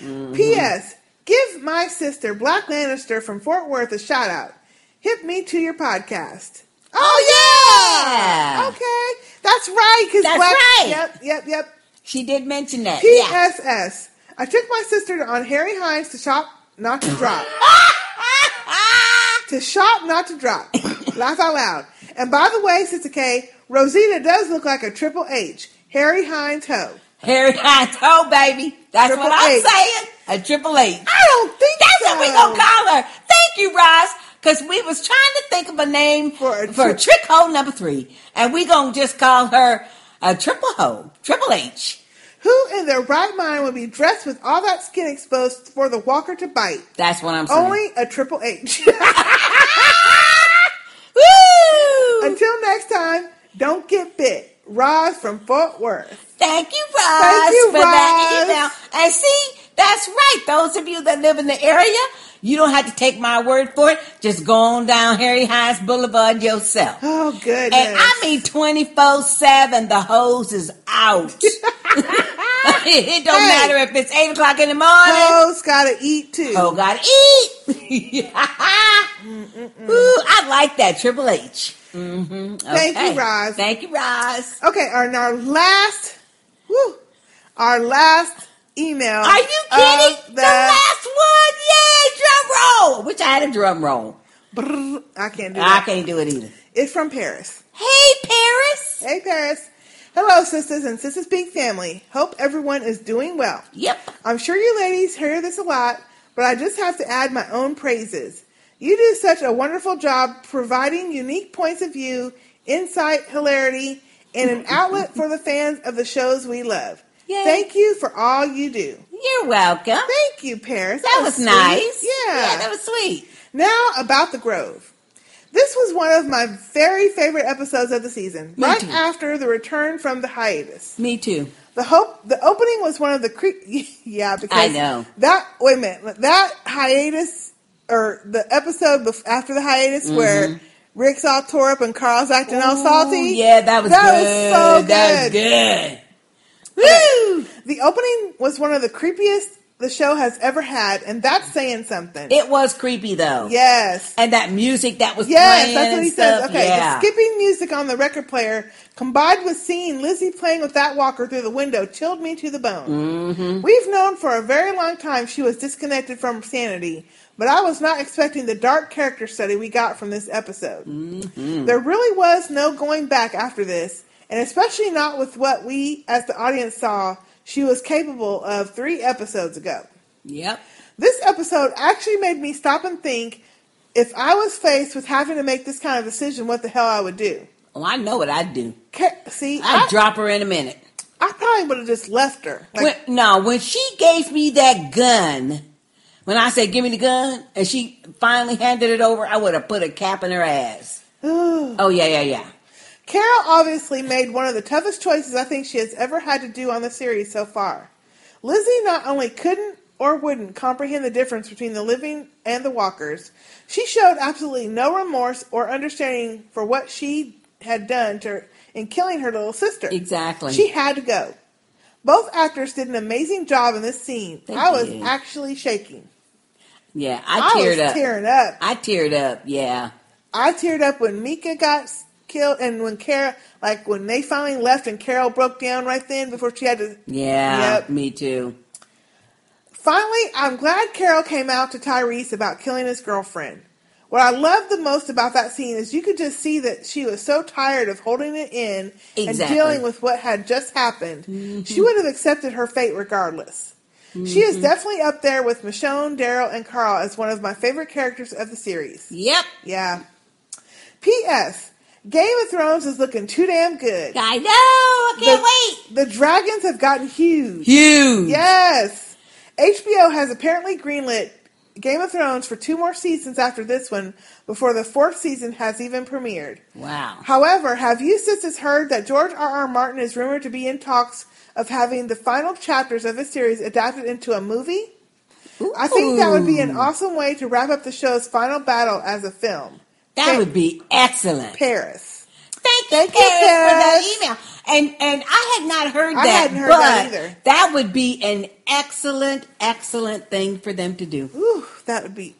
Mm-hmm. P S. Give my sister, Black Lannister from Fort Worth, a shout out. Hit me to your podcast. Oh, oh yeah! yeah! Okay. That's right. Cause that's black, right. Yep, yep, yep. She did mention that. P S S. Yeah. I took my sister on Harry Hines to shop, not to drop. To shop, not to drop. Laugh out loud. And by the way, Sister K, Rosita does look like a Triple H. Harry Hines Ho. Harry Hines Ho, baby. That's triple what I'm H. saying. A Triple H. I don't think That's so. That's what we going to call her. Thank you, Ross. Because we was trying to think of a name for, a tri- for trick hole number three. And we going to just call her a Triple Ho. Triple H. Who in their right mind would be dressed with all that skin exposed for the walker to bite? That's what I'm saying. Only a Triple H. Woo! Until next time, don't get bit. Roz from Fort Worth. Thank you, Roz, Thank you, for Roz. that email. And see, that's right. Those of you that live in the area, you don't have to take my word for it. Just go on down Harry Hines Boulevard yourself. Oh, goodness. And I mean twenty-four seven, the hose is out. It don't hey, matter if it's eight o'clock in the morning. Hoes gotta eat, too. Hoes gotta eat. Ooh, I like that, Triple H. Mm-hmm. Okay. Thank you, Roz. Thank you, Roz. Okay, and our last, whew, our last email. Are you kidding? The, the last one? Yay, drum roll. Which I had a drum roll. Brr, I can't do it. I that. can't do it either. It's from Paris. Hey, Paris. Hey, Paris. Hello, sisters and sisters big family. Hope everyone is doing well. Yep. I'm sure you ladies hear this a lot, but I just have to add my own praises. You do such a wonderful job providing unique points of view, insight, hilarity, and an outlet for the fans of the shows we love. Yay. Thank you for all you do. You're welcome. Thank you, Paris. That, that was, was nice. Yeah. Yeah, that was sweet. Now about The Grove. This was one of my very favorite episodes of the season, Me right too. after the return from the hiatus. Me too. The hope, the opening was one of the cre- yeah, because I know that wait a minute that hiatus or the episode bef- after the hiatus mm-hmm. where Rick's all tore up and Carl's acting Ooh, all salty. Yeah, that was that good. Was so good. That was good. Woo! The opening was one of the creepiest the show has ever had, and that's saying something. It was creepy though. Yes. And that music that was yes, playing. Yes, that's what he stuff. says. Okay, yeah. The skipping music on the record player combined with seeing Lizzie playing with that walker through the window chilled me to the bone. Mm-hmm. We've known for a very long time she was disconnected from sanity, but I was not expecting the dark character study we got from this episode. Mm-hmm. There really was no going back after this, and especially not with what we as the audience saw she was capable of three episodes ago. Yep. This episode actually made me stop and think, if I was faced with having to make this kind of decision, what the hell I would do. Oh, I know what I'd do. See, I'd I, drop her in a minute. I probably would have just left her. Like, when, no, when she gave me that gun, when I said, give me the gun, and she finally handed it over, I would have put a cap in her ass. Ooh. Oh, yeah, yeah, yeah. Carol obviously made one of the toughest choices I think she has ever had to do on the series so far. Lizzie not only couldn't or wouldn't comprehend the difference between the living and the walkers, she showed absolutely no remorse or understanding for what she had done to her in killing her little sister. Exactly. She had to go. Both actors did an amazing job in this scene. Thank I was you. actually shaking. Yeah, I, I teared was up. tearing up. I teared up, yeah. I teared up when Mika got killed, and when Carol, like when they finally left and Carol broke down right then before she had to. Yeah, yep. Me too. Finally, I'm glad Carol came out to Tyreese about killing his girlfriend. What I love the most about that scene is you could just see that she was so tired of holding it in exactly. and dealing with what had just happened. Mm-hmm. She would have accepted her fate regardless. Mm-hmm. She is definitely up there with Michonne, Daryl, and Carl as one of my favorite characters of the series. Yep. Yeah. P S Game of Thrones is looking too damn good. I know. I can't the, wait. The dragons have gotten huge. Huge. Yes. H B O has apparently greenlit Game of Thrones for two more seasons after this one before the fourth season has even premiered. Wow. However, have you sisters heard that George R R. Martin is rumored to be in talks of having the final chapters of his series adapted into a movie? Ooh. I think that would be an awesome way to wrap up the show's final battle as a film. That Thank would be excellent. Paris. Thank you, Thank Paris, you Paris, for that email. And and I had not heard I that. I hadn't heard but that either. That would be an excellent, excellent thing for them to do. Ooh, that would be...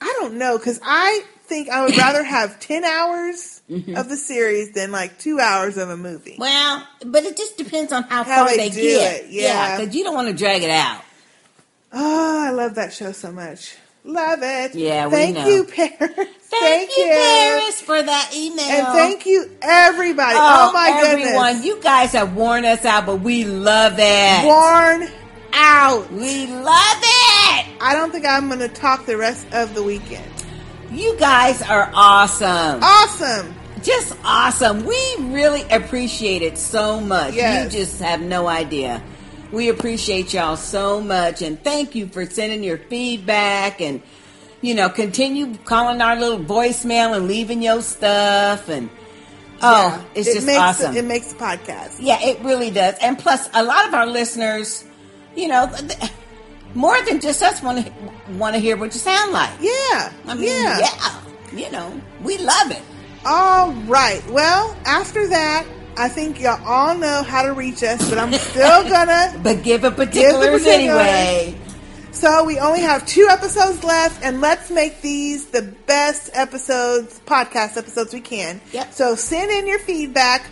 I don't know, because I think I would rather have ten hours mm-hmm. of the series than like two hours of a movie. Well, but it just depends on how, how far they, they do get. It. Yeah, because yeah, you don't want to drag it out. Oh, I love that show so much. Love it. Yeah, we thank know. you, Paris. Thank, thank you, Paris, for that email. And thank you, everybody. Oh, oh my everyone. goodness. Everyone, you guys have worn us out, but we love it. Worn out. We love it. I don't think I'm going to talk the rest of the weekend. You guys are awesome. Awesome. Just awesome. We really appreciate it so much. Yes. You just have no idea. We appreciate y'all so much, and thank you for sending your feedback, and, you know, continue calling our little voicemail and leaving your stuff, and, oh, yeah, it's it just makes awesome. The, it makes the podcast. Yeah, it really does. And plus, a lot of our listeners, you know, more than just us want to want to hear what you sound like. Yeah. I mean, yeah. yeah. You know, we love it. All right. Well, after that, I think y'all all know how to reach us, but I'm still gonna but give a particulars anyway. So we only have two episodes left, and let's make these the best episodes, podcast episodes we can. Yep. So send in your feedback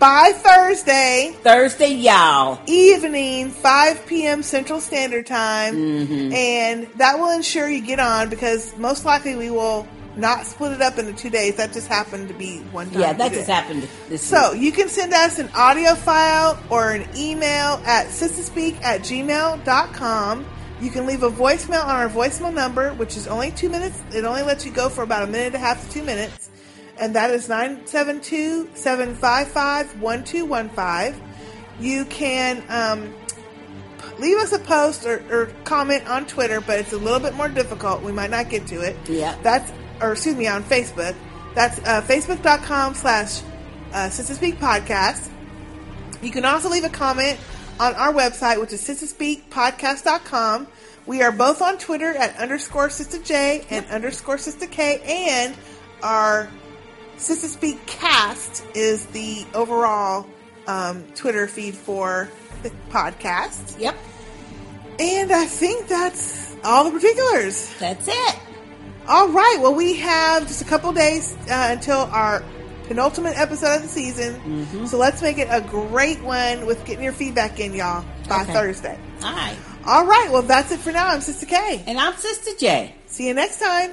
by Thursday. Thursday, y'all. Evening, five p.m. Central Standard Time. Mm-hmm. And that will ensure you get on, because most likely we will not split it up into two days. That just happened to be one time. Yeah, that just happened this So week. You can send us an audio file or an email at sisterspeak at gmail dot com. You can leave a voicemail on our voicemail number, which is only two minutes. It only lets you go for about a minute and a half to two minutes. And that is nine seven two, seven five five, one two one five. You can um, leave us a post or, or comment on Twitter, but it's a little bit more difficult. We might not get to it. Yeah. That's or excuse me, on Facebook. That's uh, facebook.com slash Sisterspeak Podcast. You can also leave a comment on our website, which is sister speak podcast dot com. We are both on Twitter at underscore Sister J and yep. underscore Sister K, and our Sister Speak Cast is the overall um, Twitter feed for the podcast. Yep. And I think that's all the particulars. That's it. All right. Well, we have just a couple days uh, until our penultimate episode of the season. Mm-hmm. So let's make it a great one with getting your feedback in, y'all, by okay. Thursday. All right. All right. Well, that's it for now. I'm Sister K. And I'm Sister J. See you next time.